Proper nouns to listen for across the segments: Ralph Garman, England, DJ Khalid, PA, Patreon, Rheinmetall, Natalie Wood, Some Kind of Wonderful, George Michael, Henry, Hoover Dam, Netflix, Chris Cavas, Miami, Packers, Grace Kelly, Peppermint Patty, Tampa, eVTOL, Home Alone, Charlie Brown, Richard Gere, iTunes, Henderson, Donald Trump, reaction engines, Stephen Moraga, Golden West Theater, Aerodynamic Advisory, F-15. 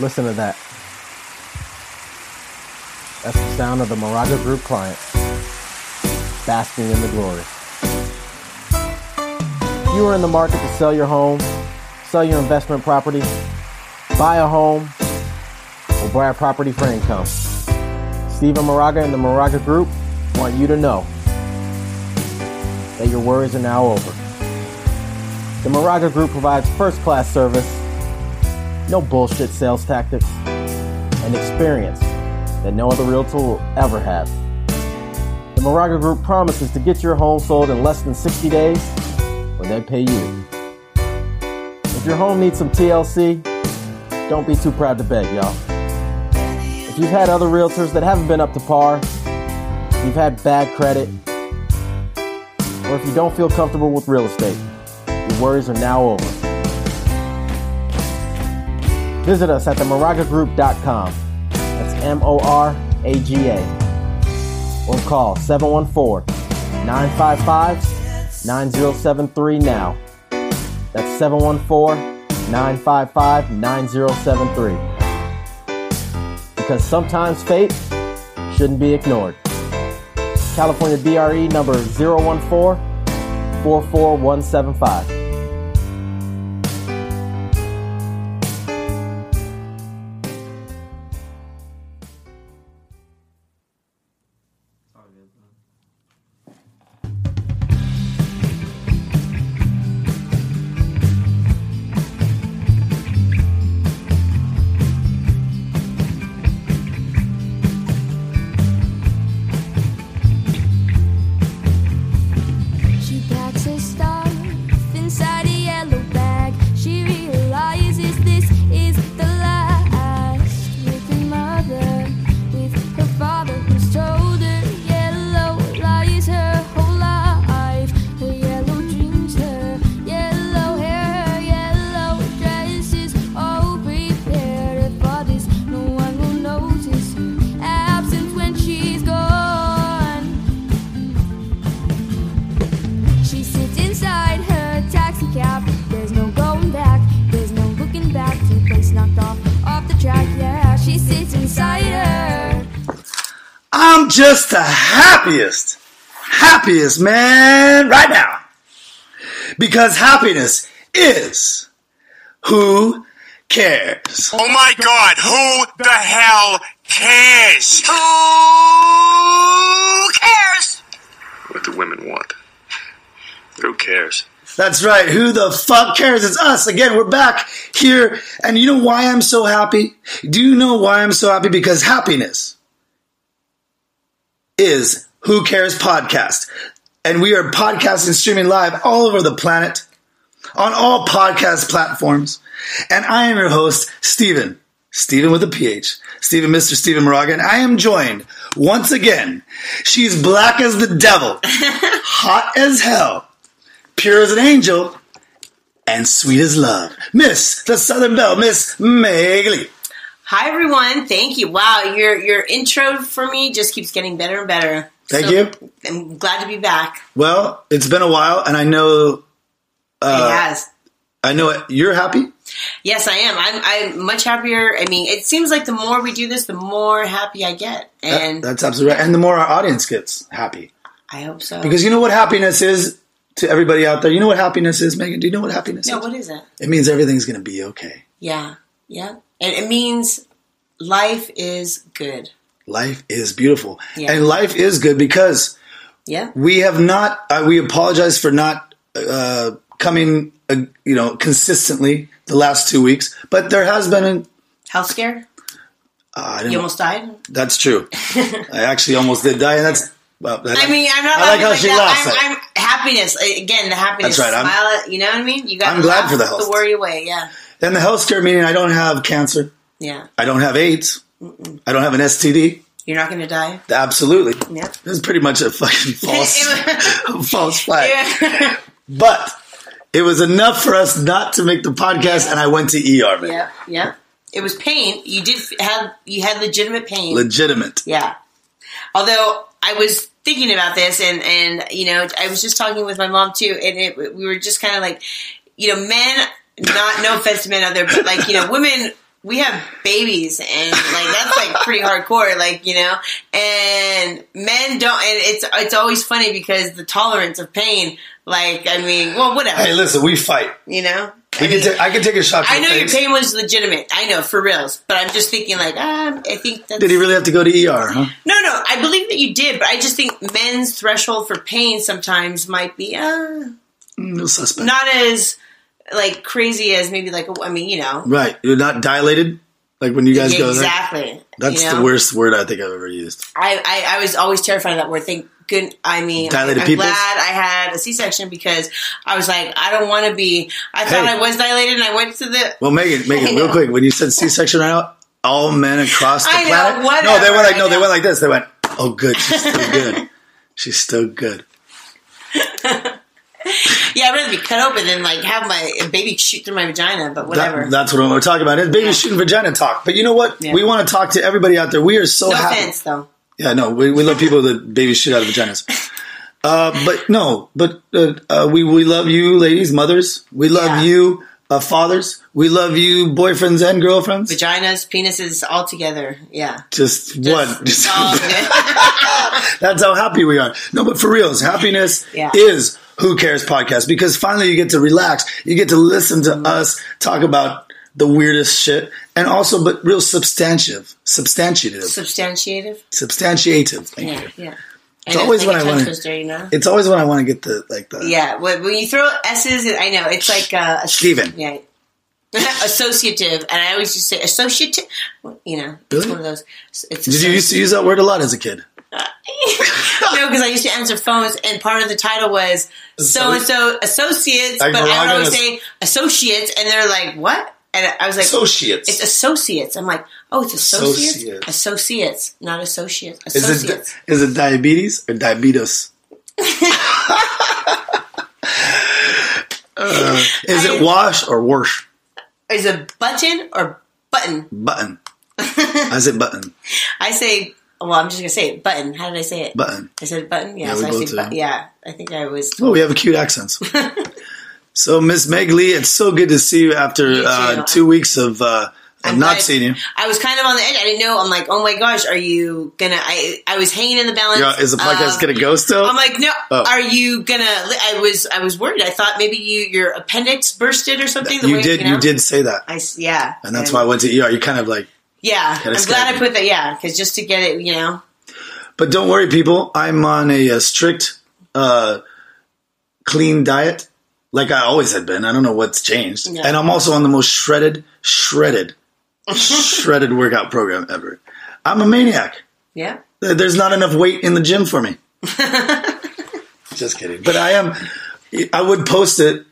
Listen to that. That's the sound of the Moraga Group client basking in the glory. If you are in the market to sell your home, sell your investment property, buy a home, or buy a property for income, Stephen Moraga and the Moraga Group want you to know that your worries are now over. The Moraga Group provides first-class service, no bullshit sales tactics, and experience that no other realtor will ever have. The Moraga Group promises to get your home sold in less than 60 days when they pay you. If your home needs some TLC, don't be too proud to beg, y'all. If you've had other realtors that haven't been up to par, you've had bad credit, or if you don't feel comfortable with real estate, your worries are now over. Visit us at themoragagroup.com. That's M-O-R-A-G-A. Or call 714-955-9073 now. That's 714-955-9073. Because sometimes fate shouldn't be ignored. California DRE number 014-44175. Just the happiest man right now, because happiness is who cares. Oh my God, who the hell cares? Who cares? What do women want? Who cares? That's right. Who the fuck cares? It's us. Again, we're back here. And you know why I'm so happy? Do you know why I'm so happy? Because happiness is Who Cares Podcast, and we are podcasting, streaming live all over the planet on all podcast platforms. And I am your host, Stephen with a PH, Mr. Stephen Moraga, and I am joined once again. She's black as the devil, hot as hell, pure as an angel, and sweet as love, Miss the Southern Belle, Miss Megan. Hi, everyone. Thank you. Wow, your intro for me just keeps getting better and better. Thank you. I'm glad to be back. Well, it's been a while, and I know... it has. I know it. You're happy? Yes, I am. I'm much happier. I mean, it seems like the more we do this, the more happy I get. And that's absolutely right. And the more our audience gets happy. I hope so. Because you know what happiness is to everybody out there? You know what happiness is, Megan? Do you know what happiness is? No, what is it? It means everything's going to be okay. Yeah. And it means life is good. Life is beautiful. Yeah. And life is good because we have not, we apologize for not coming, consistently the last 2 weeks. But there has been a health scare. You almost died? That's true. I actually almost did die. And that's, I'm not laughing like that. I'm happiness. Again, the happiness. That's right. Smile at, you know what I mean? You got I'm glad for the health. The worry away, yeah. And the health scare meaning I don't have cancer. Yeah. I don't have AIDS. Mm-mm. I don't have an STD. You're not going to die? Absolutely. Yeah. This is pretty much a fucking false flag. Yeah. But it was enough for us not to make the podcast, and I went to ER, man. Yeah. It was pain. You had legitimate pain. Legitimate. Yeah. Although I was thinking about this, and I was just talking with my mom too, and we were just kind of like, men. Not no offense to men out there, but women we have babies, and like that's like pretty hardcore, like, you know. And men don't, and it's always funny because the tolerance of pain, like, I mean, well, whatever. Hey, listen, we fight, you know. I can take a shot. I know your pain was legitimate. I know, for reals. But I'm just thinking, like, I think that's... Did he really have to go to ER, huh? No. I believe that you did, but I just think men's threshold for pain sometimes might be, no suspect. Not as, like, crazy as maybe, like, I mean, you know. Right. You're not dilated? Like, when you guys go there? Exactly. That's the worst word I think I've ever used. I was always terrified of that word. I'm glad I had a C-section because I was like, I don't want to be. I thought I was dilated, and I went to the. Well, Megan, real quick, when you said C-section, all men across the planet. Whatever, no, they went like they went like this. They went, oh, good, she's still good. She's still good. Yeah, I'd rather be cut open than like have my baby shoot through my vagina, but whatever. That's what we're talking about. It's baby shooting vagina talk. But you know what? Yeah. We want to talk to everybody out there. We are so happy. No offense, though. Yeah, no, we love people that baby shit out of vaginas. We love you, ladies, mothers. We love you, fathers. We love you, boyfriends and girlfriends. Vaginas, penises, all together, yeah. Just one. That's how happy we are. No, but for reals, happiness is Who Cares Podcast, because finally you get to relax. You get to listen to us talk about the weirdest shit, and also, but real substantiative. Thank you. Yeah. It's always when I want to. You know? It's always when I want to get the like the. Yeah, when you throw S's, I know it's like Stephen. Yeah, associative, and I always just say associative. You know, really? It's one of those. Did you used to use that word a lot as a kid? No, because I used to answer phones, and part of the title was so and so associates, like, but I would always say associates, and they're like, what? And I was like, associates. It's associates. I'm like, oh, it's associates? Associates, not associates. Associates. Is it diabetes or diabetes? Is it wash or wash? Is it button or button? Button. I said button. I say, well, I'm just going to say it. Button. How did I say it? Button. I said button? Yeah, so I said button. Yeah, I think I was. Well, we have a cute accent. So, Miss Meg Lee, it's so good to see you after 2 weeks of not seeing you. I was kind of on the edge. I didn't know. I'm like, oh my gosh, are you going to... I was hanging in the balance. Is the podcast going to go still? I'm like, no. Oh. Are you going to... I was worried. I thought maybe your appendix bursted or something. You did say that. Yeah. And that's why I went to ER. You're kind of like... Yeah. I'm glad I put that, because just to get it, you know. But don't worry, people. I'm on a strict, clean diet. Like I always had been. I don't know what's changed. Yeah. And I'm also on the most shredded workout program ever. I'm a maniac. Yeah. There's not enough weight in the gym for me. Just kidding. But I would post it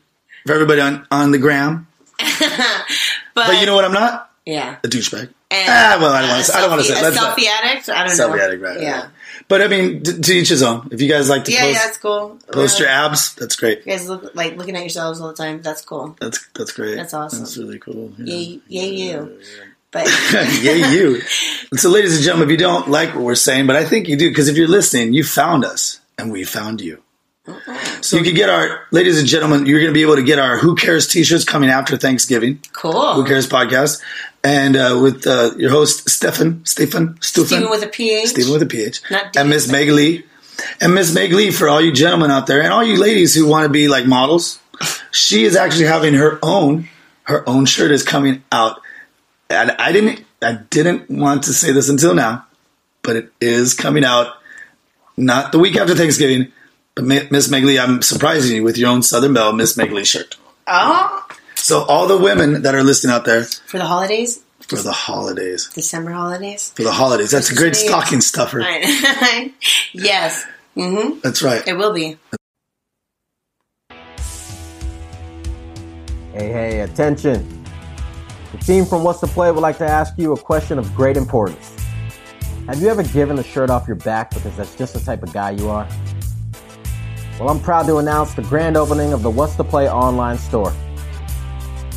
for everybody on the gram. but you know what I'm not? Yeah. A douchebag. Well, I don't want to say it. A selfie addict? I don't know. Selfie addict, right. Yeah. Right. But I mean, to each his own. If you guys like to post, that's cool. Post your abs, that's great. You guys look like looking at yourselves all the time. That's cool. That's great. That's awesome. That's really cool. Yeah. Yeah. But you. So, ladies and gentlemen, if you don't like what we're saying, but I think you do, because if you're listening, you found us and we found you. So you can get our, ladies and gentlemen, you're going to be able to get our Who Cares t-shirts coming after Thanksgiving. Cool. Who Cares Podcast. And with your host, Stephen. Stephen with a PH. And Miss Meg Lee. And Miss Meg Lee, for all you gentlemen out there and all you ladies who want to be like models, she is actually having her own shirt is coming out. And I didn't want to say this until now, but it is coming out not the week after Thanksgiving. But Miss Meg Lee, I'm surprising you with your own Southern Belle Miss Meg Lee shirt. Oh. So all the women that are listening out there. For the holidays. December holidays. For the holidays. That's a great stocking stuffer. Yes. Mm-hmm. That's right. It will be. Hey, attention. The team from What's the Play would like to ask you a question of great importance. Have you ever given a shirt off your back because that's just the type of guy you are? Well, I'm proud to announce the grand opening of the What's the Play online store.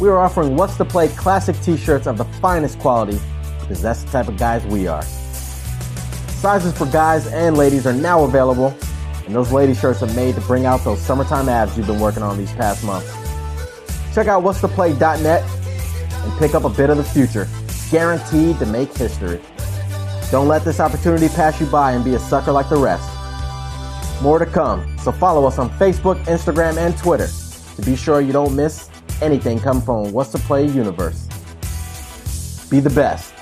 We are offering What's the Play classic t-shirts of the finest quality because that's the type of guys we are. Sizes for guys and ladies are now available, and those lady shirts are made to bring out those summertime abs you've been working on these past months. Check out whatstheplay.net and pick up a bit of the future guaranteed to make history. Don't let this opportunity pass you by and be a sucker like the rest. More to come, so follow us on Facebook, Instagram, and Twitter to be sure you don't miss anything come from What's the Play universe. Be the best.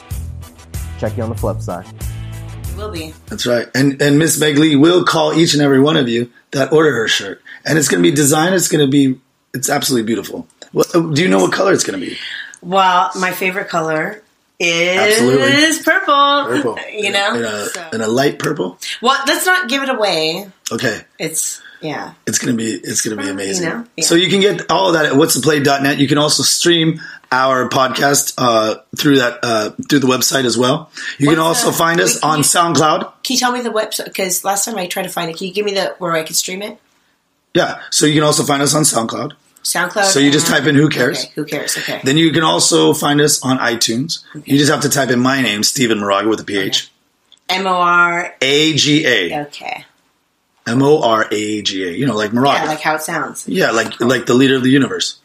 Check you on the flip side. You will be. That's right. And Miss Meg Lee will call each and every one of you that order her shirt. And it's going to be designed. It's absolutely beautiful. Do you know what color it's going to be? Well, my favorite color is purple. You know? In a light purple? Well, let's not give it away. Okay. It's going to be amazing. You know? Yeah. So you can get all of that at whatstheplay.net. You can also stream our podcast through the website as well. You can also find us on SoundCloud. Can you tell me the website? Because last time I tried to find it. Can you give me where I could stream it? Yeah. So you can also find us on SoundCloud. So you just type in Who Cares. Okay, Who Cares, okay. Then you can also find us on iTunes. Okay. You just have to type in my name, Stephen Moraga with a PH. Okay. Moraga. Okay. Moraga. You know, like Moraga. Yeah, like how it sounds. Yeah, like the leader of the universe.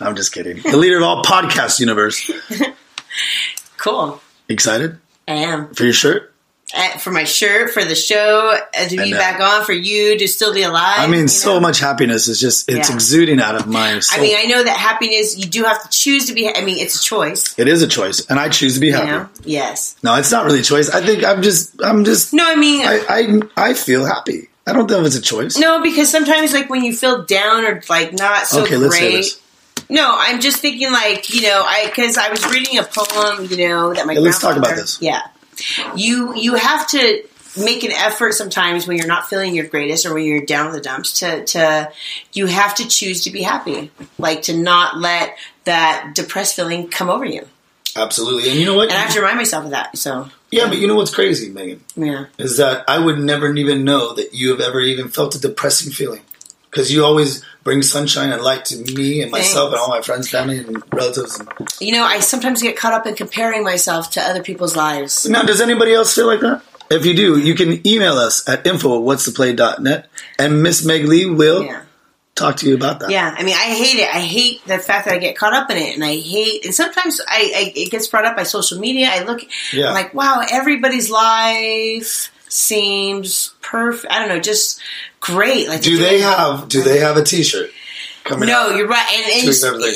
I'm just kidding. The leader of all podcast universe. Cool. Excited? I am. For your shirt? For my shirt, for the show, to be back on, for you to still be alive. I mean, so much happiness is exuding out of my soul. I mean, I know that happiness, you do have to choose to be, it's a choice. It is a choice, and I choose to be happy. Know? Yes. No, it's not really a choice. I think I'm just. No, I mean. I feel happy. I don't know if it's a choice. No, because sometimes, when you feel down or, not so great. Okay, let's hear this. No, I'm just thinking, because I was reading a poem, that my grandfather. Let's talk about this. Yeah. You have to make an effort sometimes when you're not feeling your greatest or when you're down in the dumps to you have to choose to be happy, to not let that depressed feeling come over you. Absolutely. And you know what? And I have to remind myself of that. So yeah, but you know what's crazy, Megan? Yeah. Is that I would never even know that you have ever even felt a depressing feeling. Because you always bring sunshine and light to me and myself and all my friends, family, and relatives. I sometimes get caught up in comparing myself to other people's lives. Now, does anybody else feel like that? If you do, you can email us at info@whatstheplay.net, and Miss Meg Lee will talk to you about that. Yeah, I hate it. I hate the fact that I get caught up in it, and and sometimes it gets brought up by social media. I look, I'm like, wow, everybody's life seems perfect. I don't know, just great. Do they have a T-shirt coming? No, out? You're right. And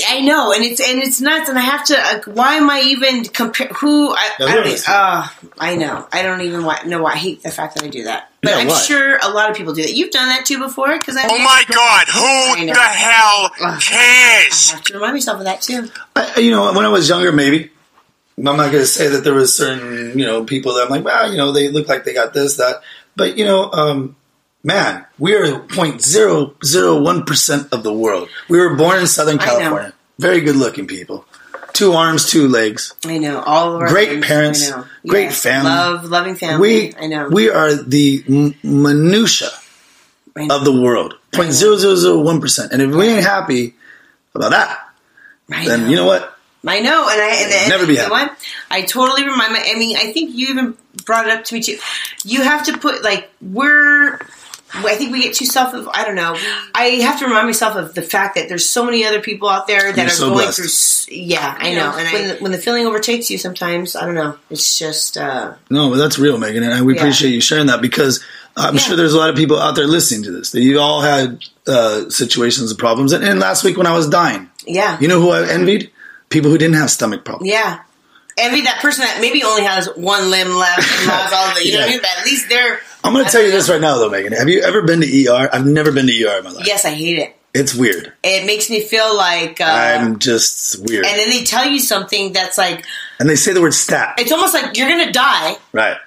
I know, and it's nuts. And I have to. Why am I even compare? Who? I know. I don't even know why. I hate the fact that I do that. But yeah, I'm sure a lot of people do that. You've done that too before. Because who the hell cares? I have to remind myself of that too. When I was younger, maybe. I'm not going to say that there was certain, people that I'm like, well, they look like they got this, that. But, man, we are 0.001% of the world. We were born in Southern California. Very good looking people. 2 arms, 2 legs. I know. All of our great friends, parents. I know. Yes. Great family. Loving family. We are the minutia of the world. 0.0001%. And if we ain't happy about that, then you know what? I know, and never be happy. You know what? I totally remind my. I think you even brought it up to me too. You have to put I think we get too self. I don't know. I have to remind myself of the fact that there's so many other people out there that are so going blessed. Through. Yeah, I know. And when the feeling overtakes you, sometimes I don't know. It's just no, but that's real, Megan, and we appreciate you sharing that because I'm sure there's a lot of people out there listening to this that you all had situations and problems. And last week when I was dying, you know who I envied? People who didn't have stomach problems. Yeah. Envy that person that maybe only has 1 limb left and has all the, what I mean? But at least they're... I'm going to tell you this right now, though, Megan. Have you ever been to ER? I've never been to ER in my life. Yes, I hate it. It's weird. It makes me feel like... I'm just weird. And then they tell you something that's like... And they say the word stat. It's almost like you're going to die. Right. Or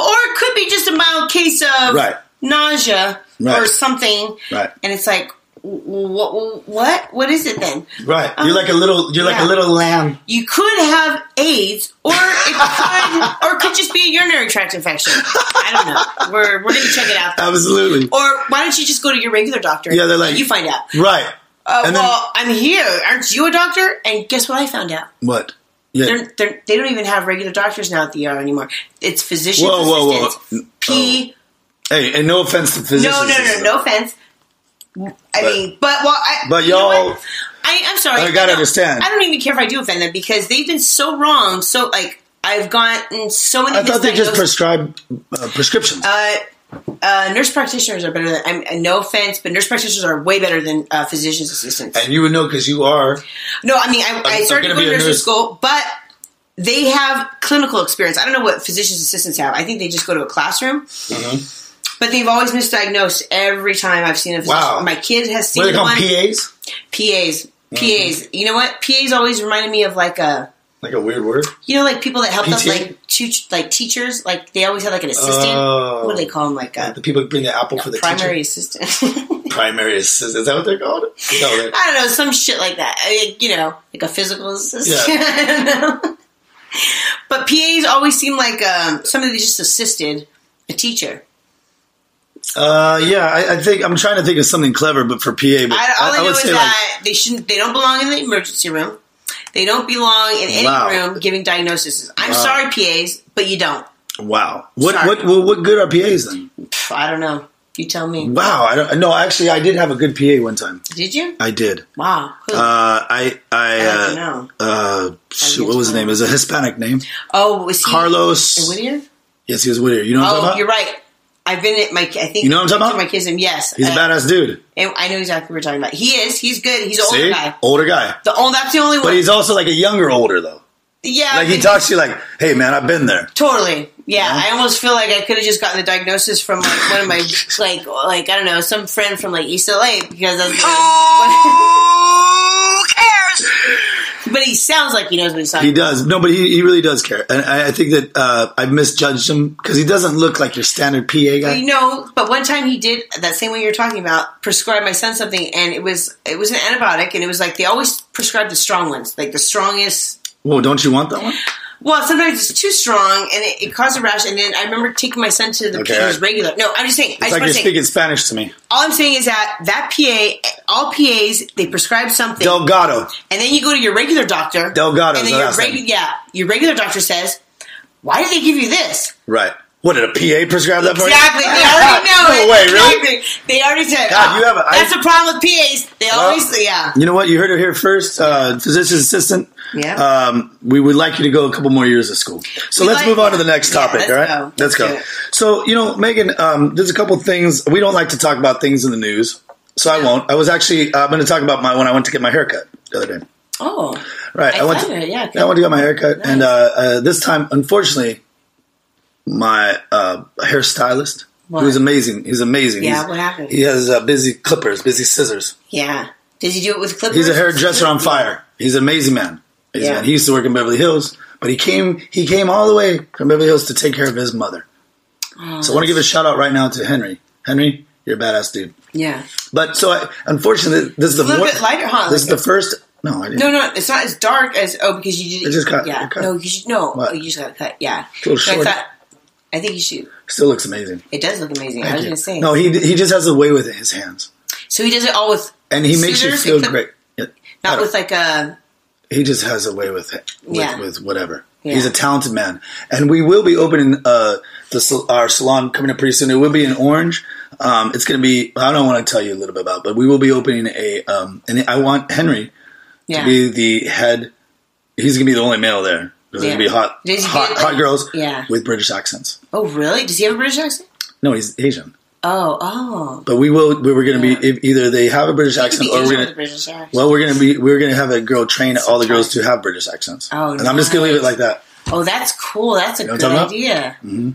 it could be just a mild case of nausea or something. Right. And it's like... What? What is it then? Right. You're like a little. You're like a little lamb. You could have AIDS, or it could just be a urinary tract infection. I don't know. We're gonna check it out. Though. Absolutely. Or why don't you just go to your regular doctor? Yeah, they're like you find out. Right. I'm here. Aren't you a doctor? And guess what? I found out. What? Yeah. They don't even have regular doctors now at the ER anymore. It's physicians. Whoa. P. Oh. Hey, and no offense to physicians. No offense. But y'all, I'm sorry. But I gotta understand. I don't even care if I do offend them because they've been so wrong. So, like, I've gotten so many. I thought they just prescribed prescriptions. Nurse practitioners are better than, no offense, but nurse practitioners are way better than physician's assistants. And you would know because you are. No, I mean, I started going to nursing school, but they have clinical experience. I don't know what physician's assistants have. I think they just go to a classroom. Mm-hmm. But they've always misdiagnosed every time I've seen a physician. Wow. My kid has seen one. What do they call them? PAs? PAs. Mm-hmm. You know what? PAs always reminded me of like a... Like a weird word? You know, like people that help them, like teachers. Like they always have like an assistant. What do they call them? Like a, the people who bring the apple for the primary teacher. Assistant. Primary assistant. Is that what they're called? I don't know. Some shit like that. I mean, you know, like a physical assistant. Yeah. I don't know. But PAs always seem like somebody that just assisted a teacher. Yeah, I think I'm trying to think of something clever, but for PA, but all I know is that like, they don't belong in the emergency room. They don't belong in any room giving diagnoses. I'm sorry, PAs, but you don't. Wow. What good are PAs then? I don't know. You tell me. Wow. Actually, I did have a good PA one time. Did you? I did. Wow. Who? I know. What was his name? It was a Hispanic name. Oh, was he Carlos Whittier? Yes, he was Whittier. You know what I'm talking about? You're right. I've been at my... I think... You know what I'm talking about? My kids, and yes. He's a badass dude. And I know exactly what we're talking about. He is. He's good. He's an older guy. Older guy. That's the only one. But he's also like a younger older, though. Yeah. Like he talks to you like, hey, man, I've been there. Totally. Yeah. You know? I almost feel like I could have just gotten the diagnosis from like one of my... like I don't know, some friend from like East LA because... Who cares? But he sounds like he knows what he's talking about. He does. No, but he really does care. And I think that I misjudged him because he doesn't look like your standard PA guy. You know, but one time he did, that same way you're talking about, prescribe my son something, and it was an antibiotic, and it was like they always prescribe the strong ones, like the strongest. Whoa, don't you want that one? Well, sometimes it's too strong, and it caused a rash, and then I remember taking my son to the PA's regular. No, I'm just saying. It's like you're speaking Spanish to me. All I'm saying is that PA, all PAs, they prescribe something. Delgado. And then you go to your regular doctor. Delgado. And then your regular doctor says, why did they give you this? Right. What, did a PA prescribe that for you? Exactly. They already know it. No way, really? They already said, God, you have that's the problem with PAs. They always, You know what? You heard it here first. Physician's assistant. Yeah. We would like you to go a couple more years of school. So let's move on to the next topic, all right? Let's go. So, you know, Megan, there's a couple things. We don't like to talk about things in the news, so I won't. I was actually going to talk about when I went to get my haircut the other day. Oh. Right. I went to get my haircut. Nice. And this time, unfortunately, my hairstylist, who is amazing. He's amazing. Yeah, what happened? He has busy clippers, busy scissors. Yeah. Did he do it with clippers? He's a hairdresser on fire. He's an amazing man. Yeah. He used to work in Beverly Hills, but he came all the way from Beverly Hills to take care of his mother. Oh, so I want to give a shout out right now to Henry. Henry, you're a badass dude. Yeah. But so unfortunately, this is the bit lighter, huh? This is the first. No, I didn't. No, it's not as dark as because you did. It just cut. Yeah. Cut. No, you just got cut. Yeah. A little short. I think you should. Still looks amazing. It does look amazing. Thank you. I was going to say. No, he just has a way with it, his hands. So he does it all with. And he makes you feel great. Yeah. Not with like a. He just has a way with it, with whatever. Yeah. He's a talented man. And we will be opening our salon coming up pretty soon. It will be in Orange. It's going to be, I don't want to tell you a little bit about, but we will be opening and I want Henry to be the head. He's going to be the only male there. There's going to be hot girls with British accents. Oh, really? Does he have a British accent? No, he's Asian. Oh! But we're going to be if either they have a British accent or we're going to. Well, we're going to have a girl train all the girls to have British accents. Oh, and nice. I'm just going to leave it like that. Oh, that's cool. That's a good idea. Mm-hmm.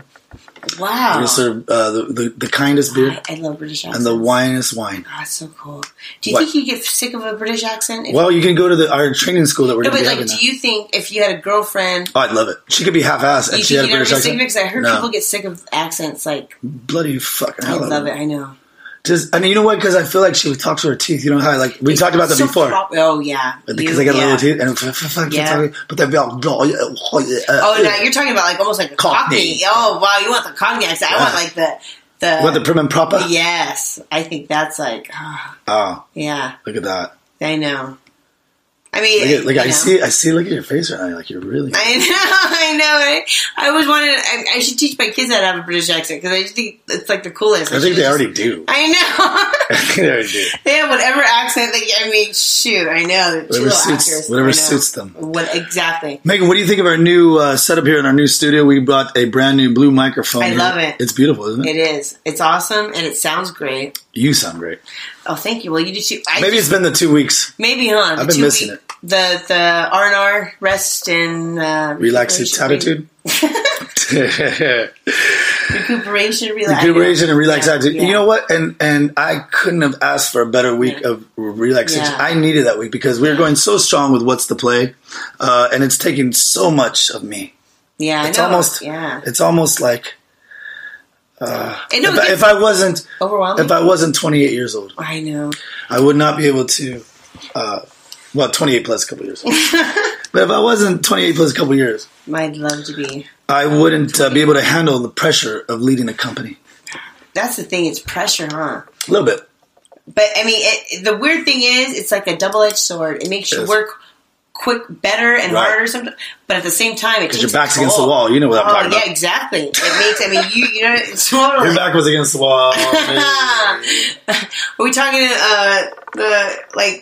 Wow! We're going to serve the kindest beer. I love British accents. And the winest wine. Oh, that's so cool. Do you think you get sick of a British accent? Well, you can go to our training school that we're going to be having. But do you think if you had a girlfriend? Oh, I'd love it. She could be half-assed and she had a British accent. Because I heard people get sick of accents like bloody fucking. I love it. I know. Just, I mean, you know what? Because I feel like she talks with her teeth. You know how we talked about that before. Oh yeah. Because I got little teeth and but they'd be all. Oh no, you're talking about like almost like a Cockney. Oh wow, you want the Cockney accent? I want like the. You want the prim and proper? Yes, I think that's like. Oh yeah. Look at that. I know. I mean, I see, look at your face right now. Like, you're really. I know. I always wanted. I should teach my kids how to have a British accent because I just think it's like the coolest. I think they already do. I know. I think they already do. They have whatever accent. Shoot, I know. Whatever suits them. Exactly. Megan, what do you think of our new setup here in our new studio? We brought a brand new blue microphone. I love it. It's beautiful, isn't it? It is. It's awesome, and it sounds great. You sound great. Oh, thank you. Well, you do too. It's been the 2 weeks. Maybe, huh? I've been missing it. The R&R, rest and... Relaxation. Recuperation and relaxed attitude. Yeah. You know what? And I couldn't have asked for a better week of relaxation. Yeah. I needed that week because we were going so strong with What's the Play, and it's taking so much of me. Yeah, it's almost. Yeah. It's almost like... If I wasn't 28 years old, I know I would not be able to. 28 plus a couple years. Old. But if I wasn't 28 plus a couple years, I'd love to be. I wouldn't be able to handle the pressure of leading a company. That's the thing; it's pressure, huh? A little bit. But I mean, the weird thing is, it's like a double-edged sword. It makes you work harder sometimes, but at the same time, because your back's against the wall, you know what I'm talking about. Yeah, exactly. You know, totally. Your back was against the wall. Are we talking to the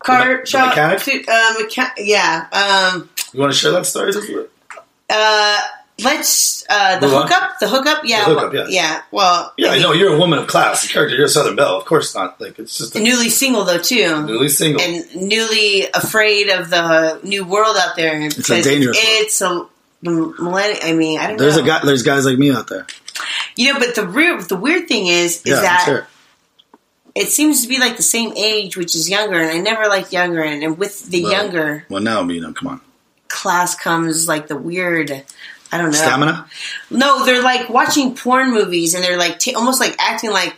car shop? Mechanic? You want to share that story? The hookup. Well, yeah, I know you're a woman of class, character. You're a Southern Belle, of course not. Like it's just newly single though too. Newly single and newly afraid of the new world out there. It's a dangerous. It's a millennial. I mean, I don't know. There's guys like me out there. You know, but the weird thing is that it seems to be like the same age, which is younger, and I never liked younger, and with the younger. Well, now come on. Class comes like the weird. I don't know. Stamina? No, they're like watching porn movies and they're like almost like acting like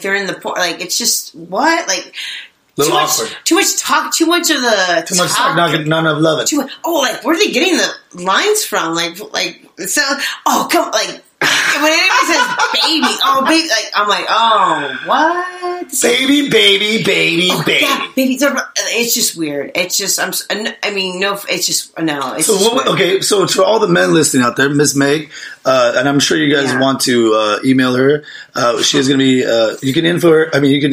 they're in the porn. Like it's just what? Like little awkward. Too much talk. Too much of the too talk. Much talk. None of love. Too much. Oh, like where are they getting the lines from? When anybody says baby, I'm like, oh, what? Baby. Yeah, baby. It's just weird. It's just, no. It's so just weird. Okay, so to all the men listening out there, Miss Meg, and I'm sure you guys want to email her. She's going to be, you can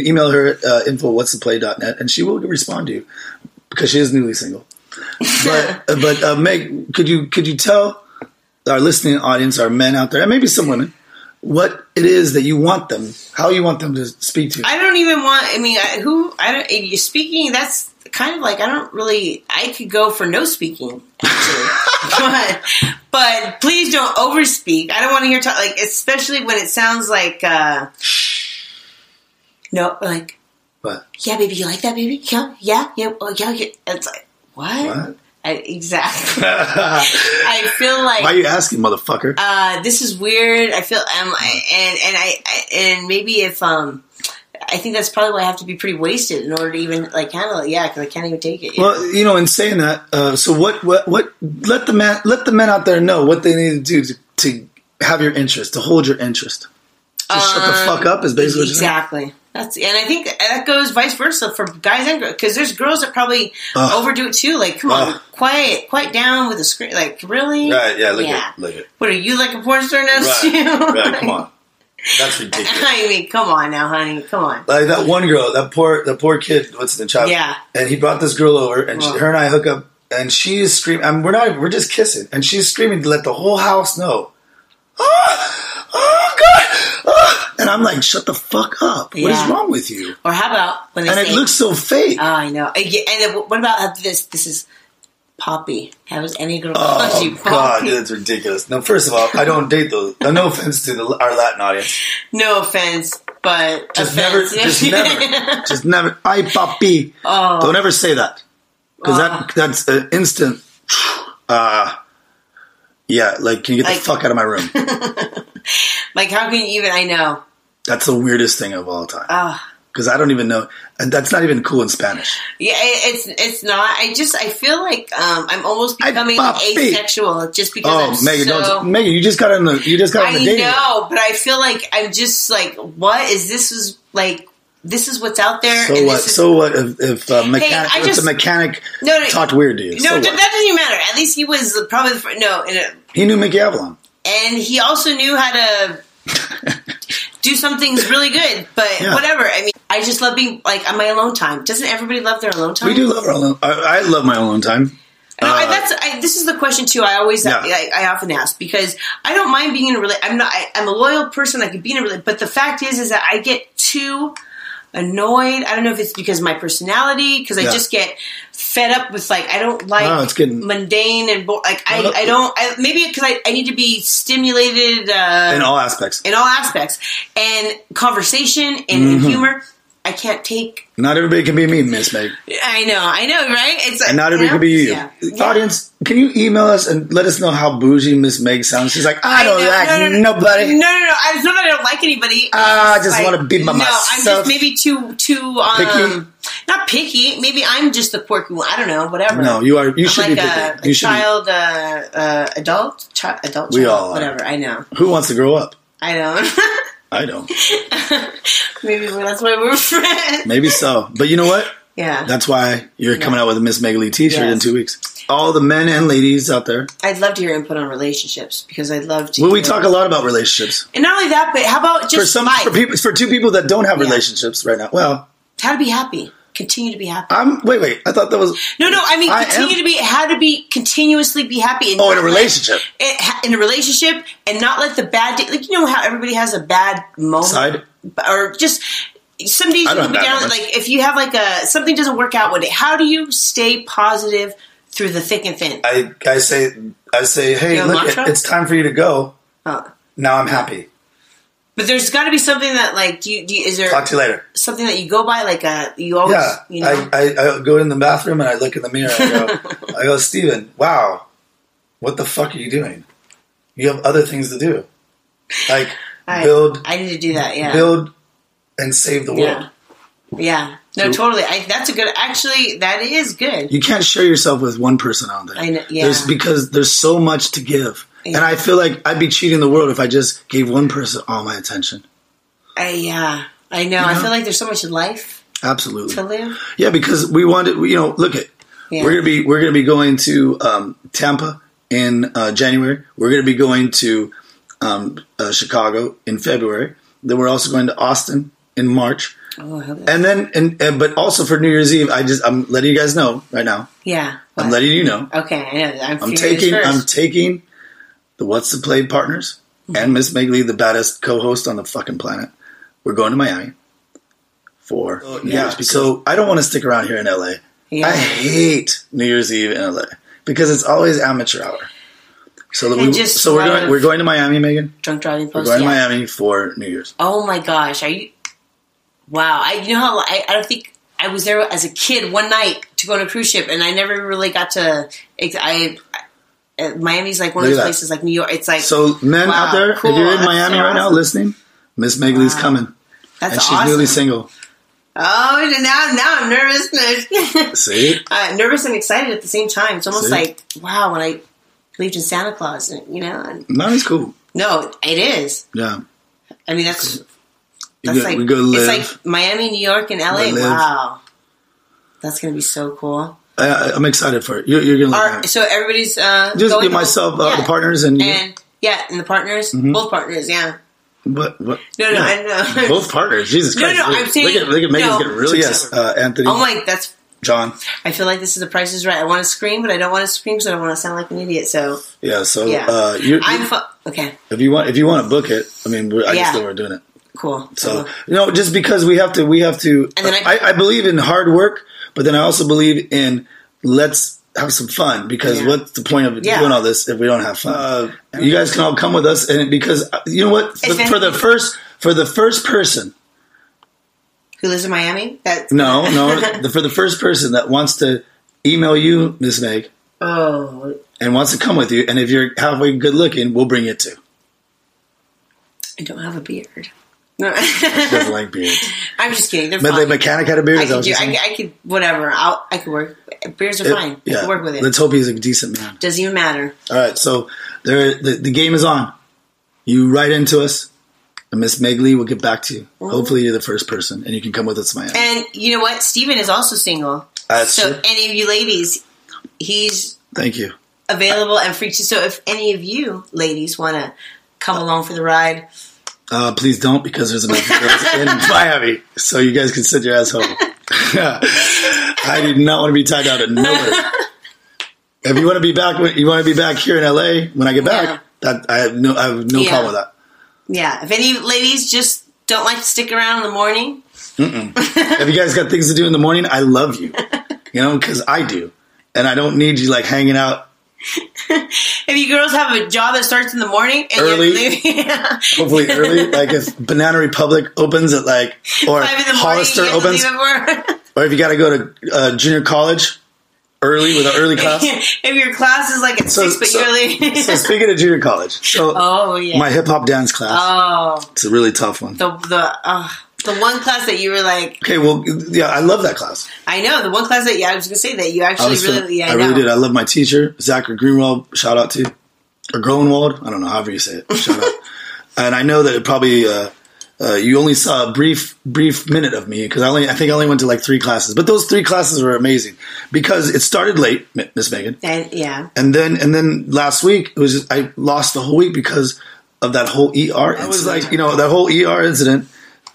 email her at info@whatstheplay.net, and she will respond to you because she is newly single. But Meg, could you tell our listening audience, our men out there, and maybe some women, what it is that you want them, how you want them to speak to you. Speaking, that's kind of like, I could go for no speaking, actually. but please don't overspeak. I don't want to hear talk, especially when it sounds like, what? Yeah, baby, you like that, baby? Yeah. It's like, what? Exactly. I feel like. Why are you asking, motherfucker? This is weird. I feel I think that's probably why I have to be pretty wasted in order to even handle it. Yeah, because I can't even take it. Well, in saying that, so what? Let the men out there know what they need to do to have your interest, to hold your interest. Just shut the fuck up is basically exactly. What and I think that goes vice versa for guys and girls, because there's girls that probably overdo it too. Like, come on, quiet down with the screen. Like, really? Right? Yeah. Look at it. What are you like a porn star now? Right. Come on, that's ridiculous. I mean, come on now, honey. Come on. Like that one girl, that poor kid. What's the child? Yeah. And he brought this girl over, and her and I hook up, and she's screaming. I mean, we're just kissing, and she's screaming to let the whole house know. Oh God! Oh. And I'm like, shut the fuck up! What is wrong with you? Or how about when it looks so fake? Oh, I know. And what about this? This is Poppy. How is any girl? Oh you, God, that's ridiculous. Now, first of all, I don't date those. No offense to our Latin audience. No offense, but just never. Ay, Poppy. Oh. Don't ever say that because that's an instant. Yeah, can you get the fuck out of my room? How can you even, I know. That's the weirdest thing of all time. Because I don't even know, and that's not even cool in Spanish. Yeah, it's not. I feel like I'm almost becoming asexual just because Megan, you just got on the dating. I know, but I feel like I'm just like, what is this? Was like this is what's out there. So and what? So what if a mechanic talked weird to you? No, so that doesn't even matter. At least he was probably he knew Mickey Avalon, and he also knew how to do some things really good. But whatever. I mean, I just love being like on my alone time. Doesn't everybody love their alone time? We do love our alone. I love my alone time. No, this is the question too. I often ask because I don't mind being in a relationship. I'm a loyal person. I can be in a relationship, but the fact is that I get too annoyed. I don't know if it's because of my personality, because I just get fed up with I don't like mundane and maybe because I need to be stimulated in all aspects. In all aspects, and conversation and humor. I can't take... Not everybody can be me, Miss Meg. I know, right? It's and not everybody can be you. Yeah. Audience, can you email us and let us know how bougie Miss Meg sounds? She's like, I don't like nobody. No. It's not that I don't like anybody. I just want to be myself. I'm just maybe too picky? Not picky. Maybe I'm just the quirky one. I don't know. Whatever. No, you are. You should be picky. You should be. Adult. We all are. Whatever. I know. Who wants to grow up? I don't. I don't. Maybe that's why we're friends. Maybe so. But you know what? Yeah. That's why you're coming out with a Miss Meg Lee t-shirt in 2 weeks. All the men and ladies out there. I'd love to hear input on relationships because I'd love to. Well, we talk a lot about relationships. And not only that, but how about just for two people that don't have relationships right now. Well. How to be happy. Continue to be happy. Wait. I thought that was... No. I mean, continuously be happy. And in a relationship. In a relationship and not let the bad day... Like, you know how everybody has a bad moment? Side? Or just... Some days you can be down... Like, if you have something doesn't work out one day, how do you stay positive through the thick and thin? I say, hey, look, it's time for you to go. Now I'm happy. But there's got to be something that, is there... Talk to you later. Something that you go by, you always... Yeah, you know? I go in the bathroom and I look in the mirror and I go, Stephen, wow, what the fuck are you doing? You have other things to do. I need to do that, yeah. Build and save the world. Yeah. No, totally. That's a good... Actually, that is good. You can't share yourself with one person on there. I know, yeah. Because there's so much to give. Yeah. And I feel like I'd be cheating the world if I just gave one person all my attention. I know. You know. I feel like there's so much in life. Absolutely. To live. Yeah, because we wanted, look at. Yeah. We're gonna be going to Tampa in January. We're gonna be going to Chicago in February. Then we're also going to Austin in March. Oh, I hope that's but also for New Year's Eve, I'm letting you guys know right now. Yeah. What? I'm letting you know. Okay. I know. I'm taking the What's the Play partners and Miss Meg Lee, the baddest co-host on the fucking planet. We're going to Miami for New Year's. So I don't want to stick around here in LA. Yeah. I hate New Year's Eve in LA because it's always amateur hour. We're going to Miami, Megan. Drunk driving post. We're going to Miami for New Year's. Oh my gosh! Are you? Wow! I don't think I was there as a kid one night to go on a cruise ship, and I never really got to. Miami's one of those places like New York. It's like so men out there, cool. If you're in Miami right now listening, Miss Meg Lee's coming. That's and she's awesome. Newly single. Oh, now I'm nervous. See, nervous and excited at the same time. It's almost wow when I believed in Santa Claus, . And Miami's cool. No, it is. Yeah, I mean we go live. It's Miami, New York, and LA. Wow, that's gonna be so cool. I'm excited for it. You're gonna like that. So everybody's just going myself, the partners, and the partners, both partners, yeah. What? No, I know. Both partners. Jesus Christ! No, I'm saying. Look at Megan's getting really yes. Anthony. Oh my, that's John. I feel like this is The Price Is Right. I want to scream, but I don't want to scream, so I don't want to sound like an idiot. So yeah, so yeah. Okay. If you want to book it, I mean, I just know we're doing it. Cool. So just because we have to. And then I believe in hard work. But then I also believe in let's have some fun because what's the point of doing all this if we don't have fun? You guys can all come with us, and because you know what, for the first person who lives in Miami, for the first person that wants to email you, Miss Meg, and wants to come with you, and if you're halfway good looking, we'll bring it too. I don't have a beard. No. She doesn't like beards. I'm just kidding. They're fine. But the mechanic had a beard. I could work. Beards are fine. Yeah. I could work with it. Let's hope he's a decent man. Doesn't even matter. All right. So the game is on. You write into us. Miss Megley will get back to you. Ooh. Hopefully you're the first person, and you can come with us to Miami. And you know what? Stephen is also single. So true. Any of you ladies, he's available and free to. So if any of you ladies want to come along for the ride. Please don't, because there's enough girls in Miami. So you guys can send your ass home. I do not want to be tied down to nobody. If you want to be back, you want to be back here in LA when I get back. Yeah. That I have no problem with that. Yeah. If any ladies just don't like to stick around in the morning. If you guys got things to do in the morning, I love you. You know, because I do, and I don't need you like hanging out. If you girls have a job that starts in the morning and early, hopefully early, like if Banana Republic opens at like, or Hollister opens, or if you got to go to junior college early with an early class. If your class is like at 6, but you're early. So speaking of junior college, my hip hop dance class. Oh, it's a really tough one. The one class that you were like... Okay, well, yeah, I love that class. I know. The one class that, I was going to say that you actually really... Yeah, I really did. I love my teacher, Zachary Greenwald. Shout out to... Or Groenwald. I don't know, however you say it. Shout out. And I know that it probably... you only saw a brief minute of me, because I think I only went to like 3 classes. But those 3 classes were amazing, because it started late, Miss Megan. And then last week, it was just, I lost the whole week because of that whole ER incident. It was like, that whole ER incident...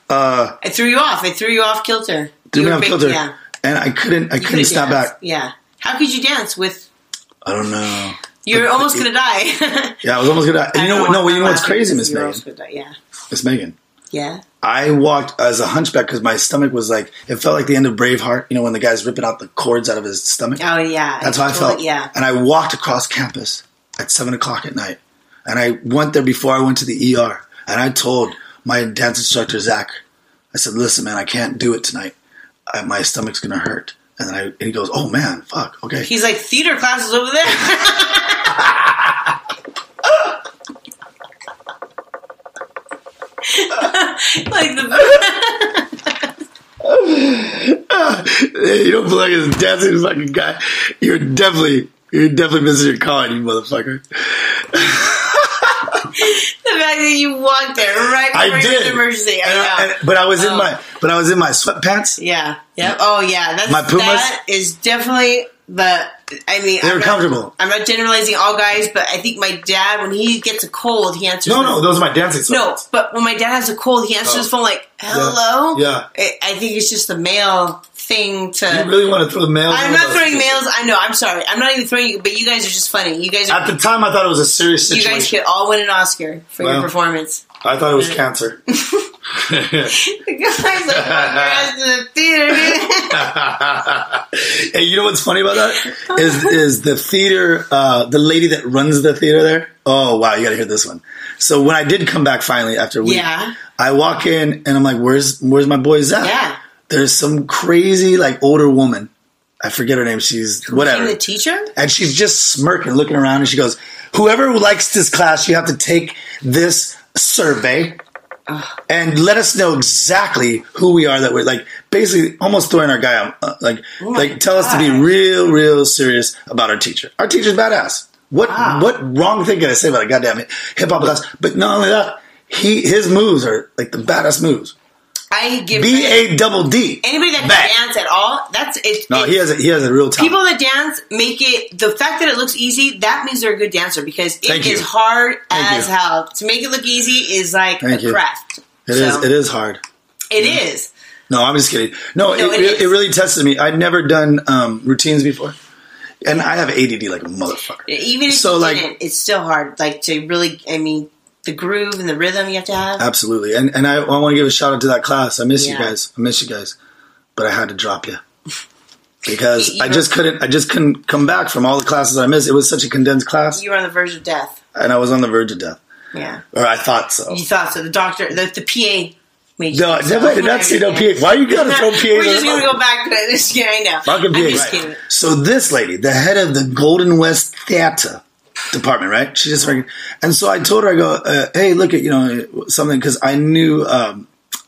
it threw you off. It threw you off kilter. Threw me off kilter. Yeah. And I couldn't snap back. Yeah. How could you dance with? I don't know. You were almost going to die. Yeah, I was almost going to die. And you know what? No, you know what's crazy, Miss Megan? Yeah. Miss Megan. Yeah. I walked as a hunchback because my stomach was like, it felt like the end of Braveheart. You know, when the guy's ripping out the cords out of his stomach. Oh yeah. That's how I felt. Yeah. And I walked across campus at 7:00 at night, and I went there before I went to the ER, and I told my dance instructor, Zach, I said, listen, man, I can't do it tonight. My stomach's going to hurt. And then he goes, oh, man, fuck, okay. He's like, theater classes over there. Like You don't feel like a dancing fucking guy. You're definitely missing your calling, you motherfucker. The fact that you walked there right before the emergency. I was in my sweatpants. Yeah. Yep. Oh yeah. That's my Pumas. That is definitely they were comfortable. I'm not generalizing all guys, but I think my dad, when he gets a cold, he answers. No, those are my dancing sweatpants. No, but when my dad has a cold, he answers his phone like, hello? Yeah. I think it's just the male thing to... You really want to throw the males? I'm not throwing males. I know. I'm sorry. I'm not even throwing you, but you guys are just funny. You guys are... At the time, I thought it was a serious situation. You guys could all win an Oscar for your performance. I thought it was cancer. The guy's like, I'm in the theater. Hey, you know what's funny about that? Is the theater, the lady that runs the theater there. Oh, wow. You got to hear this one. So when I did come back finally after a week, I walk in and I'm like, where's my boy Zach? Yeah. There's some crazy, like, older woman. I forget her name. She's whatever. She's the teacher? And she's just smirking, looking around, and she goes, whoever likes this class, you have to take this survey. And let us know exactly who we are. That we're like basically almost throwing our guy out. Tell us to be real serious about our teacher. Our teacher's badass. What wrong thing can I say about a goddamn hip hop class? But not only that, his moves are like the badass moves. I give BADD. Anybody that can dance at all, that's it. No, he has a real talent. People that dance make it. The fact that it looks easy, that means they're a good dancer, because it is hard as hell to make it look easy. Is like a craft. It is hard. It is. No, I'm just kidding. No, it really tested me. I'd never done routines before, and I have ADD like a motherfucker. Even if it's still hard. Like to really, the groove and the rhythm you have to have. Absolutely. And I want to give a shout out to that class. I miss you guys. But I had to drop you. Because I just couldn't come back from all the classes I missed. It was such a condensed class. You were on the verge of death. And I was on the verge of death. Yeah. Or I thought so. You thought so. The doctor, the PA made you... No, I definitely did not see no PA. Why you gotta throw PA? We're just going to go back to this guy now. Fucking PA, right. So this lady, the head of the Golden West Theater department, right? She just... And so I told her, I go, hey, look at, something, because I knew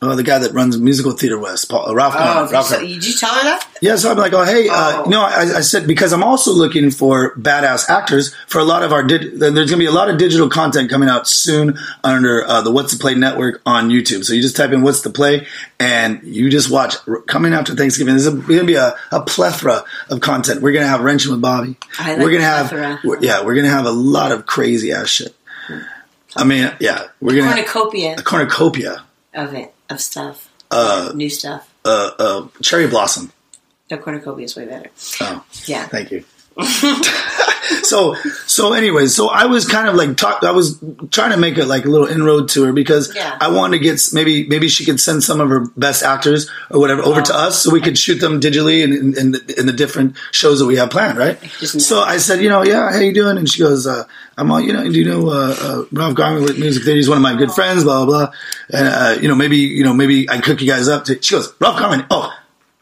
the guy that runs musical theater with us, Ralph Garman. Did you tell her that? Yeah, so I'm like, I said, because I'm also looking for badass actors for a lot of our, there's going to be a lot of digital content coming out soon under the What's the Play network on YouTube. So you just type in What's the Play and you just watch. Coming after Thanksgiving, there's going to be a plethora of content. We're going to have Wrenching with Bobby. We're going to have a lot of crazy ass shit. I mean, yeah, we're going to a cornucopia of it. Of stuff. New stuff. Cherry Blossom. The cornucopia is way better. Oh. Yeah. Thank you. So anyways, I was kind of like, I was trying to make it like a little inroad to her because I wanted to get, maybe she could send some of her best actors or whatever over to us so we could shoot them digitally in the different shows that we have planned, right? So I said, how you doing? And she goes, I'm all, Ralph Garman with Music Theater, he's one of my good friends, blah, blah, blah. And, maybe I cook you guys up. She goes, Ralph Garman. Oh,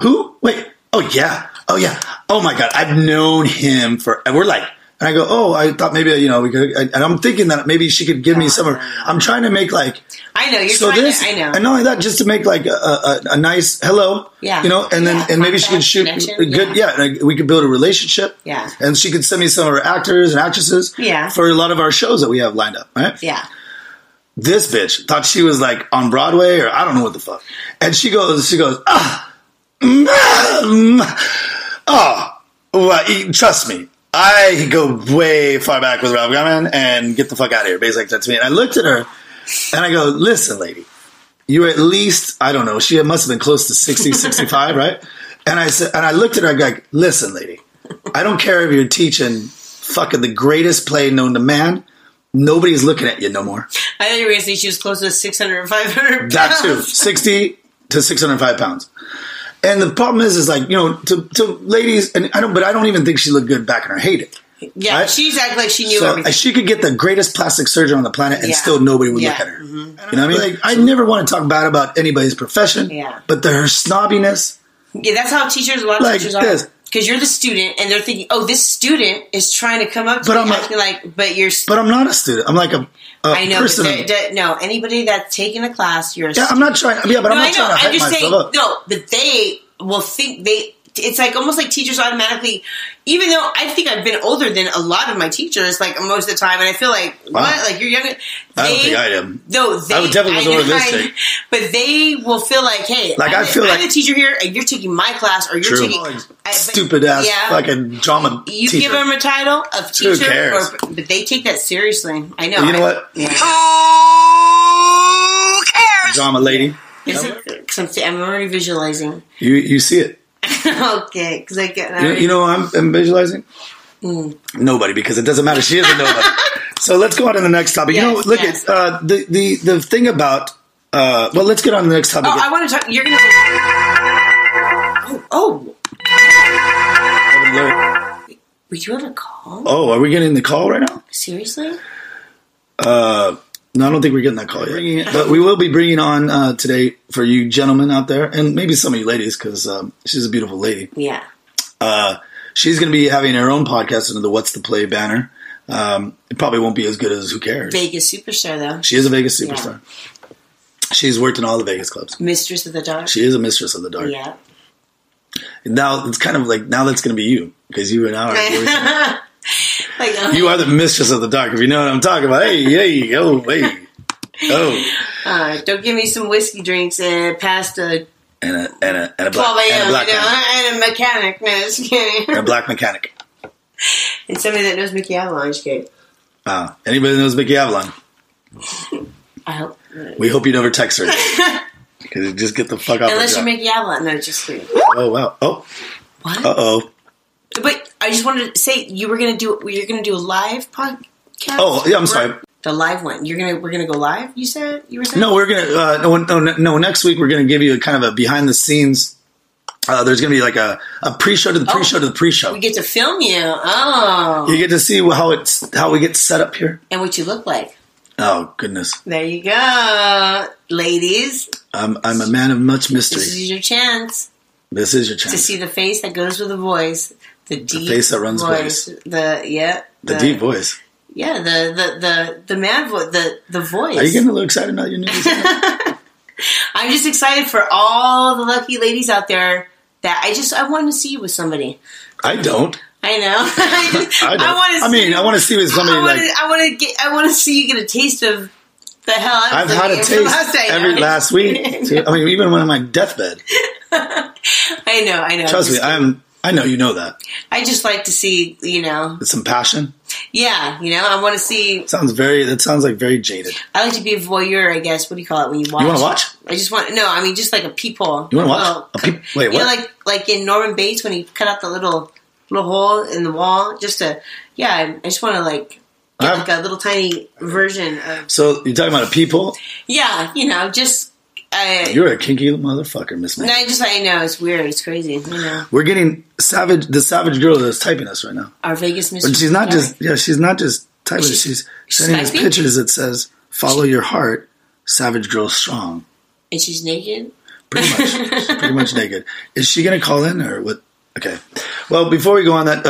who? Wait. Oh, yeah. Oh, yeah. Oh, my God. I've known him for... And we're like... And I go, I thought maybe, we could... And I'm thinking that maybe she could give me some... I'm trying to make like... I know. I know. And not only that, just to make like a nice hello. Yeah. And maybe she could shoot... Good, and we could build a relationship. Yeah. And she could send me some of her actors and actresses. Yeah. For a lot of our shows that we have lined up, right? Yeah. This bitch thought she was like on Broadway or I don't know what the fuck. And she goes, oh, well, trust me. I go way far back with Ralph Garman and get the fuck out of here. Basically, that's me. And I looked at her and I go, listen, lady, you're at least, I don't know, she must have been close to 60, 65, right? And I said, and I looked at her, I go, listen, lady, I don't care if you're teaching fucking the greatest play known to man. Nobody's looking at you no more. I thought you were going to say she was close to 600 or 500 pounds. That too. 60 to 605 pounds. And the problem is like, to ladies, and I don't even think she looked good back in her heyday. Yeah, right? She's acting like she knew everything. She could get the greatest plastic surgeon on the planet and still nobody would look at her. Mm-hmm. You know what I mean? Like, I never want to talk bad about anybody's profession, but her snobbiness. Yeah, that's how teachers are. Because you're the student, and they're thinking, "Oh, this student is trying to come up to me." But I'm not a student. I'm like a I know. Person. Anybody that's taken a class, you're a student. I'm not trying. Yeah, but I'm not trying to hype myself up. No, but they will think they. It's like almost like teachers automatically. Even though I think I've been older than a lot of my teachers, like most of the time, and I feel like what, like you're younger. I don't think I am. No, I would definitely was over this thing. But they will feel like, hey, like I'm the teacher here, and you're taking my class, or you're taking stupid ass fucking drama. You teacher. Give them a title of teacher, who cares? But they take that seriously. I know. Well, you know what? Yeah. Who cares? Drama lady. I'm already visualizing. You see it. Okay, because I get that. You know I'm visualizing? Mm. Nobody, because it doesn't matter. She is a nobody. So let's go on to the next topic. At the thing about... well, let's get on to the next topic. Oh, I want to talk... You're going to... Were you on a call? Oh, are we getting the call right now? Seriously? No, I don't think we're getting that call yet. But we will be bringing on today for you gentlemen out there, and maybe some of you ladies, because she's a beautiful lady. Yeah. She's going to be having her own podcast under the What's the Play banner. It probably won't be as good as Who Cares. Vegas superstar, though. She is a Vegas superstar. Yeah. She's worked in all the Vegas clubs. Mistress of the Dark. She is a Mistress of the Dark. Yeah. Now, it's kind of like, now that's going to be you, because you and I are... you are the Mistress of the Dark, if you know what I'm talking about. Hey, oh, hey, oh. Don't give me some whiskey drinks and pasta. And a black, and a black mechanic. And a mechanic. No, just kidding. And a black mechanic. And somebody that knows Mickey Avalon. Just kidding. Anybody that knows Mickey Avalon. I hope. We hope you never text her. Because just get the fuck out of her. Unless you're Mickey Avalon. No, just kidding. Oh, wow. Oh. What? Uh-oh. But I just wanted to say you're gonna do a live podcast. Oh yeah, I'm sorry. The live one. We're gonna go live. You said you were saying. No, we're gonna no. Next week we're gonna give you a kind of a behind the scenes. There's gonna be like a pre-show to the pre-show to the pre-show. We get to film you. Oh, you get to see how we get set up here and what you look like. Oh goodness! There you go, ladies. I'm a man of much mystery. This is your chance to see the face that goes with the voice. The deep face that runs voice. The deep voice. Yeah, the man voice. The voice. Are you getting a little excited about your news? I'm just excited for all the lucky ladies out there that I want to see you with somebody. I don't. I know. I want to see you with somebody. I want to see you get a taste of the hell out of I've had a taste every last week. Too. I mean, even when I'm on my deathbed. I know. Trust me, I know you know that. I just like to see, With some passion? Yeah, I want to see... That sounds like very jaded. I like to be a voyeur, I guess. What do you call it when you watch? You want to watch? I just want... No, I mean, just like a peephole. You want to watch? Wait, what? Like in Norman Bates when he cut out the little hole in the wall. Just to... Yeah, I just want to get a little tiny version of... So, you're talking about a peephole? Yeah, just... You're a kinky motherfucker, Miss Megan. No, I know, it's weird, it's crazy. We're getting the savage girl that's typing us right now. Our Vegas mystery. But she's not just typing, she's sending us pictures that says, follow your heart, savage girl strong. And she's naked? Pretty much. She's pretty much naked. Is she gonna call in or what? Okay. Well, before we go on that,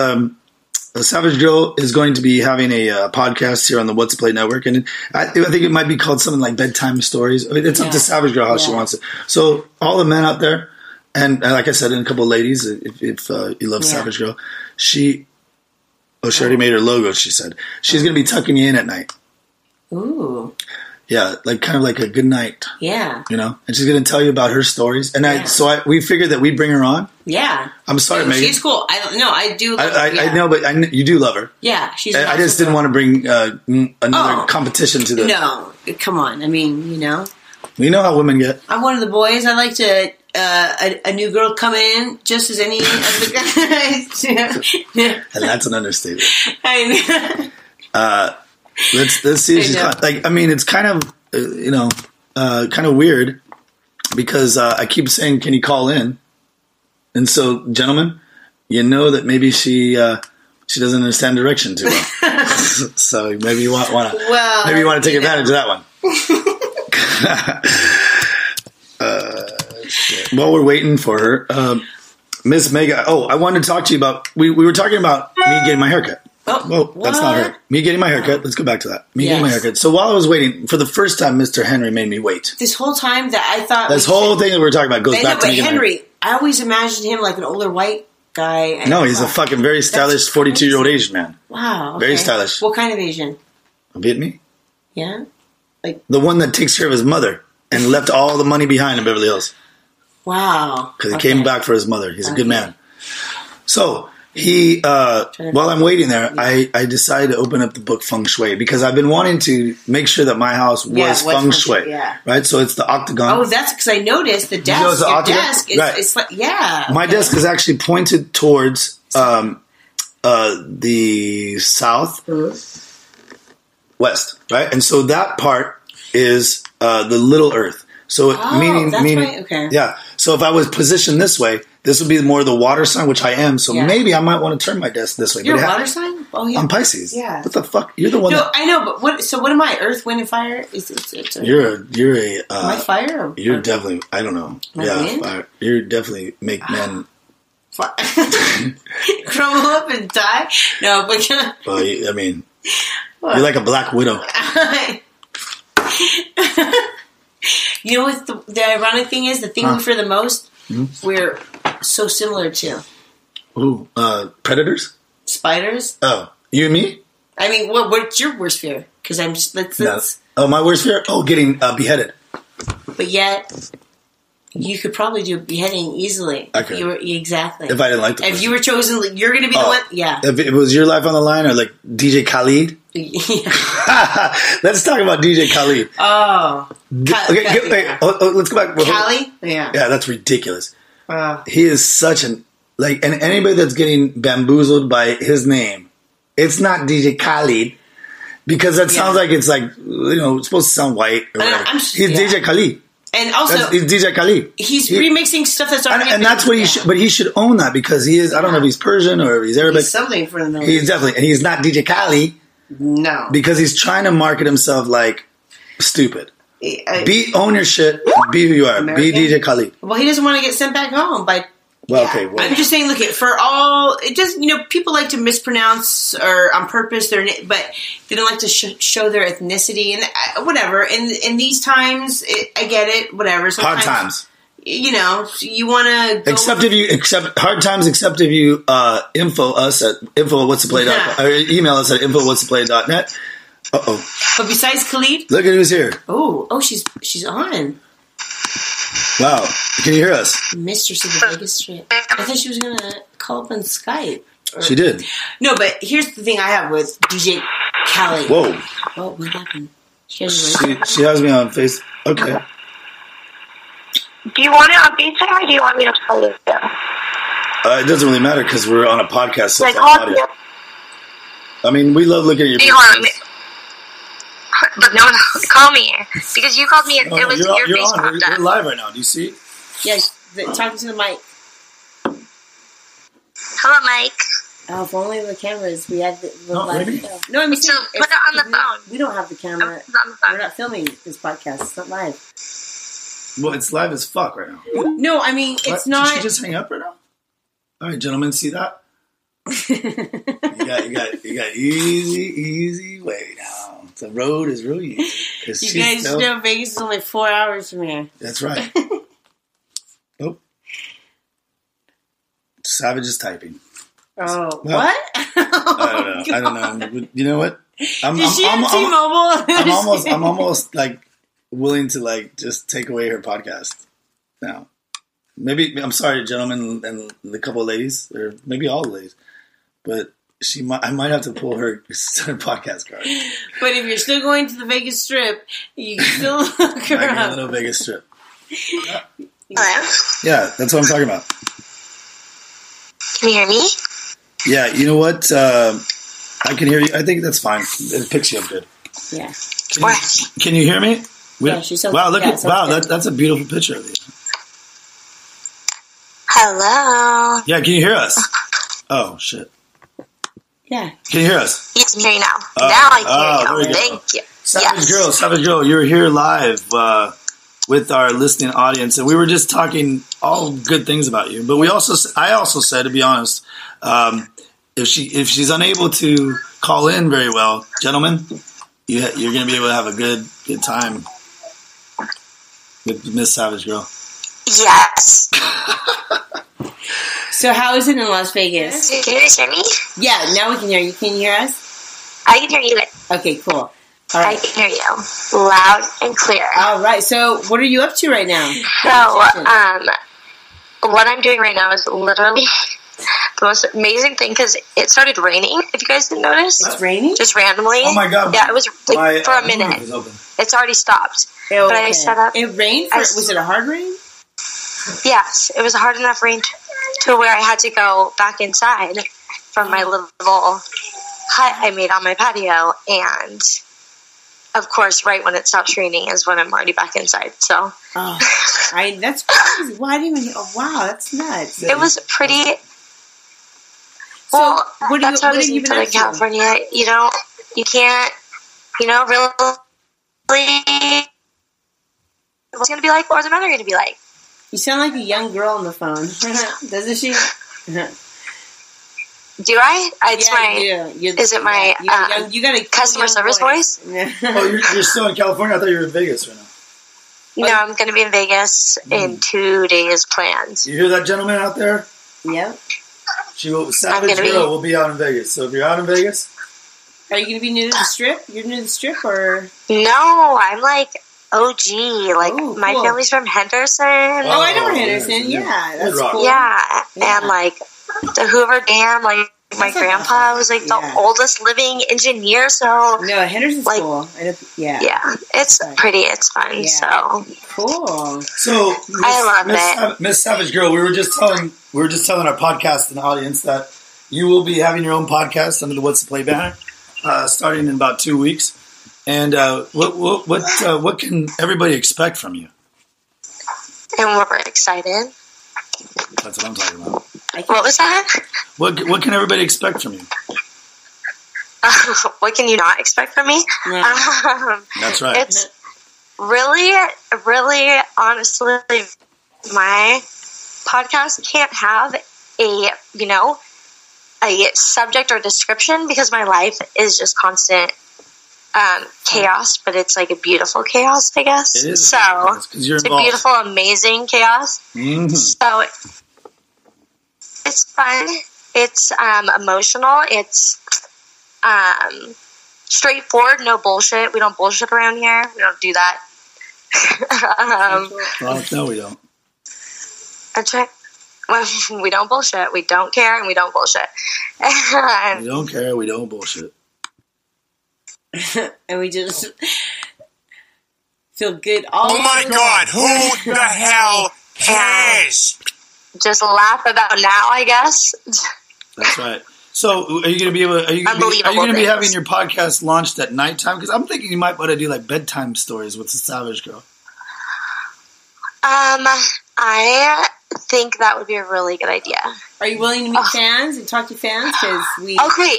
the Savage Girl is going to be having a podcast here on the What's Play Network, and I think it might be called something like Bedtime Stories. I mean, it's up to Savage Girl how she wants it. So all the men out there, and like I said, and a couple of ladies, if you love Savage Girl, she already made her logo, she said. She's going to be tucking you in at night. Ooh. Yeah, kind of like a good night. Yeah. And she's going to tell you about her stories. And we figured that we'd bring her on. Yeah. I'm sorry, Megan. She's cool. I do love her. I know, but you do love her. Yeah. I just didn't want to bring another competition to the... No, come on. I mean, You know how women get. I'm one of the boys. I like to... a new girl coming in just as any of the guys. And that's an understatement. I know. Let's see. It's kind of kind of weird because I keep saying, "Can you call in?" And so, gentlemen, that maybe she doesn't understand direction too well. So maybe you want to take advantage of that one. Shit. While we're waiting for her, Miss Mega. Oh, I wanted to talk to you about. We were talking about me getting my haircut. Oh, well, that's not her. Me getting my haircut. Let's go back to that. Getting my haircut. So while I was waiting, for the first time, Mr. Henry made me wait. This whole time that I thought... This whole thing that we were talking about goes back to Henry. I always imagined him like an older white guy. No, he's a fucking very stylish 42-year-old Asian man. Wow. Okay. Very stylish. What kind of Asian? A Vietnamese? Yeah. The one that takes care of his mother and left all the money behind in Beverly Hills. Wow. Because he came back for his mother. He's a good man. So... He, while I'm waiting there, I decided to open up the book Feng Shui because I've been wanting to make sure that my house was Feng Shui. Yeah. Right? So it's the octagon. Oh, that's because I noticed the desk. Your desk is, right. It's like, yeah. My desk is actually pointed towards the south, west, right? And so that part is the little earth. So yeah. So if I was positioned this way, this would be more the water sign, which I am. So maybe I might want to turn my desk this way. You're a water sign? Oh, yeah. I'm Pisces. Yeah. What the fuck? You're the one. No, I know. But what? So what am I? Earth, wind, and fire? You're a. Am I fire? You're definitely. I don't know. Yeah. Fire. You're definitely make men. Crumble up and die? No, but. Well, you're like a black widow. You know what the ironic thing is? The thing we fear the most, we're so similar to. Ooh, predators? Spiders? Oh, you and me? I mean, what's your worst fear? Because I'm just... Oh, my worst fear? Oh, getting beheaded. But yet, you could probably do beheading easily. I could. Exactly. If I didn't like the person. If you were chosen, you're going to be the one... Yeah. If it was your life on the line or like DJ Khalid... Yeah. Let's talk about DJ Khalid. Oh, let's go back. Khalid? Yeah, that's ridiculous. He is such and anybody that's getting bamboozled by his name, it's not DJ Khalid because that sounds like it's it's supposed to sound white or whatever. He's DJ Khalid. And also, he's DJ Khalid. He's remixing stuff that's already... And that's what he should... But he should own that because he is... I don't know if he's Persian or if he's Arabic. He's something for the... He's definitely... And he's not DJ Khalid. No. Because he's trying to market himself like stupid. Own your shit. Be who you are. American. Be DJ Khalid. Well, he doesn't want to get sent back home by Well, yeah. Okay. Well, I'm just saying, look, people like to mispronounce or on purpose, but they don't like to show their ethnicity and whatever. And in these times, I get it, whatever. Sometimes, hard times. You know, you want to... Except if you info us at info@whatstheplay.com or email us at info@whatstheplay.net. Uh-oh. But besides Khalid... Look at who's here. Oh, she's on. Wow. Can you hear us? Mistress of the Vegas Strip. I thought she was going to call up on Skype. She did. No, but here's the thing I have with DJ Kelly. Whoa. Whoa, what happened? She has me on Facebook. Okay. Do you want to update her or do you want me to call you still? It doesn't really matter because we're on a podcast. So I mean, we love looking at your pictures. But no, call me because you called me and it was your face popped up. We're live right now. Do you see? Yes. Talking to the mic. Hello, Mike. Oh, if only the cameras. We had the live show. No, I'm saying put it on the phone. We don't have the camera. We're not filming this podcast. It's not live. Well, it's live as fuck right now. No, I mean, it's not. Did she just hang up right now? All right, gentlemen, see that? You got easy way down. The road is really easy. You guys know Vegas is only 4 hours from here. That's right. Oh. Savage is typing. Oh, well, what? I don't know. You know what? I'm almost like willing to like just take away her podcast now. Maybe I'm sorry, gentlemen, and the couple of ladies, or maybe all the ladies, but I might have to pull her podcast card. But if you're still going to the Vegas Strip, you can still look her up. Little Vegas Strip. Yeah, that's what I'm talking about. Can you hear me? Yeah, you know what? I can hear you. I think that's fine. It picks you up good. Yeah. Can you hear me? Yeah, she sounds, wow! Look at that's a beautiful picture of you. Hello. Yeah, can you hear us? Oh, shit. Yeah. Can you hear us? Yes, I can hear you now. Now I can hear you. Thank you. Savage Girl, you're here live with our listening audience, and we were just talking all good things about you. But I also said, to be honest, if she's unable to call in very well, gentlemen, you're going to be able to have a good time with Miss Savage Girl. Yes. So how is it in Las Vegas? Can you guys hear me? Yeah, now we can hear you. Can you hear us? I can hear you. Okay, cool. All right. I can hear you loud and clear. All right. So what are you up to right now? So what I'm doing right now is literally the most amazing thing because it started raining, if you guys didn't notice. It's raining? Just randomly. Oh, my God. Yeah, it was like, for a minute. It's already stopped. Okay. But I shut up. It rained? Was it a hard rain? Yes, it was a hard enough rain to where I had to go back inside from my little hut I made on my patio, and of course, right when it stops raining is when I'm already back inside. So, that's crazy. Why didn't you? Oh, wow, that's nuts. It was pretty. So, well, that's how it is in Southern California. You don't, you can't, you know, really. What's going to be like? What's another going to be like? You sound like a young girl on the phone. Doesn't she? Do I? It's my... You do. Is it my you got a customer service voice? Oh, you're still in California? I thought you were in Vegas right now. No, I'm going to be in Vegas in 2 days plans. You hear that gentleman out there? Yep. Savage Girl will be out in Vegas. So if you're out in Vegas... Are you going to be new to the Strip? You're new to the Strip or... No, I'm like... OG, like my family's from Henderson. Oh, I know Henderson. Yeah, that's cool. Yeah, and like the Hoover Dam. Like my grandpa was like the oldest living engineer. So no, Henderson's like, cool. Yeah, it's pretty. It's fun. Yeah. So cool. So I love it, Miss Savage Girl. We were just telling our podcast and audience that you will be having your own podcast under the What's the Play banner starting in about 2 weeks. And what can everybody expect from you? And we're excited. That's what I'm talking about. What was that? What can everybody expect from you? What can you not expect from me? Yeah. That's right. It's really, really, honestly, my podcast can't have a subject or description because my life is just constant chaos, but it's like a beautiful chaos, I guess. It is. So it's a beautiful, amazing chaos. Mm-hmm. So it's fun. It's emotional. It's straightforward. No bullshit. We don't bullshit around here. We don't do that. No, we don't. That's right. We don't bullshit. We don't care, and we don't bullshit. We don't care. We don't bullshit. And we just feel good. Oh my God! Who the hell cares? Just laugh about now, I guess. That's right. So, are you going to be able? Are you going to be having your podcast launched at nighttime? Because I'm thinking you might want to do like bedtime stories with the Savage Girl. I think that would be a really good idea. Are you willing to meet fans and talk to fans? Because we okay.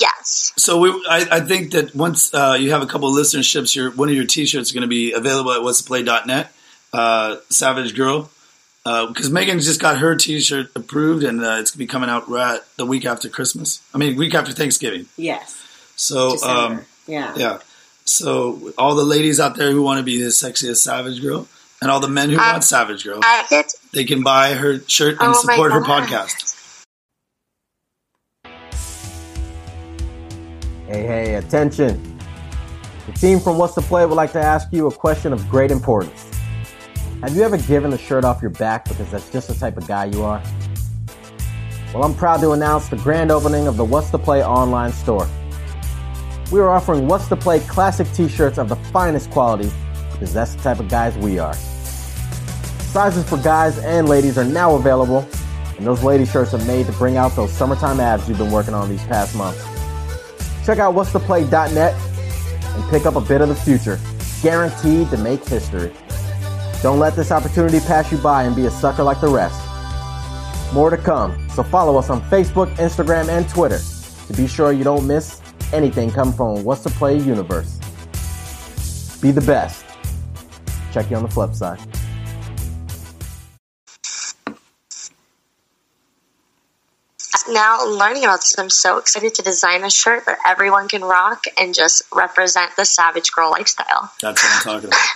Yes. So I think that once you have a couple of listenerships, one of your T-shirts is going to be available at whatstheplay.net. Savage Girl, because Megan just got her T-shirt approved, and it's going to be coming out right the week after Christmas. I mean, week after Thanksgiving. Yes. So yeah. So all the ladies out there who want to be the sexiest Savage Girl, and all the men who want Savage Girl, they can buy her shirt and support her podcast. Hey, attention. The team from What's the Play would like to ask you a question of great importance. Have you ever given a shirt off your back because that's just the type of guy you are? Well, I'm proud to announce the grand opening of the What's the Play online store. We are offering What's the Play classic t-shirts of the finest quality because that's the type of guys we are. Sizes for guys and ladies are now available, and those lady shirts are made to bring out those summertime abs you've been working on these past months. Check out whatstheplay.net and pick up a bit of the future, guaranteed to make history. Don't let this opportunity pass you by and be a sucker like the rest. More to come, so follow us on Facebook, Instagram, and Twitter to be sure you don't miss anything coming from What's the Play universe. Be the best. Check you on the flip side. Now learning about this, I'm so excited to design a shirt that everyone can rock and just represent the Savage Girl lifestyle. That's what I'm talking about.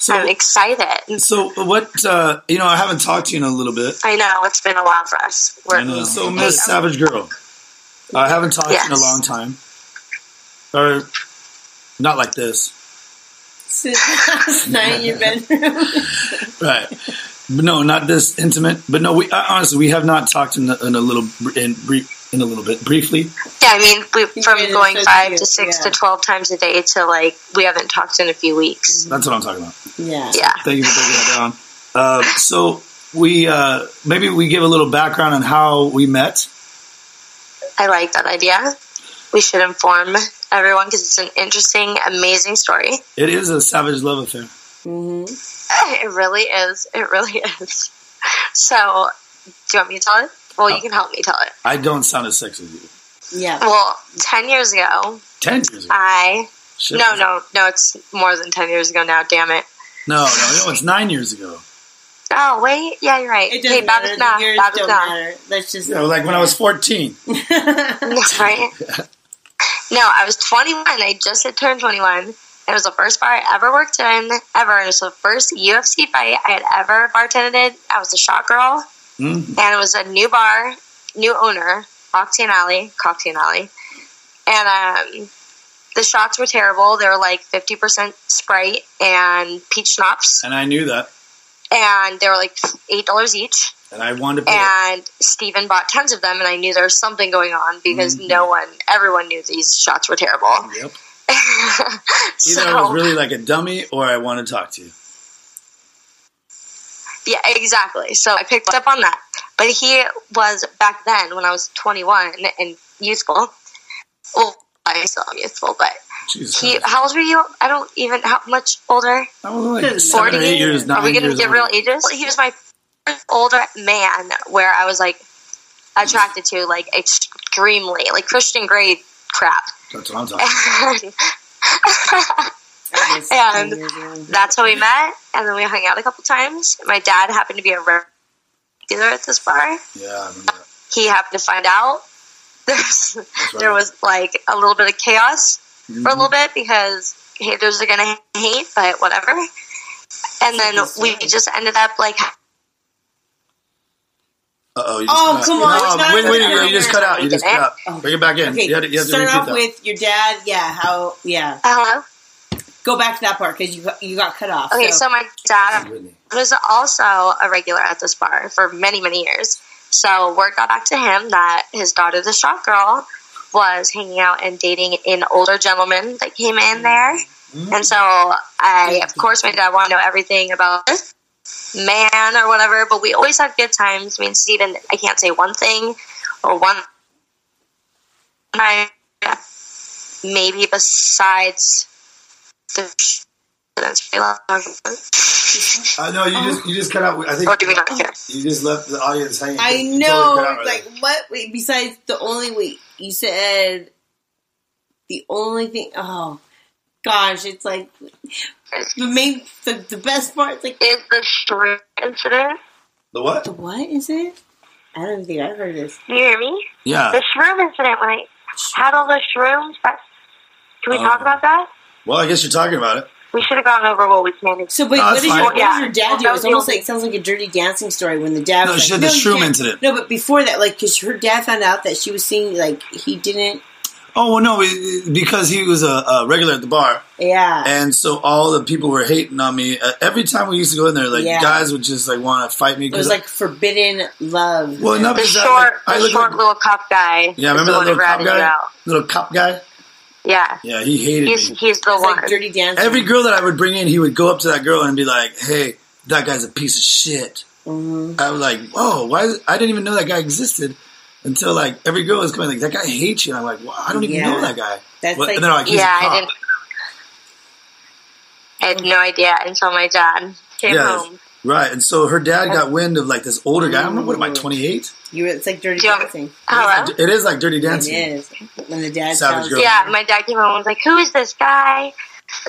So, I'm excited. So what, I haven't talked to you in a little bit. I know. It's been a while for us. So Miss Savage Girl, I haven't talked to you in a long time. Or not like this. Since last night in your bedroom. Right. But no, not this intimate. But no, we have not talked in a little bit briefly. Yeah, I mean, from going 5 to 6 to 12 times a day to like we haven't talked in a few weeks. That's what I'm talking about. Yeah. Thank you for breaking that down. So we maybe we give a little background on how we met. I like that idea. We should inform everyone because it's an interesting, amazing story. It is a savage love affair. Mm-hmm. It really is. So, do you want me to tell it? Well, you can help me tell it. I don't sound as sexy as you. Yeah. Well, 10 years ago. 10 years ago? No, it's more than 10 years ago now, damn it. No, it's 9 years ago. Oh, wait, yeah, you're right. It doesn't matter. Years don't matter. That's just... when I was 14. That's right. No, I was 21. I just had turned 21. It was the first bar I ever worked in, ever. It was the first UFC fight I had ever bartended. I was a shot girl. Mm-hmm. And it was a new bar, new owner, Cocktail Alley. And the shots were terrible. They were like 50% Sprite and peach schnapps. And I knew that. And they were like $8 each. And I wanted to pay it. Stephen bought tons of them, and I knew there was something going on because everyone knew these shots were terrible. Yep. Either I was really like a dummy or I want to talk to you. Yeah, exactly. So I picked up on that. But he was, back then, when I was 21 and youthful. Well, I still am youthful, but how old were you? I don't even, how much older? I was like 40. 8 years, are we going to get real ages? Well, he was my first older man where I was like attracted to like extremely, like Christian Grey crap. That's what I'm talking about. And that's how we met. And then we hung out a couple times. My dad happened to be a regular at this bar. Yeah, I remember that. He happened to find out. There was like a little bit of chaos for a little bit because haters are going to hate, but whatever. And then we just ended up like... Wait, you just cut out. Oh. Bring it back in. Okay. You have to start off with your dad. Hello? Go back to that part because you got cut off. Okay, so my dad was also a regular at this bar for many, many years. So word got back to him that his daughter, the shop girl, was hanging out and dating an older gentleman that came in there. Mm-hmm. And so I, of course, my dad wanted to know everything about this man or whatever, but we always had good times. Me and Stephen, I can't say one thing or one time, maybe besides the you just cut out. I think you just left the audience hanging. I know, totally what? Wait, besides the only week you said the only thing. Oh gosh, it's like. The main, the best part is the string incident. The what? The what is it? I don't think I've heard this. You hear me? Yeah. The shroom incident when I had all those shrooms. Can we talk about that? Well, I guess you're talking about it. We should have gone over what we can. So, wait, what did your dad do? It was almost like, it sounds like a Dirty Dancing story when the dad was she had the shroom incident. No, but before that, because her dad found out that she was seeing, he didn't. Oh, well, no, because he was a regular at the bar. Yeah. And so all the people were hating on me. Every time we used to go in there, guys would just, want to fight me. It was, forbidden love. Well, not because little cop guy. Yeah, remember that little cop guy? Yeah. Yeah, he hated me. He's the one. Dirty Dancing. Every girl that I would bring in, he would go up to that girl and be like, hey, that guy's a piece of shit. Mm-hmm. I was like, whoa, why? I didn't even know that guy existed. Until, every girl is coming, that guy hates you. And I'm like, well, I don't even know that guy. That's and they're like, he's a cop. I had no idea until my dad came home. Right. And so her dad got wind of, this older guy. I don't know, what am I, 28? It's like Dirty Dancing. Hello? It is like Dirty Dancing. It is. When the dad Savage Girl. Yeah, my dad came home and was like, who is this guy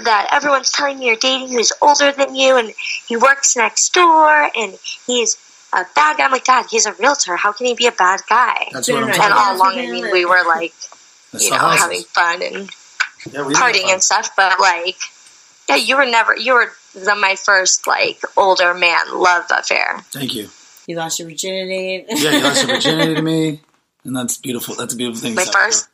that everyone's telling me you're dating who's older than you? And he works next door, and he's... a bad guy. I'm like, Dad, he's a realtor. How can he be a bad guy? That's what I'm saying. And all along, we were having fun and partying and stuff. But you were my first older man love affair. Thank you. You lost your virginity. You lost your virginity to me, and that's beautiful. That's a beautiful thing. My first.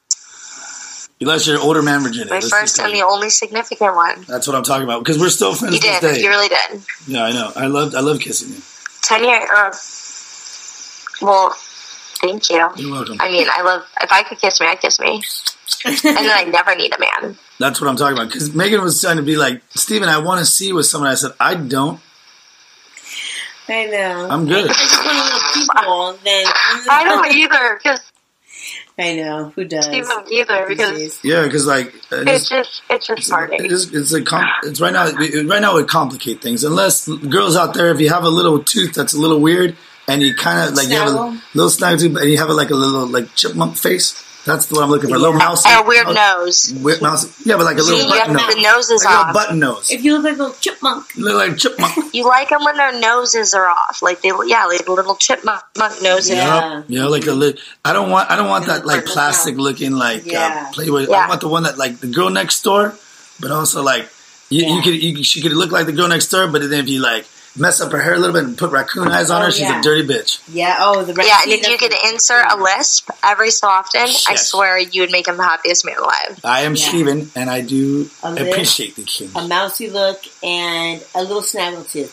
You lost your older man virginity. My first and the only significant one. That's what I'm talking about because we're still friends. You did. This day. You really did. Yeah, I know. I love kissing you. 10 years. Well, thank you. You're welcome. I mean, I love. If I could kiss me, I'd kiss me. And then I never need a man. That's what I'm talking about. Because Megan was trying to be like, Stephen, I want to see you with someone. I said, I don't. I know. I'm good. I don't either. Cause I know who does. Stephen either because it's just hard. It's right now. Right now, it would complicate things. Unless girls out there, if you have a little tooth that's a little weird, and you kind of you have a little snag tooth, and you have a little chipmunk face. That's what I'm looking for. A little mouse. A weird nose. Weird mouse. Yeah, but a little button nose. The nose is off. A button nose. If you look like a little chipmunk. You look like a chipmunk. You like them when their noses are off. Like little chipmunk noses. Yeah. Yeah, I don't want that plastic looking Playboy. Yeah. I want the one that the girl next door, but also she could look like the girl next door, but then if you mess up her hair a little bit and put raccoon eyes on her. She's a dirty bitch. Yeah. Oh, the raccoon. Yeah, and if you could insert a lisp every so often, yes. I swear you would make him the happiest man alive. I am Stephen, and I do appreciate the king. A mousy look and a little snaggletooth.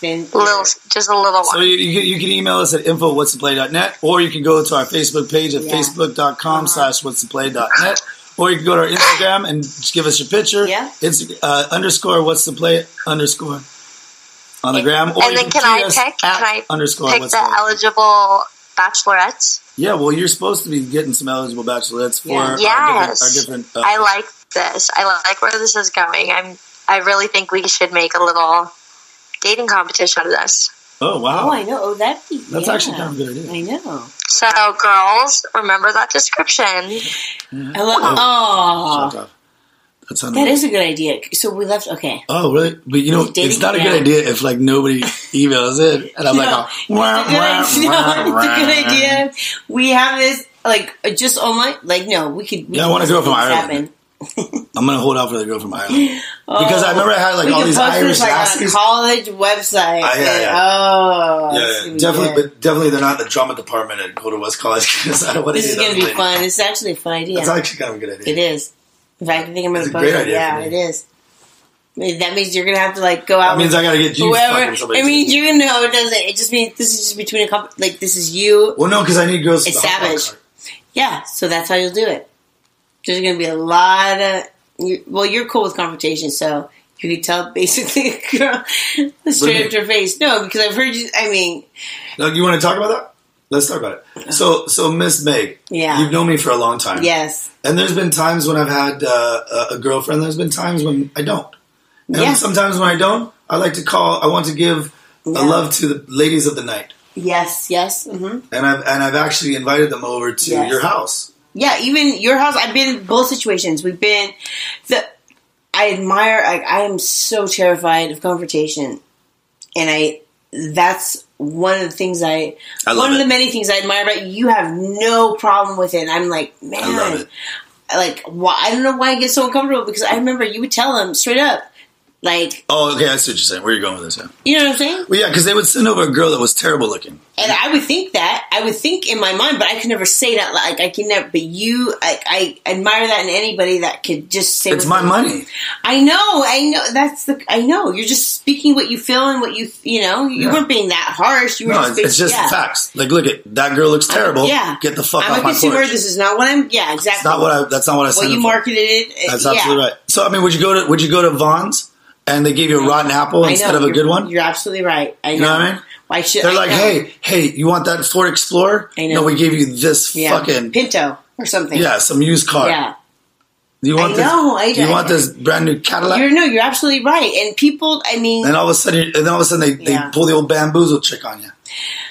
Then just a little one. So you can email us at info@whatstheplay.net, or you can go to our Facebook page at facebook.com/whatstheplay.net, or you can go to our Instagram and just give us your picture. Yeah. It's _whatstheplay_ on the gram, or and then can I pick the eligible bachelorettes? Yeah, well, you're supposed to be getting some eligible bachelorettes for our different I like this. I like where this is going. I really think we should make a little dating competition out of this. Oh, wow. Oh, I know. Oh, that's actually kind of a good idea. I know. So, girls, remember that description. Hello. Oh. That is a good idea. So we left, okay. Oh, really? But you know, it's not a good idea if like nobody emails in. And I'm it's a good idea. We have this like just online. Like, no, we could. We I want to go from Ireland. I'm going to hold out for the girl from Ireland. Oh, because I remember I had like all these Irish asses. College website. Definitely they're not in the drama department at Go to West College. I don't want to do that. This is going to be fun. It's actually a fun idea. It's actually kind of a good idea. It is. In fact, I think I'm going to post it. Yeah, it is. I mean, that means you're going to have to like go out. That means I got to get you fucking somebody. I mean, you know, it doesn't. It just means this is just between a couple. Like this is you. Well, no, because I need girls. It's Savage. Yeah, so that's how you'll do it. There's going to be a lot of... Well, you're cool with confrontation, so you can tell basically a girl straight up to her face. No, because I've heard you... I mean... No, you want to talk about that? Let's talk about it. So Miss Meg, you've known me for a long time. Yes. And there's been times when I've had a girlfriend. There's been times when I don't. And sometimes when I don't, I like to call... I want to give a love to the ladies of the night. Yes, yes. Mm-hmm. And I've actually invited them over to your house. Yeah, even your house. I've been in both situations. We've been... I am so terrified of confrontation. And that's one of the things I love. One of the many things I admire about you. You have no problem with it. And I'm like, man. I love it. Like, why, I don't know why I get so uncomfortable. Because I remember you would tell them straight up. Like... Oh, okay. I see what you're saying. Where are you going with this? Yeah. You know what I'm saying? Well, yeah, because they would send over a girl that was terrible looking. And I would think that. I would think in my mind, but I could never say that. Like, I can never... But you... I admire that in anybody that could just say... It's my money. I know. That's the... I know. You're just speaking what you feel and what you... You know? You weren't being that harsh. You were just... No, it's just facts. Like, look at... That girl looks terrible. Yeah. Get the fuck off my porch. I'm a consumer. This is not what I'm... Yeah, exactly. That's not what I said. What you marketed it. That's absolutely right. So, I mean, would you go to Vaughn's? And they gave you a rotten apple instead of a good one? You're absolutely right. I know. You know what I mean? Why should They're I like, know. hey, you want that Ford Explorer? I know. No, we gave you this fucking... Pinto or something. Yeah, some used car. Yeah. Do you want this brand new Cadillac? You're absolutely right. And people, I mean... And then all of a sudden they pull the old bamboozle trick on you.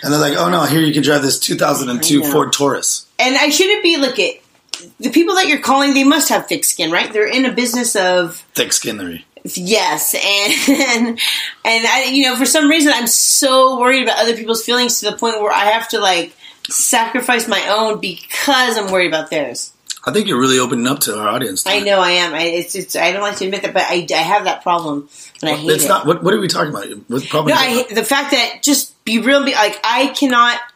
And they're like, oh no, here you can drive this 2002 Ford Taurus. And I shouldn't be... Look at... The people that you're calling, they must have thick skin, right? They're in a business of... Thick skinnery. Yes, and I, you know, for some reason I'm so worried about other people's feelings to the point where I have to like sacrifice my own because I'm worried about theirs. I think you're really opening up to our audience. I know I am. I don't like to admit that, but I have that problem, and I hate it. What are we talking about? What problem? No, I hate the fact that just be real. I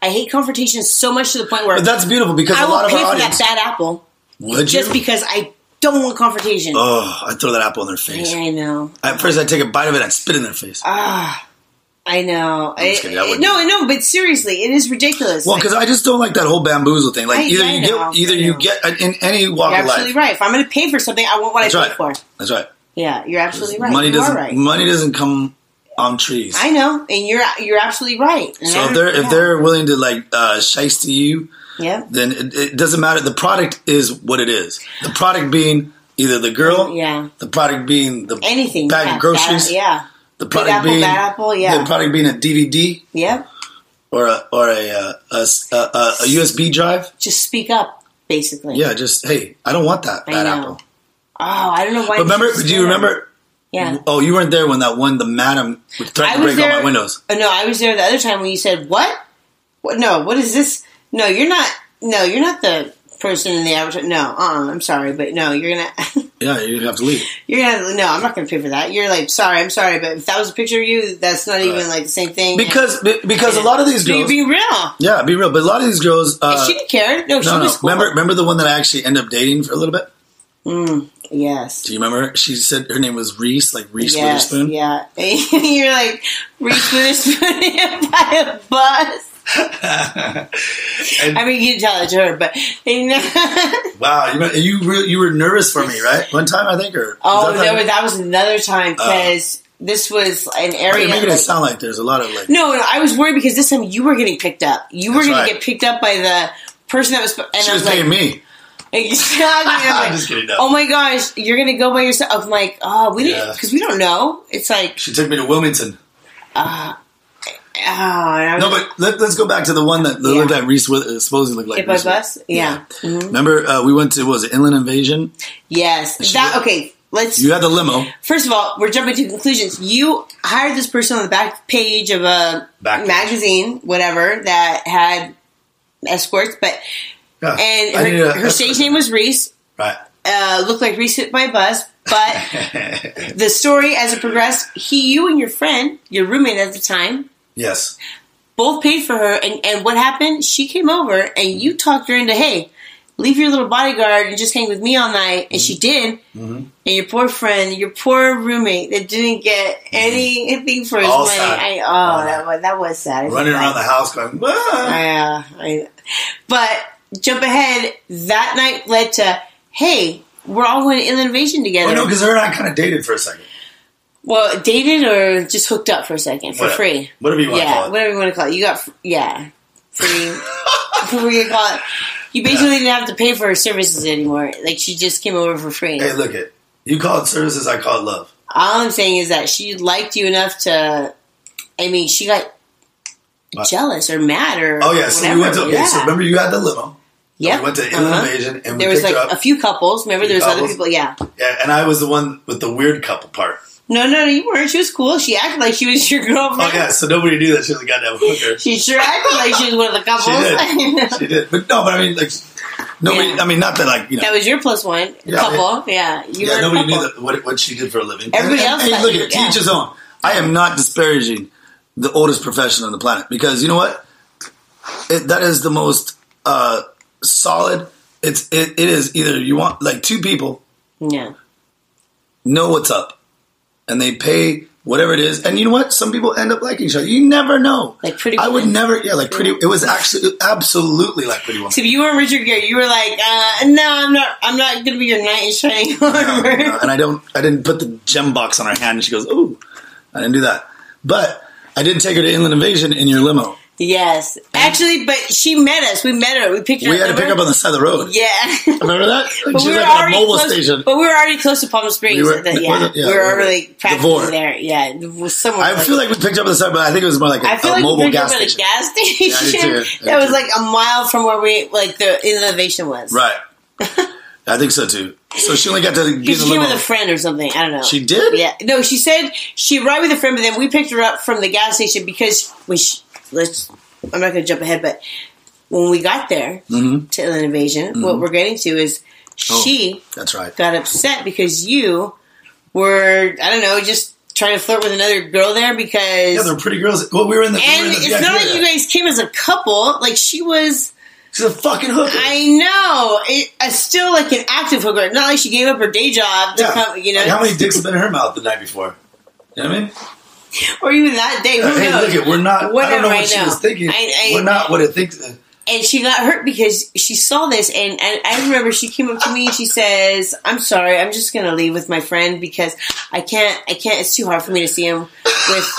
hate confrontation so much to the point where... But that's beautiful because a lot of our audience... I would pay for that bad apple. Would you? Just because I... don't want confrontation. Oh, I throw that apple in their face. Yeah, I know. At first, I take a bite of it and spit in their face. Ah, I know. No, but seriously, it is ridiculous. Well, because I just don't like that whole bamboozle thing. Like either you get in any walk of life. You're absolutely right. If I'm going to pay for something, I want what I pay for. That's right. Yeah, you're absolutely right. Money doesn't come on trees. I know, and you're absolutely right. And so if they're willing to like shiesty you. Yeah. Then it doesn't matter. The product is what it is. The product being either the girl, the product being the anything bag of groceries, the product the product being a DVD, or a USB drive. Just speak up, basically. Yeah, just hey, I don't want that bad apple. Oh, I don't know why. Do you remember? Yeah. Oh, you weren't there when that one the madam threatened to break all my windows. No, I was there the other time when you said what? No, what is this? No, you're not. No, you're not the person in the advertisement. No, I'm sorry, but no, you're gonna. Yeah, you're gonna have to leave. No, I'm not gonna pay for that. You're like, sorry, I'm sorry, but if that was a picture of you, that's not even like the same thing. Because a lot of these girls, be real. Yeah, be real. But a lot of these girls, she didn't care. No, she was cool. Remember the one that I actually ended up dating for a little bit. Yes. Do you remember her? She said her name was Reese, like Reese Witherspoon. Yeah, you're like Reese Witherspoon by a bus. I mean, you can tell it to her, but wow, you were nervous for me, right? One time, I think, or that was another time because this was an area. You're making it sound like there's a lot of like. No, I was worried because this time you were getting picked up. You were going to get picked up by the person that was. And she was paying me. Exactly. I'm just kidding. No. Oh my gosh, you're going to go by yourself? I'm like, oh, we didn't because we don't know. It's like she took me to Wilmington. But let's go back to the one that looked like Reese supposedly looked like. Hit by bus? Yeah. Mm-hmm. Remember, we went to, what was it, Inland Invasion? Yes. You had the limo. First of all, we're jumping to conclusions. You hired this person on the back page of a magazine, whatever, that had escorts, but and her stage name was Reese. Right. Looked like Reese hit by a bus, but the story as it progressed, you and your friend, your roommate at the time. Yes. Both paid for her, and what happened? She came over, and you talked her into, hey, leave your little bodyguard and just hang with me all night. And she did. Mm-hmm. And your poor friend, your poor roommate that didn't get anything for his all money. That was sad. Running around the house going, but jump ahead, that night led to, hey, we're all going to Inland Invasion together. Well, no, because her and I kind of dated for a second. Well, dated or just hooked up for a second for free. Whatever you want to call it. Whatever you want to call it. You got, free. Whatever you call it. You basically didn't have to pay for her services anymore. Like, she just came over for free. Hey, look it. You call it services, I call it love. All I'm saying is that she liked you enough to, I mean, she got jealous or mad or whatever. So we went to, so remember you had the limo. Yeah. We went to Inland Invasion. And there was like a few couples. Remember there was other people, Yeah, and I was the one with the weird couple part. No, you weren't. She was cool. She acted like she was your girlfriend. Oh, yeah, so nobody knew that she was a goddamn hooker. She sure acted like she was one of the couples. She did. But I mean, like, nobody, I mean, not that, like, you know. That was your plus one couple. Yeah. You were nobody knew that, what she did for a living. Everybody else, look at it. To each his own. I am not disparaging the oldest profession on the planet because, you know what? That is the most solid. It is either you want, like, two people know what's up. And they pay whatever it is. And you know what? Some people end up liking each other. You never know. Like Pretty Woman. I would never, like Pretty. It was actually absolutely like Pretty Woman. So if you were Richard Gere, you were like, no, I'm not going to be your knight in shining armor. No. And I didn't put the gem box on her hand. And she goes, ooh, I didn't do that. But I did take her to Inland Invasion in your limo. Yes. Actually, but she met us. We met her. We picked her up. We had to pick up on the side of the road. Yeah. Remember that? Like she was at a mobile station. But we were already close to Palm Springs. We were already practicing there. Yeah. Somewhere I feel like we picked up on the side, but I think it was more like a mobile gas station. I feel like we picked up at a gas station. That was like a mile from where the innovation was. Right. I think so, too. So she only got to be in the limo. She came with a friend or something. I don't know. She did? Yeah. No, she said she arrived with a friend, but then we picked her up from the gas station because I'm not going to jump ahead, but when we got there to Inland Invasion, what we're getting to is she got upset because you were, I don't know, just trying to flirt with another girl there because... Yeah, there were pretty girls. Well, we were in the... And it's not like you guys came as a couple. Like, she was... She's a fucking hooker. I know. Still like an active hooker. Not like she gave up her day job to come, you know. Like how many dicks have been in her mouth the night before? You know what I mean? Or even that day. Who knows? Hey, look, we're not... Whatever, I don't know what she was thinking. We're not what it thinks. And she got hurt because she saw this. And I remember she came up to me and she says, I'm sorry, I'm just going to leave with my friend because I can't. It's too hard for me to see him with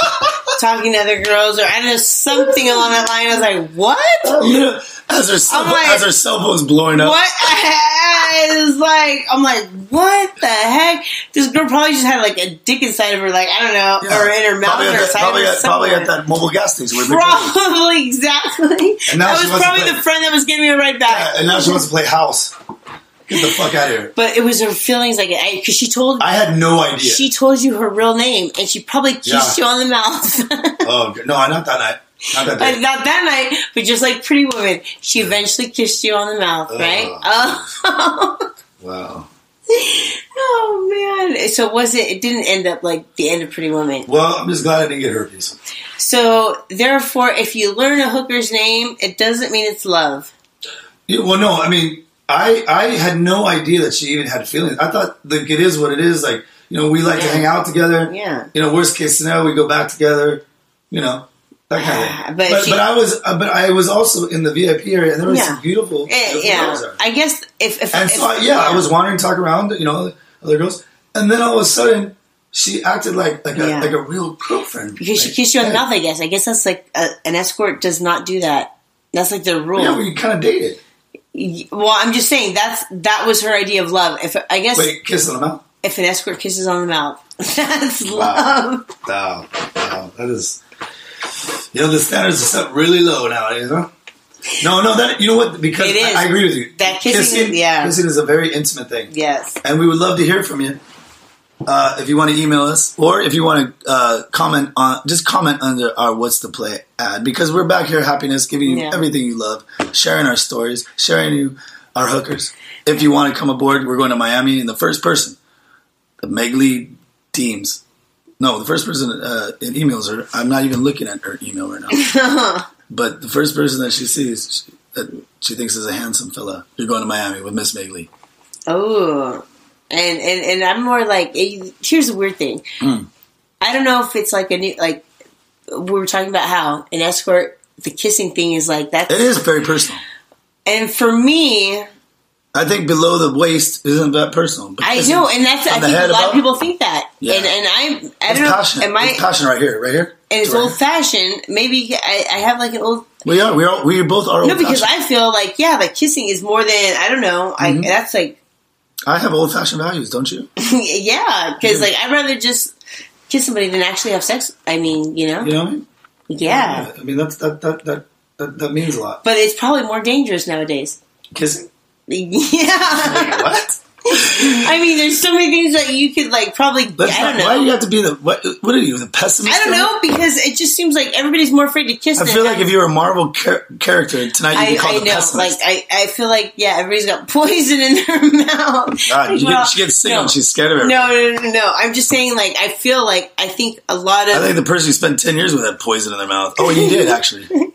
talking to other girls. Or I don't know, something along that line. I was like, what? As her cell phone's blowing up. What? I'm like, what the heck? This girl probably just had like a dick inside of her, like, I don't know, or in her mouth or side of her. Probably at that mobile gas station. Probably, exactly. That was probably the friend that was giving me a ride back. Yeah, and now she wants to play house. Get the fuck out of here. But it was her feelings, like, because she told... I had no idea. She told you her real name, and she probably kissed you on the mouth. Oh, no, not that night. Not that night, but just like Pretty Woman, she eventually kissed you on the mouth, right? Oh. Wow. Oh, man. So it didn't end up like the end of Pretty Woman. Well, I'm just glad I didn't get herpes. So, therefore, if you learn a hooker's name, it doesn't mean it's love. Yeah, well, no, I mean, I had no idea that she even had feelings. I thought, like, it is what it is. Like, you know, we like to hang out together. Yeah. You know, worst case scenario, we go back together, you know. That kind of but I was also in the VIP area, and there was some beautiful girls there. I guess I was wandering, talking around, you know, other girls, and then all of a sudden she acted like a real girlfriend because she kissed you on the mouth. I guess that's like an escort does not do that. That's like the rule. Yeah, well, you kind of dated. Well, I'm just saying that was her idea of love. Wait, kiss on the mouth. If an escort kisses on the mouth, that's love. Wow, that is. You know, the standards are set really low nowadays, huh? No, that, you know what? Because I agree with you. That kissing is a very intimate thing. Yes. And we would love to hear from you. If you want to email us, or if you want to comment on, just comment under our What's the Play ad, because we're back here at Happiness, giving you everything you love, sharing our stories, sharing you our hookers. If you want to come aboard, we're going to Miami, and the first person, the Megli Deems. No, the first person in emails her. I'm not even looking at her email right now. But the first person that she sees that she thinks is a handsome fella, you're going to Miami with Miss Megli. Oh. And I'm more like, here's the weird thing. I don't know if it's like a new, like we were talking about how an escort, the kissing thing is like that. It is very personal. And for me, I think below the waist isn't that personal. I know, and that's, I think a lot of people think that. Yeah. And I don't know. Passionate. It's passionate right here. And it's old fashioned. Maybe I have like an old. We both are old fashioned. No, because I feel like, the kissing is more than, I don't know. That's like. I have old-fashioned values, don't you? Because like I'd rather just kiss somebody than actually have sex. I mean, you know. You know what I mean? Yeah. I mean that means a lot. But it's probably more dangerous nowadays. Kissing? Yeah. Wait, what? I mean, there's so many things that you could like probably. I don't know. Why do you have to be the what are you, the pessimist? I don't know, because it just seems like everybody's more afraid to kiss. I feel like if you're a Marvel character tonight, you'd be called the pessimist. I feel like everybody's got poison in their mouth. God, like, she gets sick and she's scared of everything. No. I'm just saying, like I think the person who spent 10 years with had poison in their mouth. Oh, you did actually.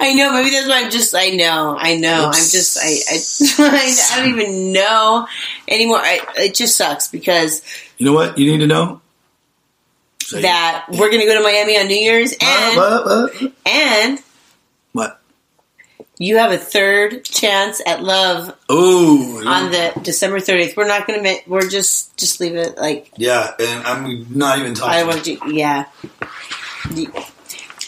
I know, maybe that's why I'm just, I know. Oops. I don't even know anymore. It just sucks because. You know what you need to know? That we're going to go to Miami on New Year's and. And. What? You have a third chance at love. Ooh. On the December 30th. We're not going to, we're just leave it like. Yeah, and I'm not even talking.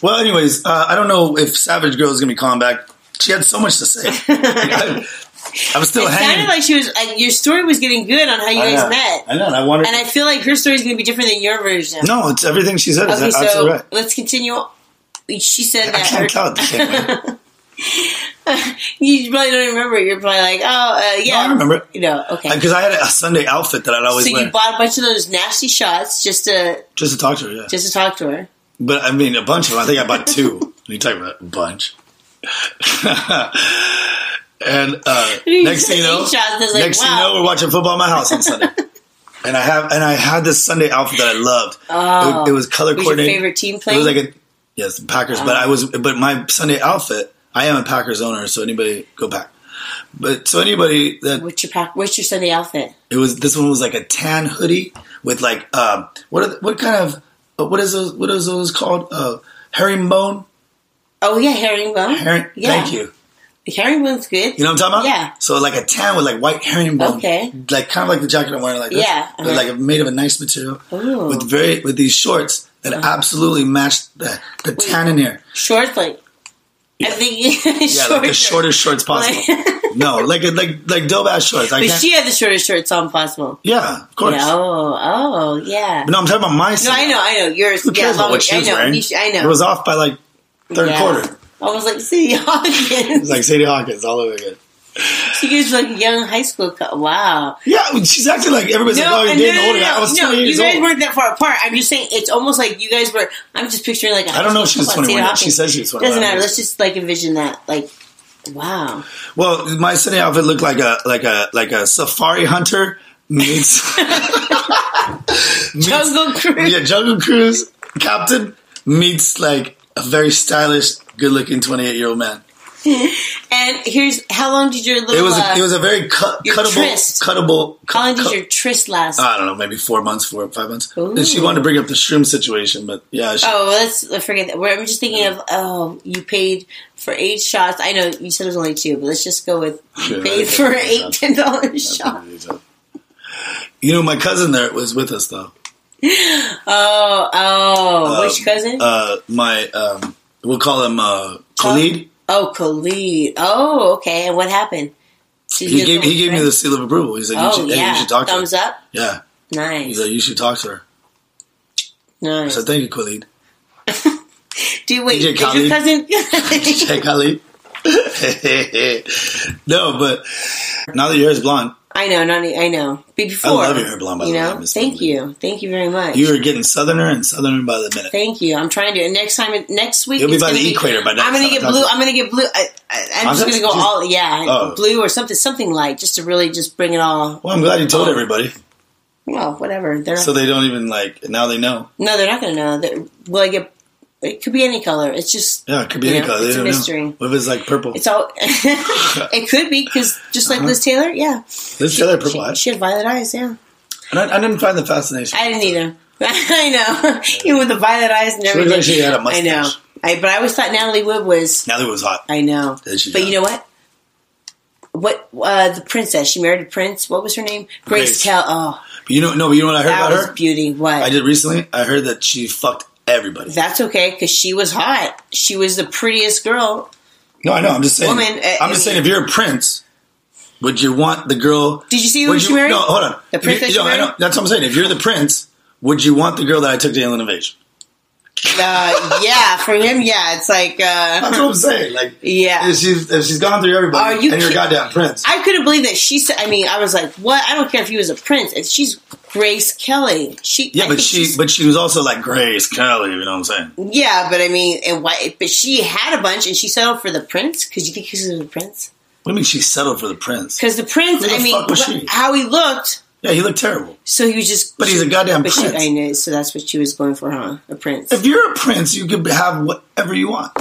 Well, anyways, I don't know if Savage Girl is going to be calling back. She had so much to say. I'm still hanging. It sounded like she was. Your story was getting good on how you guys met. I know. I feel like her story is going to be different than your version. No, it's everything she said. Okay, so right. Let's continue. She said that. I can't count. You probably don't remember it. You're probably like, yeah. No, I remember it. You know, okay. Because I had a Sunday outfit that I'd always wear. So you bought a bunch of those nasty shots just to talk to her. Yeah. Just to talk to her. But, I mean, a bunch of them. I think I bought two. What are you talking about? A bunch. And next thing you know, we're watching football at my house on Sunday. and I had this Sunday outfit that I loved. Oh, it was color coordinated. Your favorite team playing? It was like the Packers. Oh. But my Sunday outfit, I am a Packers owner, so anybody, go Pack. But so anybody that what's your Sunday outfit? This one was like a tan hoodie with like what is those called? Herringbone? Oh, yeah, herringbone. Thank you. Herringbone's good. You know what I'm talking about? Yeah. So like a tan with like white herringbone. Okay. Like kind of like the jacket I'm wearing like this. Yeah. Uh-huh. But like made of a nice material. Ooh. With these shorts that absolutely matched the tan in here. Shorts like... Yeah. I think like the shortest shorts possible. No, like dope ass shorts. She had the shortest shorts on possible. Yeah, of course. Oh, yeah. But no, I'm talking about my side. No, I know. Yours. Who cares about what she's wearing? I know. It was off by like third quarter. I was like Sadie Hawkins. It was like Sadie Hawkins all over again. She gives like a young high school cut. Wow. Yeah, she's acting like everybody's older. I was 20 years old. You guys weren't that far apart. I'm just saying, it's almost like you guys were. I'm just picturing like a high school. I don't know if she was 21. She says she was 21. Doesn't matter. Let's just like envision that. Like, wow. Well, my Sunday outfit looked like a safari hunter meets Jungle Cruise. Yeah, Jungle Cruise captain meets like a very stylish, good-looking 28-year-old man. And here's how long did your little it was a very cuttable. How long did your tryst last? I don't know, maybe 4 months, 4 or 5 months. Ooh. And she wanted to bring up the shroom situation, but yeah. Let's forget that. I'm just thinking of you paid for 8 shots. I know you said it was only 2, but let's just go with paid for $8, $10 shots. You know, my cousin there was with us though. Which cousin? My we'll call him Khalid. Oh, Khalid. Oh, okay. And what happened? He gave me the seal of approval. He's like, you should talk to her. Thumbs up? Yeah. Nice. He's like, you should talk to her. Nice. I said, thank you, Khalid. Is your cousin? DJ Khalid. No, but Now that your hair is blonde. I know, not I know. Before, I love your hair blonde, by the way. You know, thank you. Thank you very much. You are getting southerner and southerner by the minute. Thank you. I'm trying to. And next time, next week. You'll be by the equator by next time. I'm going to get blue. I'm just going to go all, blue or something light, just to really just bring it all. Well, I'm glad you told everybody. Well, whatever. So they don't even now they know. No, they're not going to know. Will I get... It could be any color. It's just... Yeah, it could be any color. It's a mystery. Know. What if it's like purple? It's all... It could be, because just like Liz Taylor, yeah. Liz Taylor had purple eyes. She had violet eyes, yeah. And I didn't find the fascination. I didn't either. I know. Even with the violet eyes and everything. She looked like she had a mustache. I know. But I always thought Natalie Wood was... Natalie Wood was hot. I know. But you know what? The princess. She married a prince. What was her name? Grace Kelly. Oh. But you know what I heard about her? That was beauty. What? I did recently. I heard that she fucked everybody. That's okay, because she was hot. She was the prettiest girl. No, I know. I'm just saying. Woman, saying, if you're a prince, would you want the girl? Did you see who she married? No, hold on. The princess. That's what I'm saying. If you're the prince, would you want the girl that I took to Inland Invasion? Yeah, for him, yeah. It's like that's what I'm saying. Like, yeah, if she's gone through everybody, you're a goddamn prince. I couldn't believe that she said. I mean, I was like, what? I don't care if he was a prince. If she's Grace Kelly. She was also like Grace Kelly. You know what I'm saying? Yeah, but I mean, but she had a bunch, and she settled for the prince. Because you think she was a prince? What do you mean she settled for the prince? Because the prince. How he looked. Yeah, he looked terrible. So he was just... But he's a goddamn prince. I know, so that's what she was going for, huh? A prince. If you're a prince, you could have whatever you want.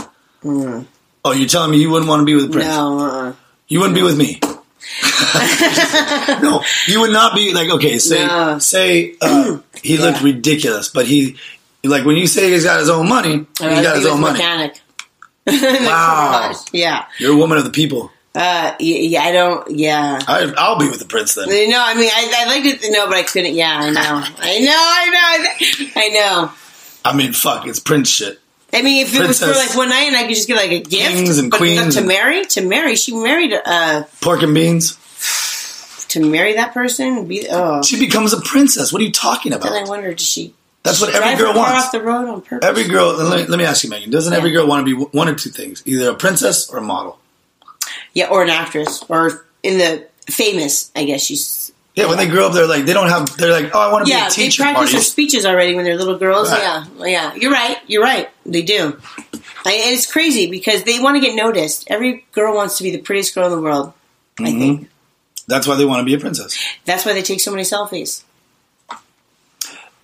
Mm. Oh, you're telling me you wouldn't want to be with a prince? No, You wouldn't be with me. No, you would not be like, okay, say he looked ridiculous, but he... Like, when you say he's got his own money, he's got his own money. Mechanic. Wow. Yeah. You're a woman of the people. I'll be with the prince then. No, I mean, I'd like to know, but I couldn't, yeah, I know. I know. I mean, fuck, it's prince shit. I mean, if it was for like one night and I could just get like a gift. Kings and queens. To marry, she married pork and beans. To marry that person? She becomes a princess. What are you talking about? And I wonder, does she... That's what every girl wants. Off the road on purpose? Every girl, let me ask you, Megan, doesn't every girl want to be one or two things? Either a princess or a model? Yeah, or an actress, or in the famous, I guess she's... Yeah, when they grow up, they're like, they're like, oh, I want to be a teacher. Yeah, they practice their speeches already when they're little girls. Right. Yeah, you're right, they do. And it's crazy, because they want to get noticed. Every girl wants to be the prettiest girl in the world, I think. That's why they want to be a princess. That's why they take so many selfies.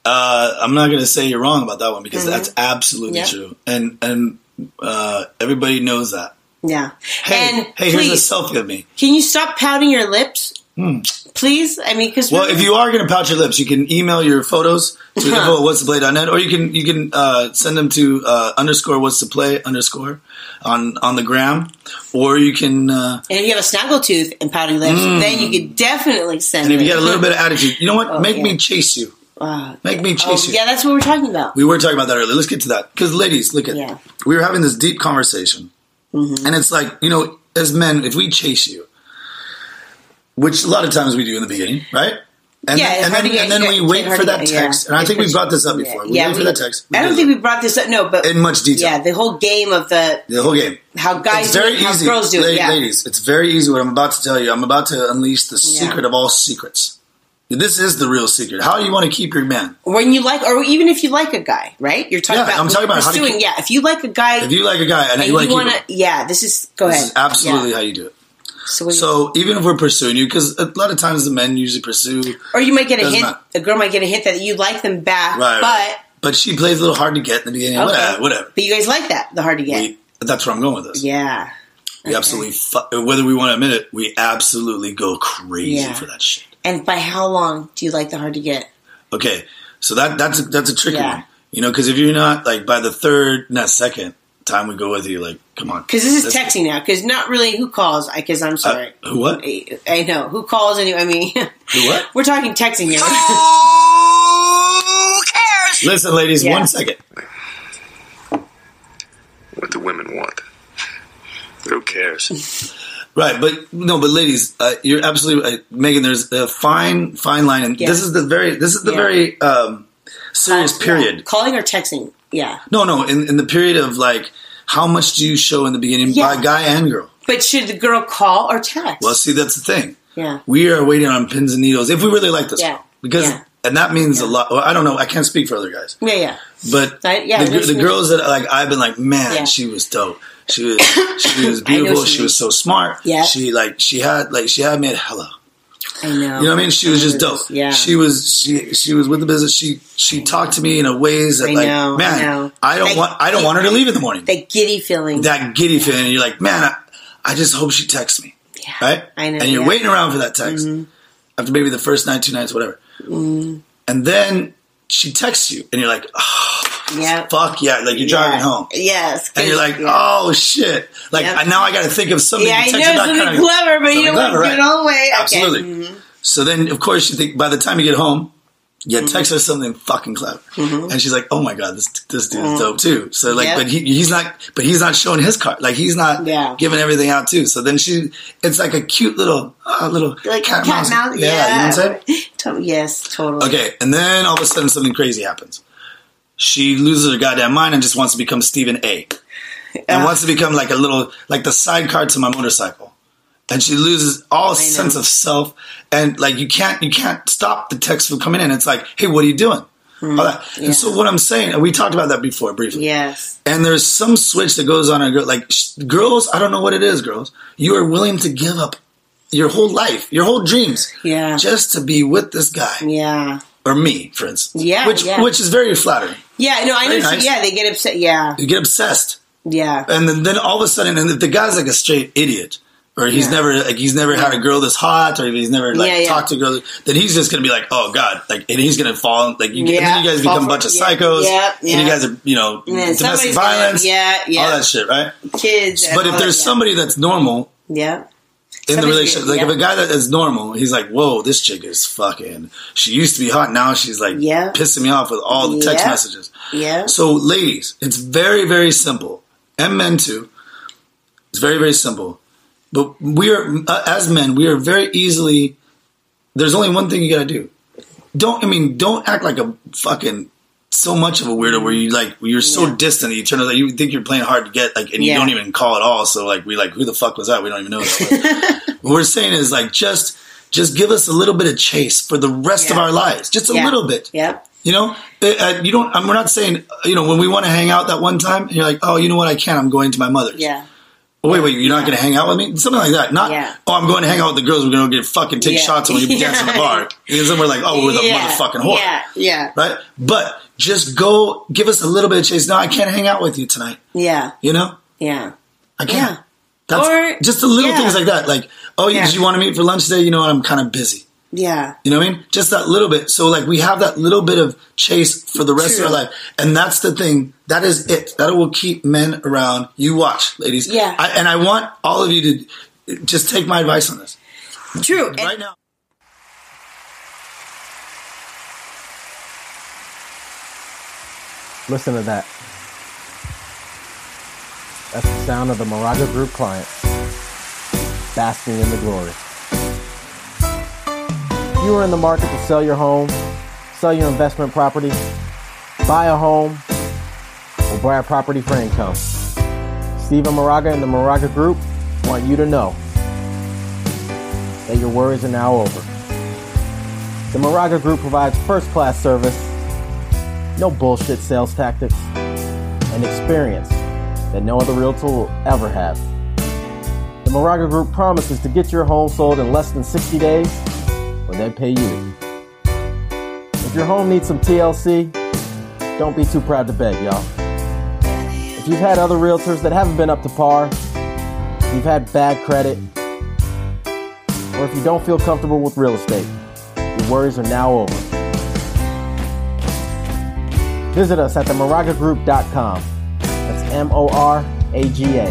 I'm not going to say you're wrong about that one, because that's absolutely true. And everybody knows that. Yeah. Hey, please, here's a selfie of me. Can you stop pouting your lips? Please? I mean, because... Well, if you are going to pout your lips, you can email your photos to whatstheplay.net, or you can send them to _whatstheplay_ on the gram, or you can... and if you have a snaggletooth and pouting lips, then you can definitely send them. And if you got a little bit of attitude, you know what? Make me chase you. Make me chase you. Yeah, that's what we're talking about. We were talking about that earlier. Let's get to that. Because, ladies, look at it. We were having this deep conversation. Mm-hmm. And it's like, you know, as men, if we chase you, which a lot of times we do in the beginning, right? And then we wait for that text. And I think we brought this up before. We wait for that text. I don't think we brought this up, no, but... In much detail. Yeah, the whole game of the... The whole game. How guys do it, how girls do it, yeah. Ladies, it's very easy what I'm about to tell you. I'm about to unleash the secret of all secrets. This is the real secret. How do you want to keep your man? When you like, or even if you like a guy, right? You're talking about. I'm talking about pursuing. How to keep, if you like a guy, and you want to, This is This is absolutely how you do it. So even if we're pursuing you, because a lot of times the men usually pursue, or you might get a hint. A girl might get a hint that you like them back, but she plays a little hard to get in the beginning. Okay. Whatever. But you guys like that, the hard to get. That's where I'm going with this. Yeah. We absolutely, whether we want to admit it, we absolutely go crazy for that shit. And by how long do you like the hard to get? Okay, so that's a tricky one. You know, because if you're not, like, by the second time we go with you, like, come on. Because this is texting now, because not really who calls, because I'm sorry. Who what? I know, who calls anyway, I mean. Who what? We're talking texting here. Who cares? Listen, ladies, 1 second. What do women want? Who cares? Right, but ladies, you're absolutely Megan. There's a fine line, and this is the very serious period. Yeah. Calling or texting, no. In the period of like, how much do you show in the beginning by guy and girl? But should the girl call or text? Well, see, that's the thing. Yeah. We are waiting on pins and needles if we really like this girl. Because, and that means a lot. Well, I don't know. I can't speak for other guys. Yeah, yeah. But the girls that like I've been like, man, she was dope. She was beautiful. She was so smart. Yeah. She had me at hello. I know. You know what I mean? She was just dope. Yeah. She was with the business. She talked to me in a ways that I don't want her to leave in the morning. That giddy feeling. And you're like, man, I just hope she texts me. Yeah. Right? I know. And you're waiting around for that text. Mm-hmm. After maybe the first night, 2 nights, whatever. Mm-hmm. And then she texts you and you're like, oh, fuck yeah. Like you're driving home. Yes. And you're like, oh shit. Like now I got to think of something. Yeah, to text about something clever, but you don't want to do it all the way. Absolutely. Okay. Mm-hmm. So then of course you think by the time you get home, you text her something fucking clever. Mm-hmm. And she's like, oh my God, this dude is dope too. So like, but he's not showing his card. Like he's not giving everything out too. So then it's like a cute little like cat mouse. Yeah. You know what I'm saying? Yes, totally. Okay. And then all of a sudden something crazy happens. She loses her goddamn mind and just wants to become Stephen A. And wants to become like a little, like the sidecar to my motorcycle. And she loses all sense of self. And like, you can't stop the text from coming in. It's like, hey, what are you doing? Mm, all that. Yeah. And so what I'm saying, and we talked about that before briefly. Yes. And there's some switch that goes on. Like girls, I don't know what it is, girls. You are willing to give up your whole life, your whole dreams. Yeah. Just to be with this guy. Yeah. Or me, for instance. Yeah. Which is very flattering. Yeah, no, I know. Nice. Yeah, they get upset. Yeah. You get obsessed. Yeah. And then all of a sudden, and the guy's like a straight idiot, or he's never had a girl this hot, or he's never talked to girls, then he's just going to be like, oh God, like, and he's going to fall, like, and then you guys become a bunch of psychos, and you guys are, you know, domestic violence, all that shit, right? Kids. But if there's somebody that's normal, in the relationship, like if a guy that is normal, he's like, whoa, this chick is fucking, she used to be hot, now she's like pissing me off with all the text messages. Yeah. So ladies, it's very, very simple. And men too. It's very, very simple. But we are, as men, we are very easily, there's only one thing you gotta do. Don't act like a fucking, so much of a weirdo where you're so distant that you turn out, like, you think you're playing hard to get, like, and you don't even call at all. So like, we like, who the fuck was that? We don't even know that. What we're saying is like, just give us a little bit of chase for the rest of our lives. Just a little bit. Yeah. You know, we're not saying, you know, when we want to hang out that one time and you're like, oh, you know what? I can't, I'm going to my mother's. Yeah. Wait, you're not going to hang out with me? Something like that. Not, oh, I'm going to hang out with the girls. We're going to get fucking take shots when we dance in the bar. And then we're like, oh, we're the motherfucking whore. Yeah, yeah. Right? But just go, give us a little bit of chase. No, I can't hang out with you tonight. Yeah. You know? Yeah. I can't. Yeah. That's just the little things like that. Like, oh, did you want to meet for lunch today? You know what? I'm kind of busy. Yeah. You know what I mean? Just that little bit. So, like, we have that little bit of chase for the rest of our life. And that's the thing. That is it. That will keep men around. You watch, ladies. Yeah. I want all of you to just take my advice on this. True. Right now. Listen to that. That's the sound of the Moraga Group clients basking in the glory. If you are in the market to sell your home, sell your investment property, buy a home, or buy a property for income, Stephen Moraga and the Moraga Group want you to know that your worries are now over. The Moraga Group provides first-class service, no bullshit sales tactics, and experience that no other realtor will ever have. The Moraga Group promises to get your home sold in less than 60 days. They pay you. If your home needs some TLC, don't be too proud to beg, y'all. If you've had other realtors that haven't been up to par, if you've had bad credit, or if you don't feel comfortable with real estate, your worries are now over. Visit us at themoragagroup.com. That's MORAGA.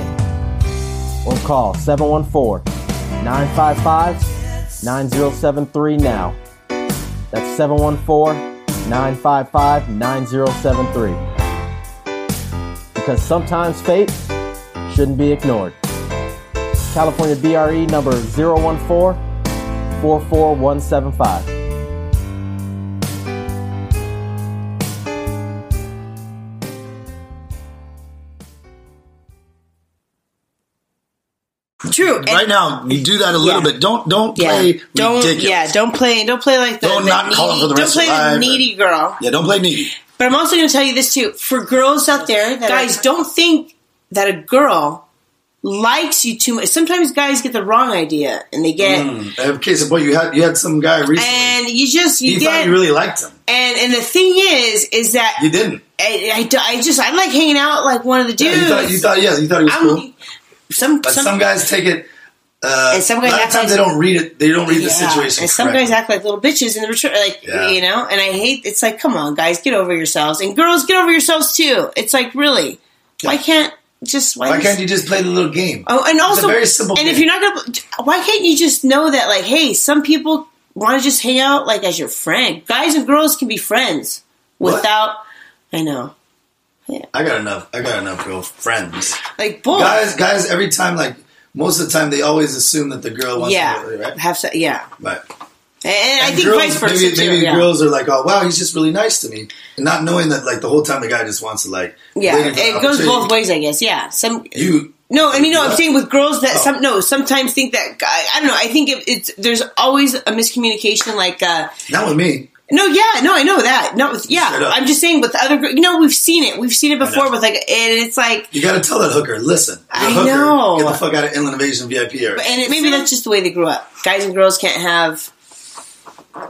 Or call 714-955-9073 now. That's 714-955-9073. Because sometimes fate shouldn't be ignored. California BRE number 014-44175. True. Right now, you do that a little bit. Don't play ridiculous. Yeah, don't play like that. Don't play the needy girl. Yeah, don't play needy. But I'm also going to tell you this too. For girls out there, guys, don't think that a girl likes you too much. Sometimes guys get the wrong idea and they get... Case in point, you had some guy recently. And you thought you really liked him. And the thing is that... You didn't. I like hanging out like one of the dudes. You thought he was cool. But some guys take it. And some guys a lot of times they don't read it. They don't read the situation. And some guys act like little bitches in the return, you know. And I hate. It's like, come on, guys, get over yourselves, and girls, get over yourselves too. It's like, really, why can't you just play the little game? Oh, and also, it's a very simple game. If you're not gonna, why can't you just know that? Like, hey, some people want to just hang out like as your friend. Guys and girls can be friends without. I know. Yeah. I got enough girl friends. Like boys, guys. Every time, like most of the time, they always assume that the girl wants to be, right? Have sex, right. And I think girls, vice versa. Maybe girls are like, "Oh, wow, he's just really nice to me," and not knowing that, like the whole time, the guy just wants to, like, It goes both ways, I guess. Yeah, I'm saying with girls that sometimes think that guy. I don't know. I think there's always a miscommunication, like not with me. No, I know that. I'm just saying with other girls. You know, we've seen it before with like, and it's like you got to tell that hooker, listen, I know, get the fuck out of Inland Invasion VIP area. Maybe that's just the way they grew up. Guys and girls can't have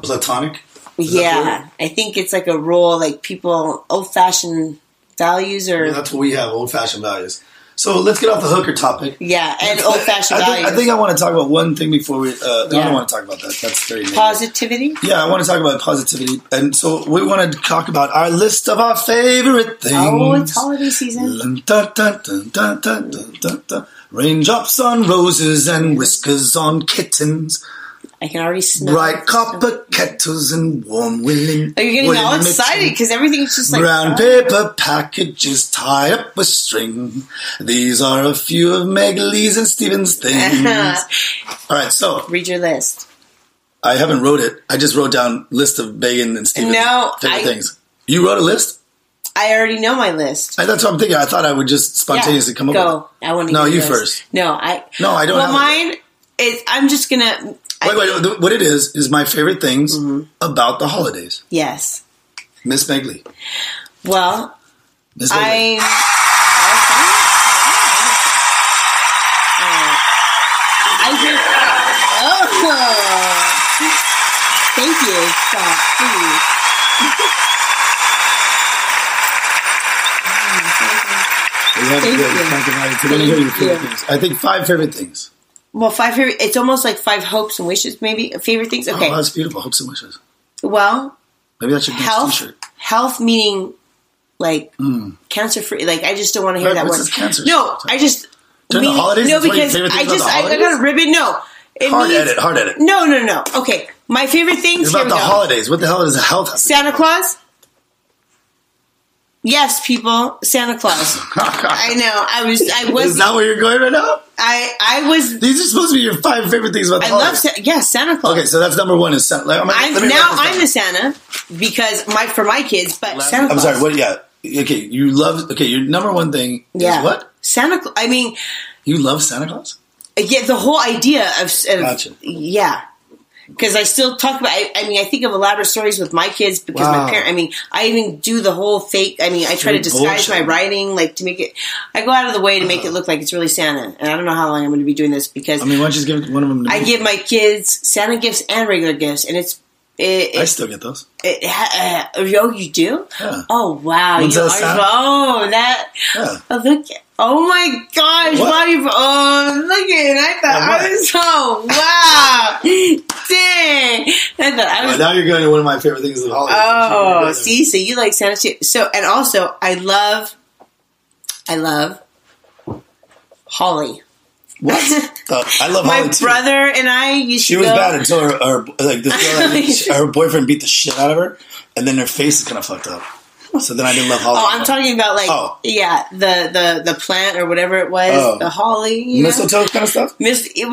platonic. I think it's like a role, like people old fashioned values, or that's what we have, old fashioned values. So let's get off the hooker topic. Yeah, and old fashioned values. I think I want to talk about one thing before we. I don't want to talk about that. That's very negative. Positivity. Yeah, I want to talk about positivity, and so we want to talk about our list of our favorite things. Oh, it's holiday season. Dun, dun, dun, dun, dun, dun, dun, dun. Raindrops on roses and whiskers on kittens. I can already smell bright copper kettles and warm woolen. Are you getting all excited because everything's just like brown paper packages tied up with string. These are a few of Meg Lee's and Stephen's things. All right, so read your list. I haven't wrote it. I just wrote down list of Megan and Stephen's favorite things. You wrote a list? I already know my list. That's what I'm thinking. I thought I would just spontaneously come up with it. I want to. No, you first. No, I don't. Well, mine is. I'm just gonna. Wait, what it is my favorite things about the holidays. Yes. Miss Meg Lee. Well, Miss Meg Lee. Thank you. Thank you. I think 5 favorite things. Well, 5 favorite... It's almost like 5 hopes and wishes, maybe. Favorite things? Okay. Oh, that's beautiful. Hopes and wishes. Well... Maybe that should be a t-shirt. Health meaning, like, cancer-free. Like, I just don't want to hear that word. Cancer? No, I just... During the holidays? No, because I got a ribbon. No. Hard edit. No. Okay. My favorite things... It's about the holidays. What the hell is a health... Santa Claus? Yes, people. Santa Claus. I know. Is that where you're going right now? These are supposed to be your 5 favorite things about the holidays. Santa Claus. Okay, so that's number 1 is Santa. Like, I'm the Santa because for my kids, but Santa Claus. I'm sorry, what? Yeah. Okay, your number 1 thing is what? Santa Claus. I mean. You love Santa Claus? Yeah, the whole idea of gotcha. Yeah. Because I still talk about, I think of elaborate stories with my kids because my parents, I even do the whole fake, I try to disguise my writing, like to make it, I go out of the way to make it look like it's really Santa. And I don't know how long I'm going to be doing this because. Why don't you just give one of them to me? I give my kids Santa gifts and regular gifts and I still get those. You do? Yeah. Oh, wow. Look. Oh, my gosh. Look at it. I thought dang. I thought I was. Now you're going to one of my favorite things of holidays. Oh, see? So you like Santa too. So, and also, I love holly. What? I love my Holly brother too. And I used to. She was bad until this girl, her boyfriend beat the shit out of her, and then her face is kind of fucked up. So then I didn't love Holly. Oh, I'm talking about the plant or whatever it was, the holly, you know? Mistletoe kind of stuff. Because I'm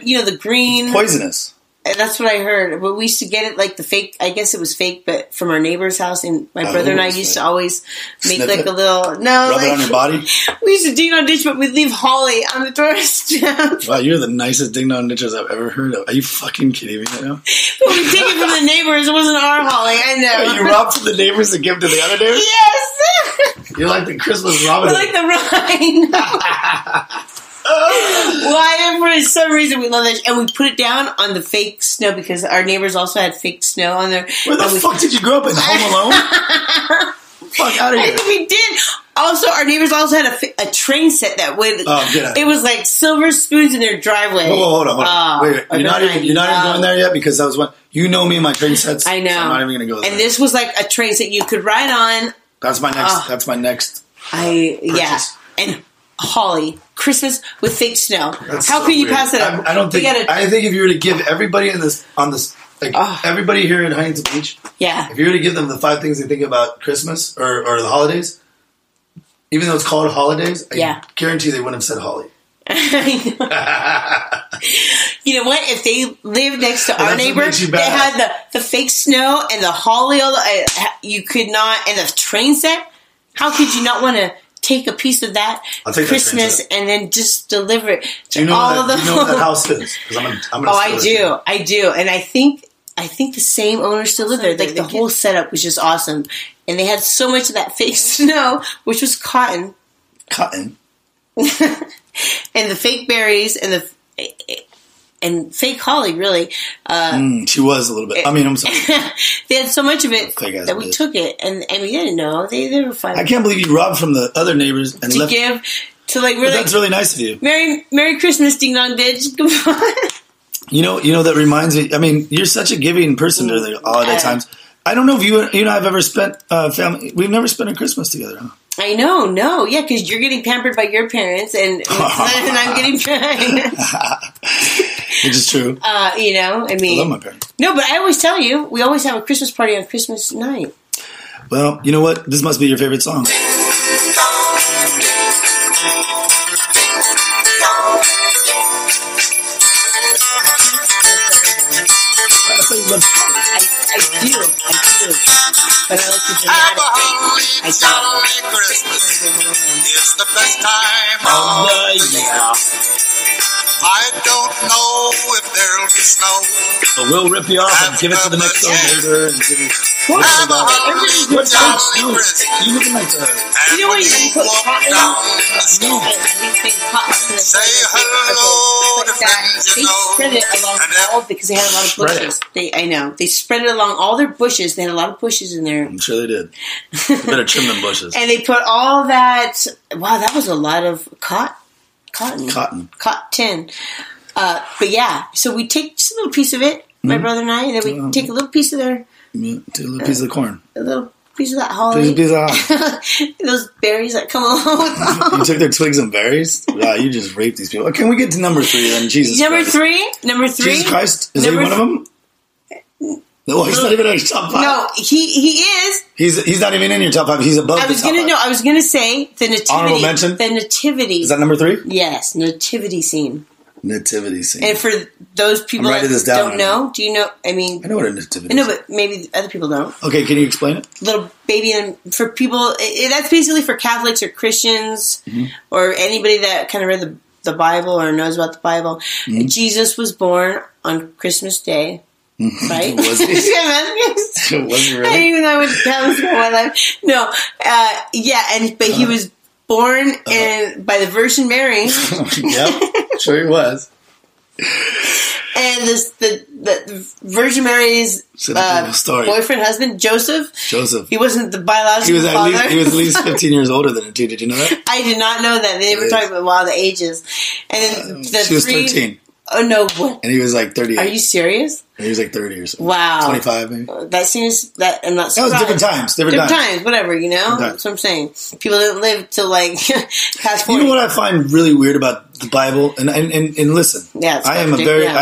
the green it's poisonous. That's what I heard. But we used to get it like the fake, I guess it was fake, but from our neighbor's house. And my brother and I used to always make like a little, rub it on your body? We used to ding dong ditch, but we'd leave Holly on the doorstep. Wow, you're the nicest ding dong ditchers I've ever heard of. Are you fucking kidding me right now? But we dig it from the neighbors. It wasn't our Holly. I know. You robbed from the neighbors to give to the other neighbors? Yes! You're like the Christmas Robin. We're like the Robin. Why? For some reason, we love that. And we put it down on the fake snow because our neighbors also had fake snow on there. Where the fuck did you grow up in? Home Alone? Fuck out of here. We did. Also, our neighbors also had a train set that would. Oh, yeah. It was like silver spoons in their driveway. Whoa, hold on. Wait. You're not even going there yet because that was one. You know me and my train sets. I know. So I'm not even going to go there. And this was like a train set you could ride on. That's my next. And Holly, Christmas with fake snow. How can you pass it up? I think if you were to give everybody everybody here in Huntington Beach, if you were to give them the 5 things they think about Christmas or the holidays, even though it's called holidays, I guarantee they wouldn't have said Holly. You know what? If they lived next to our neighbor, they had the fake snow and the holly. You could not, and the train set. How could you not want to take a piece of that Christmas and then just deliver it to all of them? Do you know what that house is? I do, and I think the same owner still lived there. Like the whole setup was just awesome, and they had so much of that fake snow, which was cotton. Cotton. And the fake berries and fake holly, really. She was a little bit. I mean, I'm sorry. They had so much of it that we took it, and we didn't know. They were fine. I can't believe you robbed from the other neighbors and left. That's really nice of you. Merry Christmas, Ding Dong Ditch. Come on. You know that reminds me. I mean, you're such a giving person during the holiday times. I don't know if you and I have ever spent family. We've never spent a Christmas together. Huh? I know, because you're getting pampered by your parents, and I'm getting pampered. Which is true. I love my parents. No, but I always tell you, we always have a Christmas party on Christmas night. Well, you know what? This must be your favorite song. I do. But I like to do it. Jolly Christmas. It's the best time of the year. I don't know if there'll be snow. So we'll rip you off and give it to the next song later. What? You look like that. You know what you can put cotton on? No. Say hello to friends you know. They spread it along all because they had a lot of bushes. They spread it along all their bushes. They had a lot of bushes in there. I'm sure they did. You better trim them bushes. And they put all that. Wow, that was a lot of cotton. So we take just a little piece of it, my brother and I, and then we take a little piece of their. Take a little piece of the corn. A little piece of that holly. Those berries that come along with them. You took their twigs and berries? Wow, you just raped these people. Can we get to number 3 then? Number three? Jesus Christ? Is he one of them? No, he's not even in your top 5. No, he is. He's not even in your top 5. He's above. I was gonna say the nativity. Honorable mention. The nativity. Is that number 3? Yes, nativity scene. Nativity scene. And for those people that don't know, do you know? I mean, I know what a nativity. I know, but maybe other people don't. Okay, can you explain it? Little baby, and for people, that's basically for Catholics or Christians or anybody that kind of read the Bible or knows about the Bible. Mm-hmm. Jesus was born on Christmas Day. Right? Was he? Was he really? I didn't even know I went to Catholic school my life. No. But he was born by the Virgin Mary. Yep. Sure he was. And the Virgin Mary's boyfriend, husband, Joseph. He wasn't the biological father. He was at least 15 years older than her too. Did you know that? I did not know that. They were talking about the ages. And then she was 13. Oh, no. What? And he was like 38. Are you serious? And he was like 30 or something. Wow. 25 maybe. That seems... I'm not surprised. That was different times. Whatever, you know? That's what I'm saying. People didn't live till like past 40. You know what I find really weird about the Bible? And listen. Yeah, I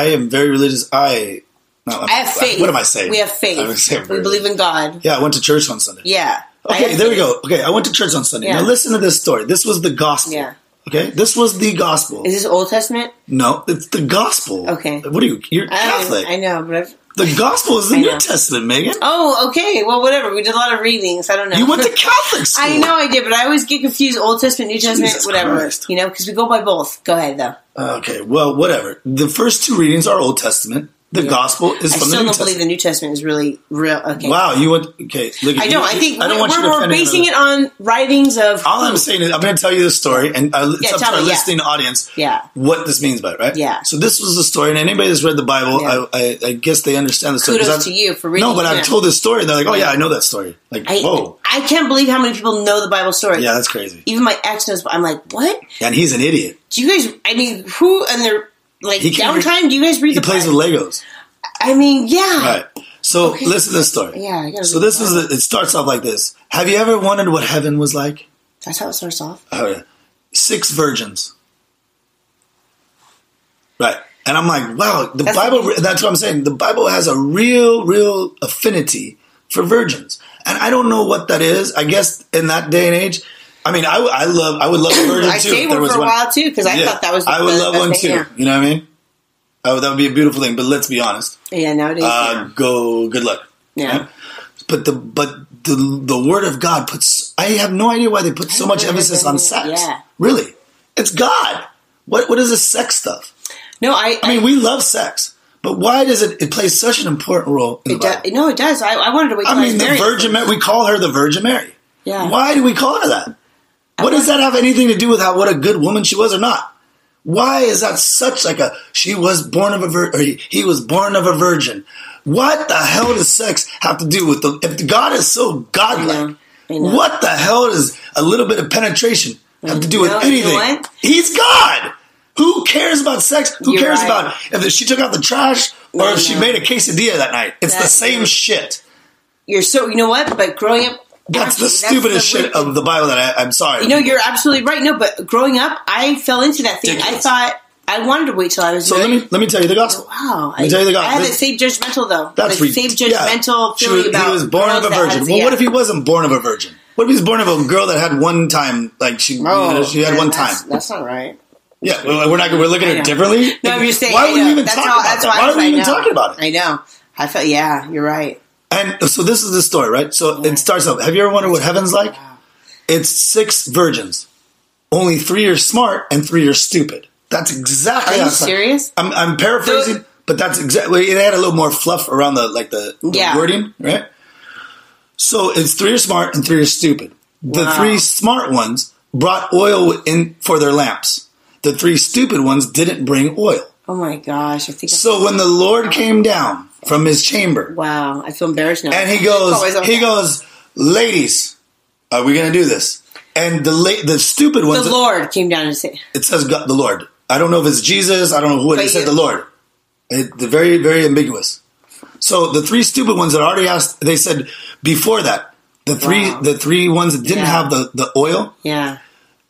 am very religious. I have faith. What am I saying? We have faith. We believe in God. Yeah, I went to church on Sunday. Yeah. Okay, there we go. Okay, I went to church on Sunday. Yeah. Now listen to this story. This was the gospel. Yeah. Okay, this was the gospel. Is this Old Testament? No, it's the gospel. Okay. What are you? You're Catholic. I know, but the gospel is the New Testament, Megan. Oh, okay. Well, whatever. We did a lot of readings. I don't know. You went to Catholic school. I know I did, but I always get confused. Old Testament, New Testament, Jesus whatever. Christ. You know, because we go by both. Go ahead, though. Okay. Well, whatever. The first two readings are Old Testament. The gospel is from the New Testament. I still don't believe the New Testament is really real. Okay. Wow, you went okay. Look, I don't. I think we're basing it on writings of. All I'm saying is, I'm going to tell you this story, and it's up to our listening audience. Yeah. What this means by it, right? Yeah. So this was the story, and anybody that's read the Bible, I guess they understand the story. Kudos to you for reading. No, but I've told this story, and they're like, "Oh yeah, I know that story." Like, whoa! I can't believe how many people know the Bible story. Yeah, that's crazy. Even my ex knows. I'm like, what? And he's an idiot. Do you guys? I mean, who and their. Like, downtime, do you guys read the Bible? He plays with Legos. I mean, yeah. All right. So, listen to this story. Yeah, I gotta it starts off like this. Have you ever wondered what heaven was like? That's how it starts off? Oh, yeah. 6 virgins. Right. And I'm like, wow, that's what I'm saying. The Bible has a real affinity for virgins. And I don't know what that is. I guess in that day and age... I mean, I would love a virgin, too. I stayed one for a while, too, because I thought that was the I would love one, too. Yeah. You know what I mean? That would be a beautiful thing, but let's be honest. Yeah, nowadays, good luck. Yeah. Right? But the Word of God puts... I have no idea why they put so much emphasis on sex. Yeah. Really. It's God. What is this sex stuff? No, I mean, we love sex, but why does it play such an important role in the Bible? No, it does. I wanted to wait till I was married. The Virgin Mary, we call her the Virgin Mary. Yeah. Why do we call her that? What does that have anything to do with what a good woman she was or not? Why is that such like a she was born of a virgin or he was born of a virgin? What the hell does sex have to do with if God is so godlike? I know. What the hell does a little bit of penetration have to do with anything? You know what? He's God. Who cares about sex? Who cares about if she took out the trash or if she made a quesadilla that night? It's the same shit. You know what? But growing up. That's the stupidest shit of the Bible that I'm sorry. You know, you're absolutely right. No, but growing up, I fell into that thing. Ridiculous. I thought I wanted to wait till I was married. So let me tell you the gospel. Wow. Let me tell you the gospel. I had that same judgmental, though. That's like, same judgmental feeling about... He was born of a virgin. Well, what if he wasn't born of a virgin? What if he was born of a girl that had one time, like she had one time? That's not right. Yeah, we're looking at it differently. No, I'm just saying, why are we even talking about it? I know. I felt, you're right. And so this is the story, right? So it starts off. Have you ever wondered what heaven's like? Wow. It's 6 virgins. Only 3 are smart and 3 are stupid. That's exactly. Are you serious? I'm paraphrasing, but that's exactly. They had a little more fluff around the wording, right? So it's 3 are smart and 3 are stupid. The 3 smart ones brought oil in for their lamps. The 3 stupid ones didn't bring oil. Oh my gosh! So when the Lord came down from his chamber, wow! I feel embarrassed now. And he goes, ladies, are we going to do this? And the stupid ones. The Lord came down and said, "It says God, the Lord." I don't know if it's Jesus. I don't know who it is. Said the Lord. They're very, very ambiguous. So the 3 stupid ones that already asked, they said before that the three ones that didn't have the oil,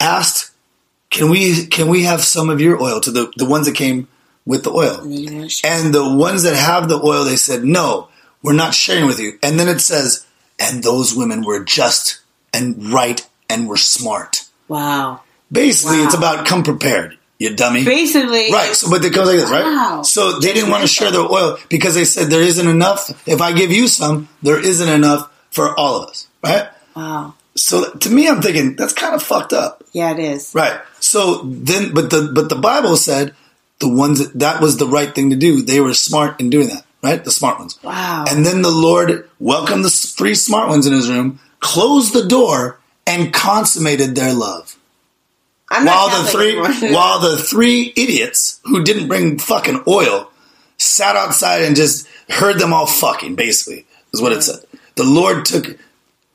asked, "Can we have some of your oil?" To the ones that came. With the oil. And the ones that have the oil, they said, no, we're not sharing with you. And then it says, and those women were just and right and were smart. Wow. Basically, it's about come prepared, you dummy. Basically. Right. So, but it comes like this, right? Wow. So they didn't want to share their oil because they said there isn't enough. If I give you some, there isn't enough for all of us. Right? Wow. So to me, I'm thinking, that's kind of fucked up. Yeah, it is. Right. So then, but the Bible said, the ones that was the right thing to do. They were smart in doing that, right? The smart ones. Wow. And then the Lord welcomed the 3 smart ones in his room, closed the door, and consummated their love. While the 3 idiots who didn't bring fucking oil sat outside and just heard them all fucking, basically, is what it said. The Lord took...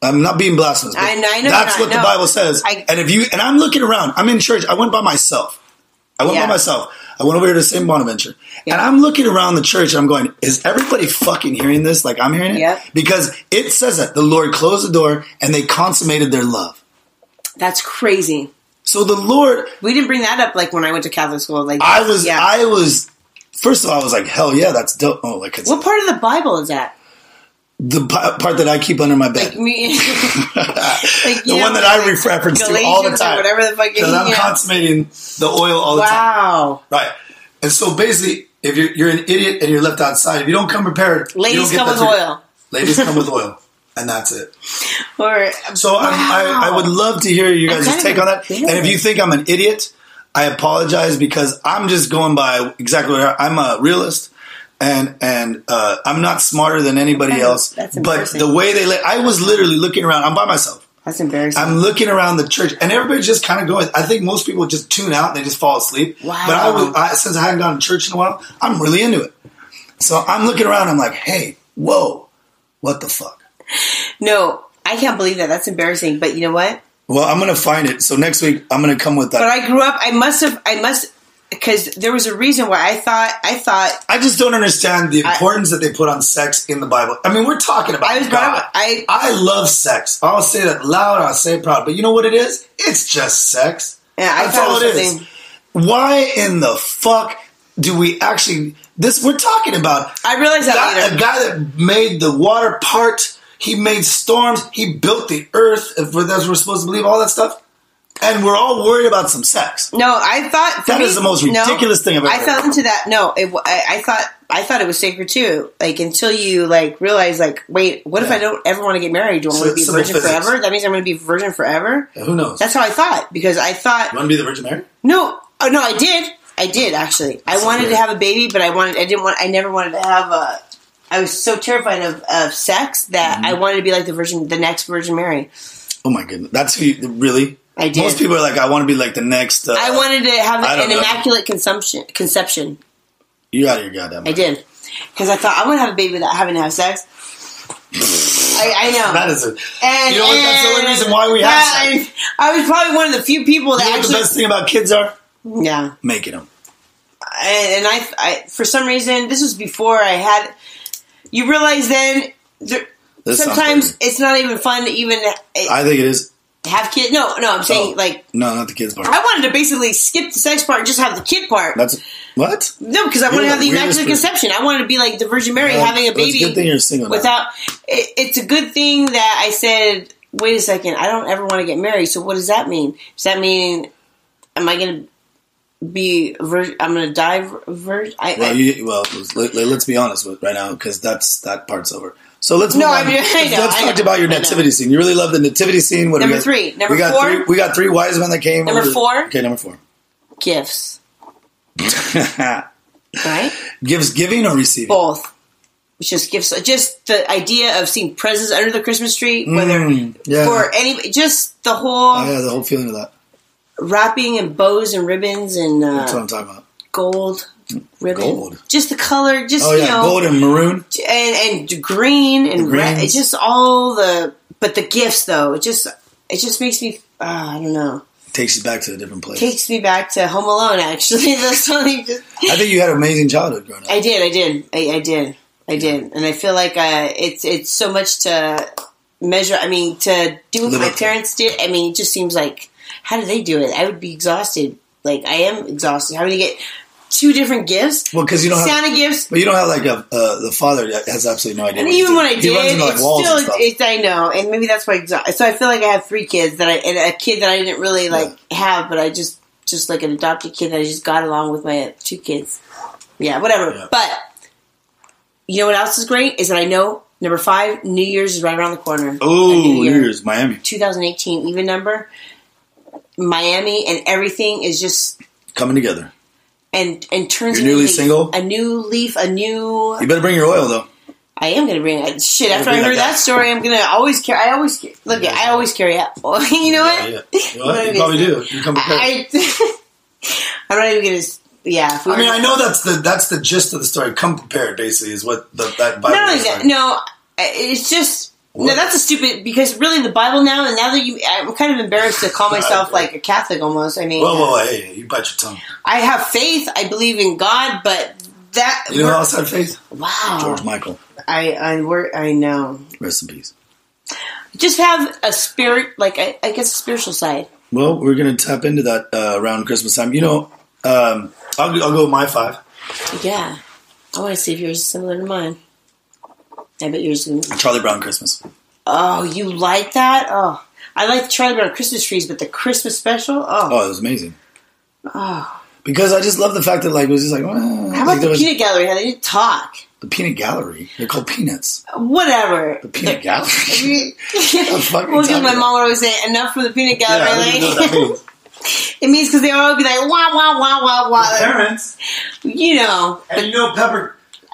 I'm not being blasphemous, but that's what the Bible says. And I'm looking around. I'm in church. I went by myself. I went over here to St. Bonaventure. Yeah. And I'm looking around the church and I'm going, is everybody fucking hearing this like I'm hearing it? Yeah. Because it says that the Lord closed the door and they consummated their love. That's crazy. So the Lord... We didn't bring that up like when I went to Catholic school. Like I was... First of all, I was like, hell yeah, that's dope. What part of the Bible is that? The part that I keep under my bed. Like me. The one that I reference to all the time. Whatever the fuck. Because I'm consummating the oil all the time. Wow. Right. And so basically, if you're an idiot and you're left outside, if you don't come prepared, ladies come with oil. Ladies come with oil. And that's it. Or, so wow. I would love to hear you guys' take on that. Really? And if you think I'm an idiot, I apologize because I'm just going by exactly what I'm a realist. And I'm not smarter than anybody else. That's embarrassing. But the way they I was literally looking around. I'm by myself. That's embarrassing. I'm looking around the church, and everybody's just kind of going. I think most people just tune out and they just fall asleep. Wow. But since I haven't gone to church in a while, I'm really into it. So I'm looking around. I'm like, hey, whoa, what the fuck? No, I can't believe that. That's embarrassing. But you know what? Well, I'm going to find it. So next week, I'm going to come with that. But I grew up. I must have. Because there was a reason why I thought... I just don't understand the importance that they put on sex in the Bible. I mean, we're talking about God. I love sex. I'll say that loud, I'll say it proud. But you know what it is? It's just sex. Yeah, that's all it is. Why in the fuck do we actually... This we're talking about... I realized that later. A guy that made the water part, he made storms, he built the earth, if that's what we're supposed to believe, all that stuff. And we're all worried about some sex. No, I thought... That is the most ridiculous thing I've ever heard. I fell into that. No, I thought it was sacred too. Like, until you, like, realize, like, wait, what if I don't ever want to get married? Do I want to be a virgin forever? That means I'm going to be a virgin forever? Yeah, who knows? That's how I thought. Because I thought... You want to be the Virgin Mary? No. Oh, no, I did. I did, actually. That's I wanted to have a baby, but I never wanted to have a... I was so terrified of sex that I wanted to be like the next Virgin Mary. Oh, my goodness. That's who you... Really? I did. Most people are like, I want to be like the next... I wanted to have an immaculate conception. You're out of your goddamn mind. I did. Because I thought, I want to have a baby without having to have sex. I know. That is you know what? That's the only reason why we have sex. I was probably one of the few people that actually... You know what the best thing about kids are? Yeah. Making them. And I for some reason, this was before I had... You realize then, sometimes it's not even fun to even... I think it is... Have kids? No. I'm saying no, not the kids part. I wanted to basically skip the sex part and just have the kid part. That's what? No, because I wanted to have the immaculate conception. I wanted to be like the Virgin Mary having a baby. It's a good thing you're single. It's a good thing that I said, wait a second, I don't ever want to get married. So what does that mean? Does that mean am I going to be I'm going to die virgin? Let's be honest with right now because that part's over. So let's move on. Let's talk about your nativity scene. You really love the nativity scene. What number three. Number four. We got three wise men that came. Number four. Okay, number four. Gifts. Right? Gifts giving or receiving? Both. It's just gifts. Just the idea of seeing presents under the Christmas tree. For anybody. Just the whole... Oh, yeah, the whole feeling of that. Wrapping and bows and ribbons and... That's what I'm talking about. Gold. Ribbon. Gold. Just the color, gold and maroon and green and red. It's just all the gifts though. It just makes me I don't know. Takes you back to a different place. Takes me back to Home Alone. Actually, that's only. I think you had an amazing childhood growing up. I did, and I feel like it's so much to measure. I mean, to do what my parents did. I mean, it just seems like how do they do it? I would be exhausted. Like I am exhausted. How do you get? Two different gifts. Well, because you don't have gifts, but you don't have like the father has absolutely no idea. And even when I did, he runs into like walls and stuff. I know, and maybe that's why. So I feel like I have three kids and a kid that I didn't really like have, but I just like an adopted kid that I just got along with my two kids. Yeah, whatever. Yeah. But you know what else is great is that I know number 5, New Year's is right around the corner. Oh, New Year's, Miami, 2018, even number. Miami and everything is just coming together. And turns you're newly single? A new leaf, a new... You better bring your oil, though. I am going to bring it. Shit, after I heard that story, I'm going to always carry... I always carry it. You know what? Yeah. Well, you probably do. You come prepared. I'm not even going to... Yeah. I know that's the gist of the story. Come prepared, basically, is what that Bible is like. No, it's just... What? No, that's a stupid... Because really, the Bible now, and now that you... I'm kind of embarrassed to call myself like a Catholic almost. I mean... Whoa, hey, you bite your tongue. I have faith. I believe in God, but that... You know who else had faith? Wow. George Michael. I know. Rest in peace. Just have a spirit, like, I guess a spiritual side. Well, we're going to tap into that around Christmas time. You know, I'll go with my 5. Yeah. I want to see if yours is similar to mine. I bet yours is... Charlie Brown Christmas. Oh, you like that? Oh, I like the Charlie Brown Christmas trees, but the Christmas special? Oh, oh, it was amazing. Oh. Because I just love the fact that, like, it was just like... Oh. How about the peanut gallery? How they didn't talk. The peanut gallery? They're called peanuts. Whatever. The peanut gallery? Well, because my mom would always say, enough from the peanut gallery. Yeah, I don't even know what that means. It means because they all be like, wah, wah, wah, wah, wah. Like, parents. You know. And you know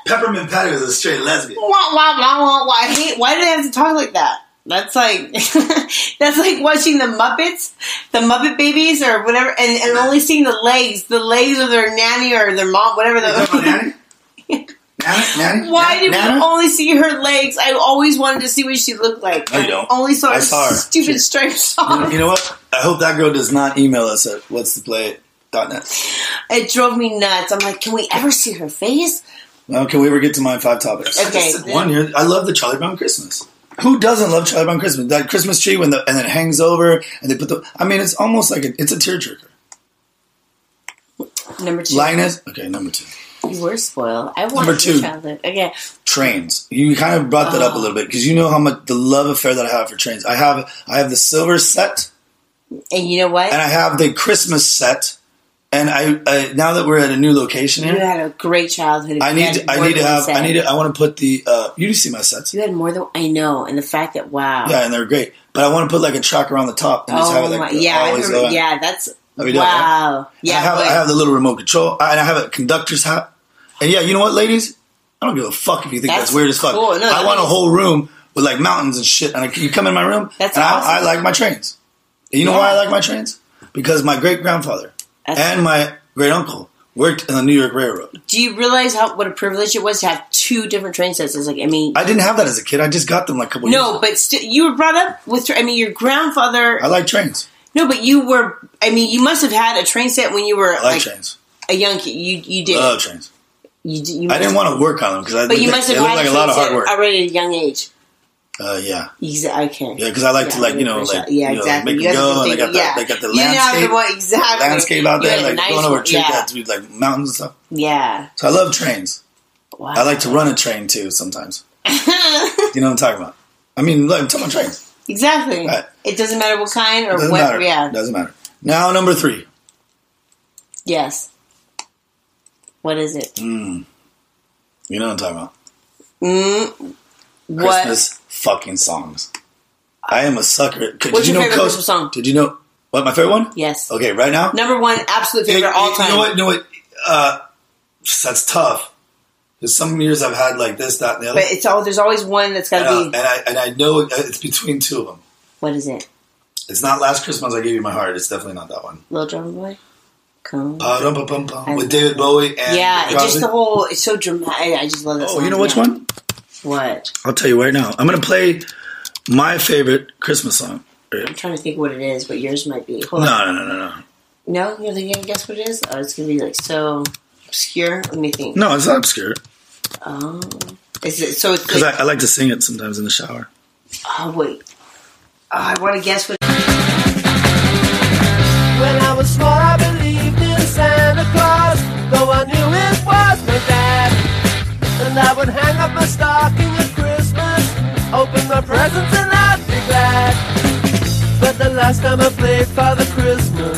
Peppermint Patty was a straight lesbian. Wah, wah, wah, wah, wah. I hate, why do they have to talk like that? That's like that's like watching the Muppets, the Muppet Babies or whatever, and only seeing the legs of their nanny or their mom, whatever. Nanny? Nanny? Why did we only see her legs? I always wanted to see what she looked like. No, you don't. Only saw her stupid stripes on. You know what? I hope that girl does not email us at whatstheplay.net. It drove me nuts. I'm like, can we ever see her face? No, can we ever get to my 5 topics? Okay. One year, I love the Charlie Brown Christmas. Who doesn't love Charlie Brown Christmas? That Christmas tree and it hangs over and they put the... I mean, it's almost like it's a tearjerker. Number 2. Linus. Okay, number 2. You were spoiled. I wanted to childhood. Okay. Trains. You kind of brought that up a little bit because you know how much the love affair that I have for trains. I have the silver set. And you know what? And I have the Christmas set. And I now that we're at a new location here, you had a great childhood. I want to put the. You see my sets. You had more than I know, and the fact that wow. Yeah, and they're great. But I want to put like a track around the top and just have it like yeah, that's wow. Done, right? Yeah, I have the little remote control, and I have a conductor's hat. And yeah, you know what, ladies? I don't give a fuck if you think that's weird as fuck. Cool. No, I want a whole room with like mountains and shit. And you come in my room, that's and awesome. I like my trains. And you know why I like my trains? Because my great grandfather. And my great-uncle worked in the New York Railroad. Do you realize what a privilege it was to have 2 different train sets? It's like, I mean... I didn't have that as a kid. I just got them like a couple years ago. No, but you were brought up with... I mean, your grandfather... I like trains. No, but you were... I mean, you must have had a train set when you were... I like trains. A young kid. You did. I love trains. You I didn't want to work on them because I must have had like a lot of hard work. Already at a young age. Yeah. Okay. Yeah, because I like to, like, you know, like, exactly. Make it go, and they got the landscape. Exactly. Landscape out there, like, nice going over that through, like, mountains and stuff. Yeah. So I love trains. Wow. I like to run a train, too, sometimes. You know what I'm talking about? I mean, look, I'm talking about trains. Exactly. Right. It doesn't matter what kind or what, matter. Yeah. It doesn't matter. Now, number 3. Yes. What is it? You know what I'm talking about. Christmas fucking songs. I am a sucker. What's your favorite Christmas song? Did you know what my favorite one? Yes. Okay, right now. Number 1, absolute favorite all time. You know what? That's tough. There's some years I've had like this, that, and the other. But there's always one that's got to be. And I know it's between 2 of them. What is it? It's not Last Christmas I Gave You My Heart. It's definitely not that one. Little Drummer Boy. Come. With David Bowie and it's so dramatic. I just love that song. Oh, you know which one? What? I'll tell you right now. I'm going to play my favorite Christmas song. I'm trying to think what it is, but yours might be. No. No? You're going to guess what it is? Oh, it's going to be like so obscure. Let me think. No, it's not obscure. Oh. Is it? So it's because I like to sing it sometimes in the shower. Oh, wait. Oh, I want to guess what it is. When I was small, I believed in Santa Claus, though I knew it was my dad. And I would hang up my stocking at Christmas, open my presents and I'd be glad. But the last time I played Father Christmas,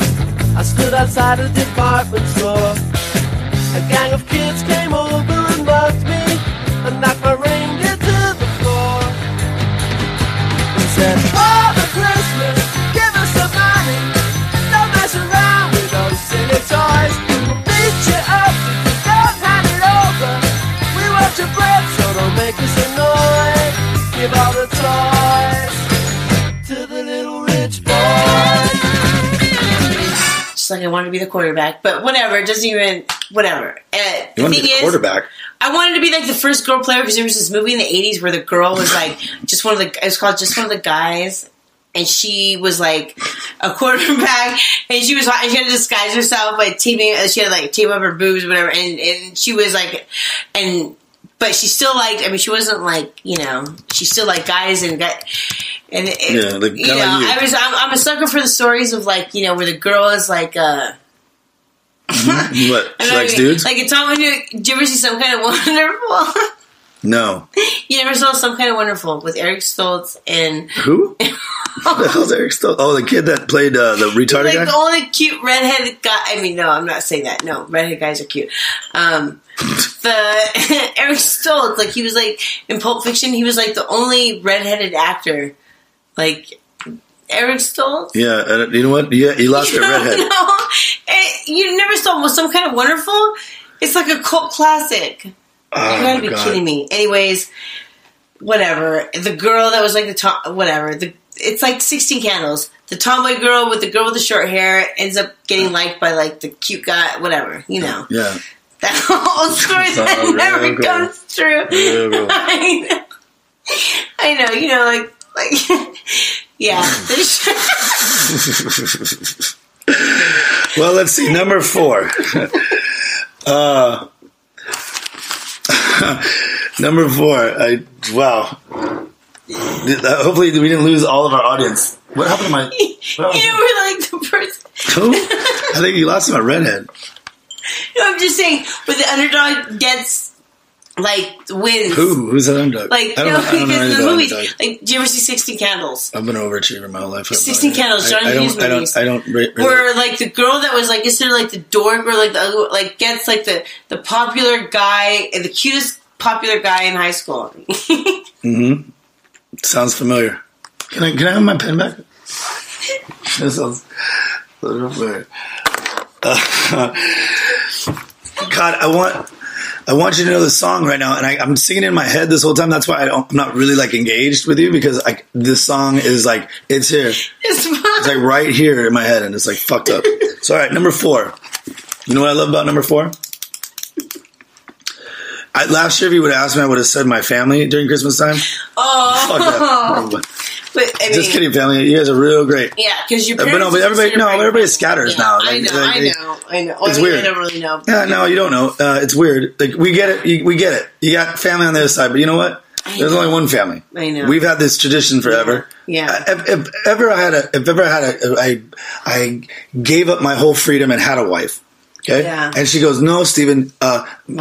I stood outside a department store. A gang of kids came over and mugged me, and knocked my reindeer to the floor. And said, Father Christmas, give us some money, and don't mess around with those silly toys. We'll beat you up if you don't hand it over. Your breath, so don't make us annoyed. Give all the toys to the little rich boy. Just like I wanted to be the quarterback, but whatever. It doesn't even whatever. You wanted to be the quarterback. I wanted to be like the first girl player because there was this movie in the 80s where the girl was like just one of the. It was called Just One of the Guys. And she was like a quarterback, and she had to disguise herself by taping. She had to like tape up her boobs, or whatever. And she was like, but she still liked. I mean, she wasn't like she still liked guys and got. And I'm a sucker for the stories of like where the girl is like. What she likes dudes? Like it's all when do you ever see Some Kind of Wonderful? No. You never saw Some Kind of Wonderful with Eric Stoltz and... Who? Who the hell's Eric Stoltz? Oh, the kid that played the retarded guy? The only cute redheaded guy. I mean, no, I'm not saying that. No, redheaded guys are cute. The Eric Stoltz, like, he was, like, in Pulp Fiction, he was, like, the only redheaded actor. Like, Eric Stoltz? Yeah, you know what? Yeah, he lost that redhead. No, you never saw Some Kind of Wonderful? It's like a cult classic. Oh, you gotta be kidding me. Anyways, whatever. The girl that was like the whatever. It's like 16 Candles. The tomboy girl with the short hair ends up getting liked by like the cute guy. Whatever, you know. Yeah. That whole story that never comes true. I know. You know, like yeah. Well, let's see. Number 4. Number 4. Wow. Hopefully we didn't lose all of our audience. What happened to my... You were like the person... Who? I think you lost my redhead. No, I'm just saying, where the underdog gets, like, wins. Who? Who's the underdog? Like, because the movies... Like, do you ever see 16 Candles? I've been an overachiever my whole life. 16 Candles, John Hughes movies. I don't Where, like, the girl that was, like, instead of, like, the dork or, like, the other... Like, gets, like, the popular guy... The cutest popular guy in high school. Mm-hmm. Sounds familiar. Can I have my pen back? That sounds a little familiar. God, I want you to know the song right now, and I'm singing in my head this whole time. That's why I'm not really like engaged with you, because this song is like it's here. It's like right here in my head, and it's like fucked up. So all right, number 4. You know what I love about number 4? Last year, if you would have asked me, I would have said my family during Christmas time. Oh, fuck that. But, I mean, just kidding, family. You guys are real great. Yeah, because your parents. But no, but everybody. No, everybody scatters now. Like, I know. It's weird. I don't really know. Yeah, no, you don't know. It's weird. Like we get it. You got family on the other side, but you know what? There's only one family. I know. We've had this tradition forever. Yeah. If ever I gave up my whole freedom and had a wife. Okay? Yeah. And she goes, no, Stephen,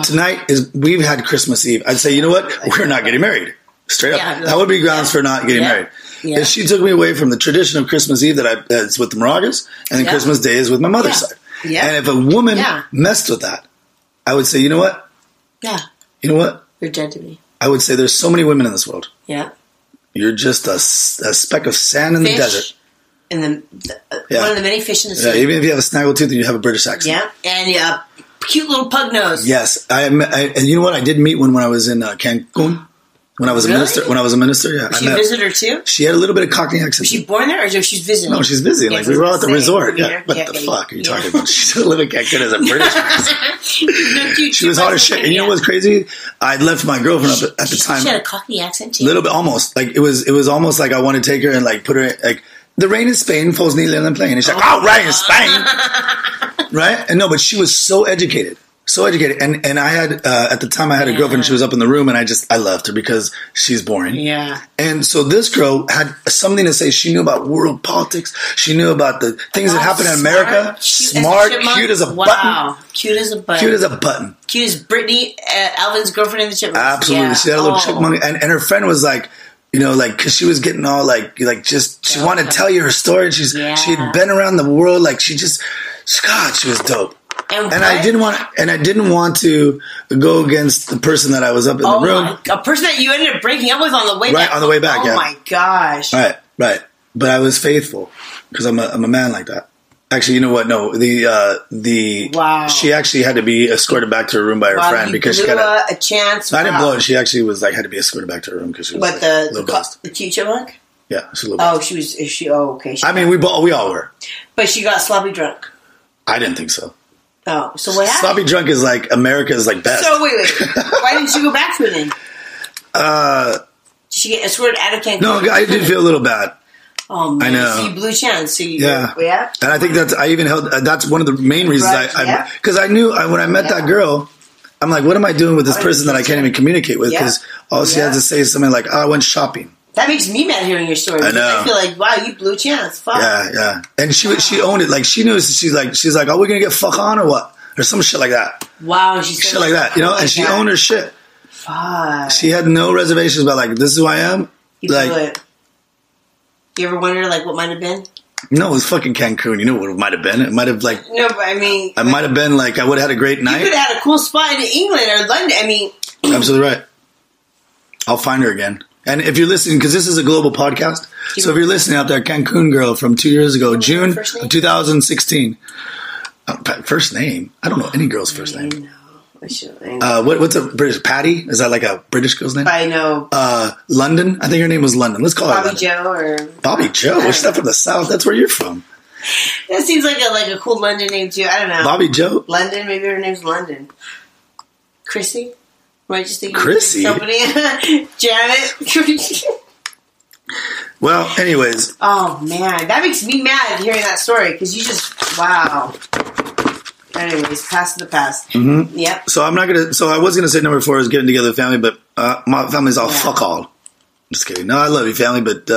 tonight is, we've had Christmas Eve. I'd say, you know what? We're not getting married. Straight up. Yeah, that would be grounds for not getting married. Yeah. And she took me away from the tradition of Christmas Eve that's with the Moragas, and then Christmas Day is with my mother's side. Yeah. And if a woman messed with that, I would say, you know what? Yeah. You know what? You're dead to me. I would say there's so many women in this world. Yeah. You're just a speck of sand in the desert. And then one of the many fish in the sea. Yeah, even if you have a snaggletooth, you have a British accent. Yeah, and cute little pug nose. Yes, and you know what? I did meet one when I was in Cancun. When I was a minister. Yeah, was she a visitor too? She had a little bit of Cockney accent. Was she born there, or she's visiting? No, she's visiting. Yeah, like we were all at the resort. Yeah, what the fuck are you talking about? She doesn't live in Cancun as a British accent. She was hot as shit. And you know what's crazy? I left my girlfriend up at the time. She had a Cockney accent too. A little bit, almost. Like it was almost like I wanted to take her and like put her in, like. The rain in Spain falls neatly on the plain. And she's like, oh, rain in Spain. Right? And no, but she was so educated. And I had, at the time I had a girlfriend, she was up in the room, and I left her because she's boring. Yeah. And so this girl had something to say. She knew about world politics. She knew about the things that happened in America. Smart, cute as a button. Cute as a button. Cute as Brittany, Alvin's girlfriend in the Chipmunks. Absolutely. Yeah. She had a little chipmunk. And her friend was like, you know, like, cause she was getting all like just, she wanted to tell you her story. And she had been around the world. Like she just, God, she was dope. And I didn't want to go against the person that I was up in the room. A person that you ended up breaking up with on the way back. Right, on the way back, yeah. Oh my gosh. Right. But I was faithful because I'm a man like that. Actually, you know what? No, she actually had to be escorted back to her room by her friend because she got a chance. I didn't blow it. She actually was like had to be escorted back to her room because she was. But like, the teacher monk. Yeah, she was a little. Oh, she was. Oh, okay. We all were. But she got sloppy drunk. I didn't think so. Oh, so what happened? Sloppy drunk is like America's like best. So wait, why didn't you go back to her then? Did she get escorted out of Cancun? No, I did feel a little bad. Oh, man. I know. So you blew chance. So you And I think that's one of the main reasons I knew when I met that girl, I'm like, what am I doing with this person that I can't even communicate with? Because all she has to say is something like, I went shopping. That makes me mad hearing your story. I know. I feel like, wow, you blew chance. Fuck. Yeah. And she owned it. Like, she knew, she's like, oh, we're going to get fuck on or what? Or some shit like that. Wow. She said shit like that, you know? And she owned her shit. Fuck. She had no reservations about, like, this is who I am. You like, feel it. You ever wonder, like, what might have been? No, it was fucking Cancun. You know what it might have been? It might have, like... No, but I mean... I might have been, like, I would have had a great night. You could have had a cool spot in England or London. I mean... Absolutely right. I'll find her again. And if you're listening, because this is a global podcast, so if you're listening out there, Cancun girl from 2 years ago, June of 2016. First name? I don't know any girl's first name. What's a British Patty? Is that like a British girl's name? I know. London? I think her name was London. Let's call her Bobby Joe or Bobby Joe. We're stuff from the South. That's where you're from. That seems like a cool London name too. I don't know. Bobby Joe. London. Maybe her name's London. Chrissy. Right? Just think Chrissy. Somebody. Janet. Well, anyways. Oh man, that makes me mad hearing that story because you just wow. Anyways, past the past. Mm-hmm. Yep. So I'm not gonna. So I was gonna say number 4 is getting together with family, but my family's all fuck all. I'm just kidding. No, I love you, family, but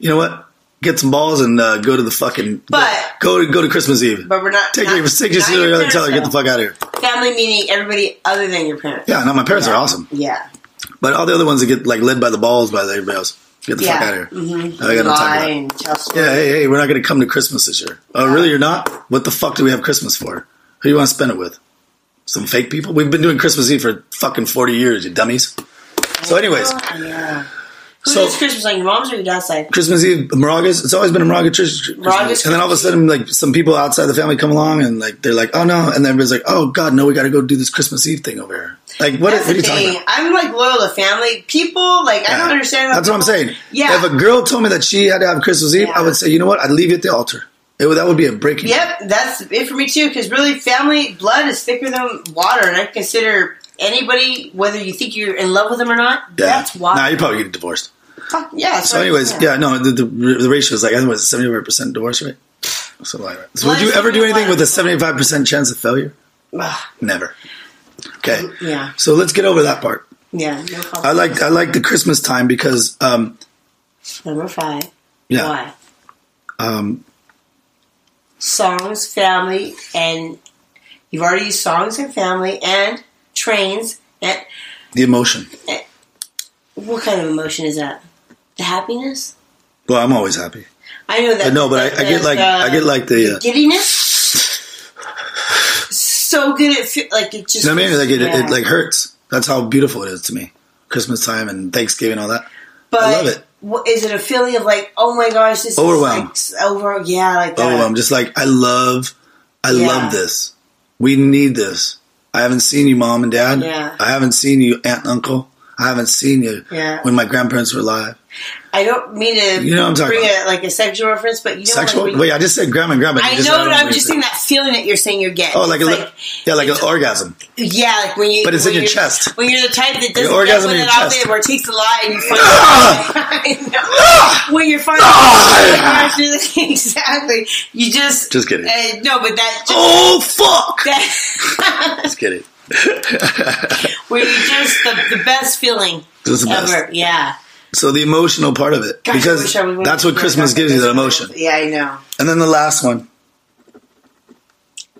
you know what? Get some balls and go to the fucking. But go to Christmas Eve. But we're not take your tell her get the fuck out of here. Family meaning everybody other than your parents. Yeah, no, my parents are awesome. Yeah. But all the other ones that get like led by the balls by everybody else. Get the fuck out of here. Mm-hmm. I got no time for that. Yeah, hey, we're not gonna come to Christmas this year. Oh, really? You're not? What the fuck do we have Christmas for? Who do you want to spend it with? Some fake people? We've been doing Christmas Eve for fucking 40 years, you dummies. So anyways. Oh, yeah. Who does Christmas on your mom's or your dad's side? Christmas Eve, Moraga's. It's always been a Moraga church. And then all of a sudden, like, some people outside the family come along and, like, they're like, oh, no. And then everybody's like, oh, God, no, we got to go do this Christmas Eve thing over here. Like, what are you talking about? I'm, like, loyal to family. People, like, I don't understand. That's what I'm saying. Yeah. If a girl told me that she had to have Christmas Eve, I would say, you know what? I'd leave you at the altar. That would be a breaking. Yep, that's it for me too. Because really, family blood is thicker than water, and I consider anybody, whether you think you're in love with them or not, that's water. Nah, you're probably getting divorced. Fuck yeah. So, anyways, the ratio is like I think it was 75% divorce rate. So, like, would you ever do anything with a 75% chance of failure? Never. Okay. Yeah. So let's get over that part. Yeah. No problem. I like the Christmas time because number 5. Yeah. Why? Songs, family, and you've already used songs and family and trains and the emotion. What kind of emotion is that? The happiness? Well, I'm always happy. I know that. No, but I get like the giddiness. So good at like it just. You know what I mean, it like hurts. That's how beautiful it is to me. Christmas time and Thanksgiving, all that. But I love it. Is it a feeling of like, oh my gosh, this is like like that? Overwhelmed. Just like, I love this. We need this. I haven't seen you, mom and dad. Yeah. I haven't seen you, aunt and uncle. I haven't seen you when my grandparents were alive. I don't mean to bring a sexual reference, but you know sexual? Like wait, I just said grandma and grandpa. I know, but I'm just saying that feeling that you're saying you're getting. Oh, like an orgasm. Yeah, like when you... But it's in your chest. When you're the type that doesn't get with it out there, or takes a lot and you find it. I know. When you're finally... Exactly. You just... Just kidding. No, but that... Just, oh, fuck! That, just kidding. Where you're just the best feeling ever. Yeah. So the emotional part of it, because that's what Christmas gives you, that emotion. Yeah, I know. And then the last one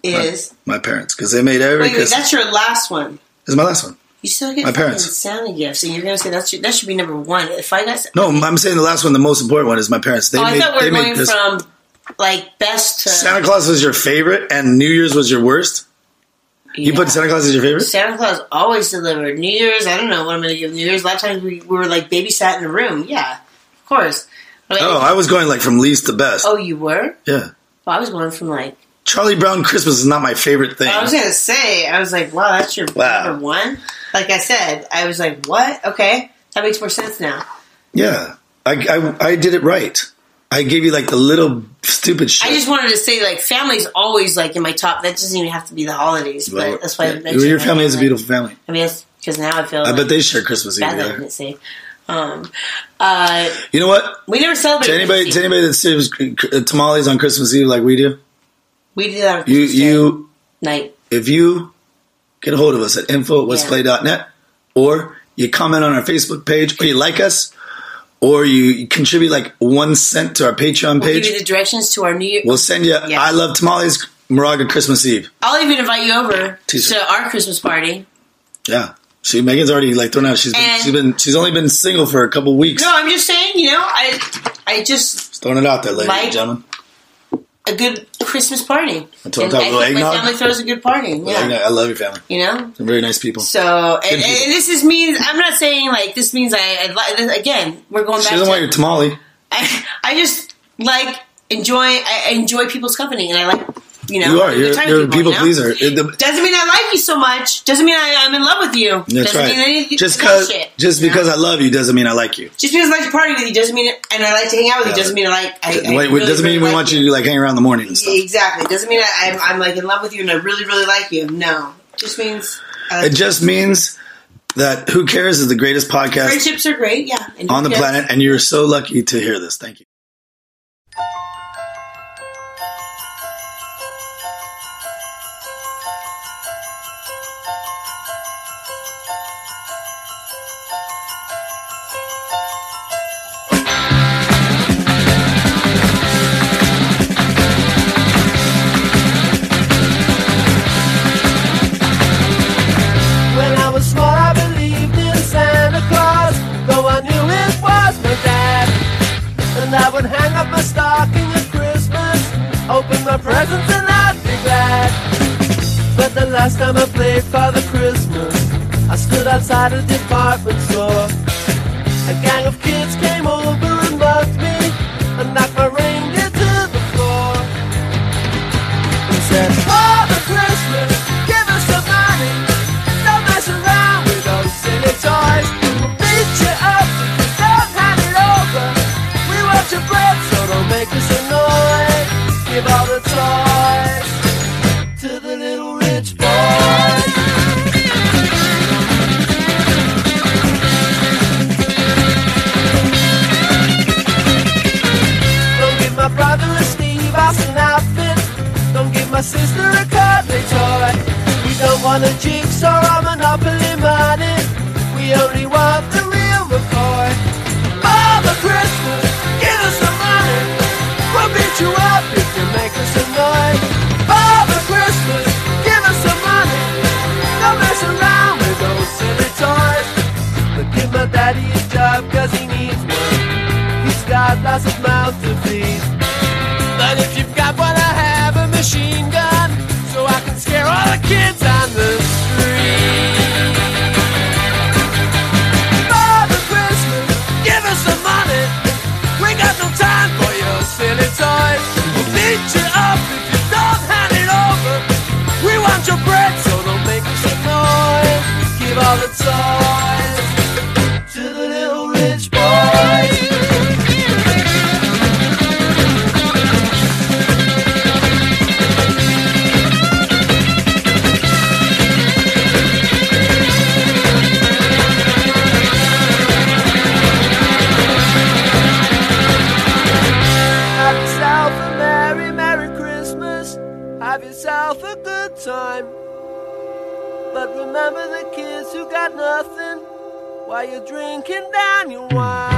is my parents, because they made every Christmas. Wait, that's your last one. It's my last one. You still get my parents' Santa gifts, and you're going to say that should be number one. If I got no, I'm saying the last one, the most important one, is my parents. They I thought we were going from like best to Santa Claus was your favorite, and New Year's was your worst. You put Santa Claus as your favorite? Santa Claus always delivered. New Year's, I don't know what I'm going to give New Year's. A lot of times we were like babysat in a room. Yeah, of course. Like, I was going like from least to best. Oh, you were? Yeah. Well, I was going from like... Charlie Brown Christmas is not my favorite thing. I was going to say, I was like, wow, that's your number one? Like I said, I was like, what? Okay, that makes more sense now. Yeah, I did it right. I gave you like the little stupid shit. I just wanted to say like family's always like in my top. That doesn't even have to be the holidays, but well, that's why I mentioned your family is a beautiful family. I mean, because now I feel I bet they share Christmas Eve. I didn't say. You know what? We never celebrate. To anybody that serves tamales on Christmas Eve like we do, we do that on Christmas night. If you get a hold of us at info@whatsplay.net, or you comment on our Facebook page, or you like us. Or you contribute like 1 cent to our Patreon page. We'll give you the directions to our New Year. We'll send you I Love Tamales, Moraga Christmas Eve. I'll even invite you over to our Christmas party. Yeah. She Megan's already like thrown out. She's only been single for a couple weeks. No, I'm just saying, you know, I just throwing it out there, ladies and gentlemen. A good Christmas party. I think my family throws a good party. Yeah. I love your family. You know, they're very nice people. So, and this is means I'm not saying like this means I again we're going back. She doesn't want your tamale. I just like enjoy people's company, and I like. You know, you're a people pleaser. Doesn't mean I like you so much. Doesn't mean I'm in love with you. That's doesn't right. Mean anything, because I love you doesn't mean I like you. Just because I like to party with you doesn't mean, and I like to hang out with you doesn't mean I like. Doesn't mean we want you to like hang around in the morning and stuff. Exactly. Doesn't mean I'm like in love with you and I really really like you. No, just means. It just means that Who Cares is the greatest podcast. Friendships are great, yeah, on the planet, and you're so lucky to hear this. Thank you. Presents and I'd be glad. But the last time I played Father Christmas, I stood outside a department store. A gang of kids came over and mugged me and knocked my reindeer to the floor. They said, Father Christmas, give us some money. Don't mess around with those silly toys. We'll beat you up if you don't hand it over. We want your bread, so don't make us annoyed. Give all the toys to the little rich boy. Don't give my brother a Steve Austin outfit. Don't give my sister a cuddly toy. We don't want a jigsaw or Monopoly money. We only want the real McCoy. Father Christmas, give us some money. We'll beat you up. Make us annoyed. Father Christmas, give us some money. Don't mess around with those silly toys. But give my daddy a job, cause he needs one. He's got lots of mouths to feed. But if you've got one, I have a machine gun, so I can scare all the kids on the street. Father Christmas, give us some money. We got no time for your silly toys. Beat you up if you don't hand it over. We want your bread, so don't make us annoyed. Give all the toys to the little rich boy. Time. But remember the kids who got nothing while you're drinking down your wine.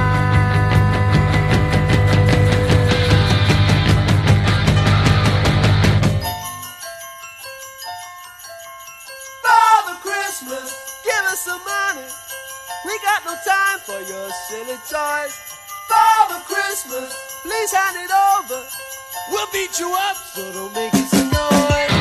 Father Christmas, give us some money. We got no time for your silly toys. Father Christmas, please hand it over. We'll beat you up, so don't make us annoyed.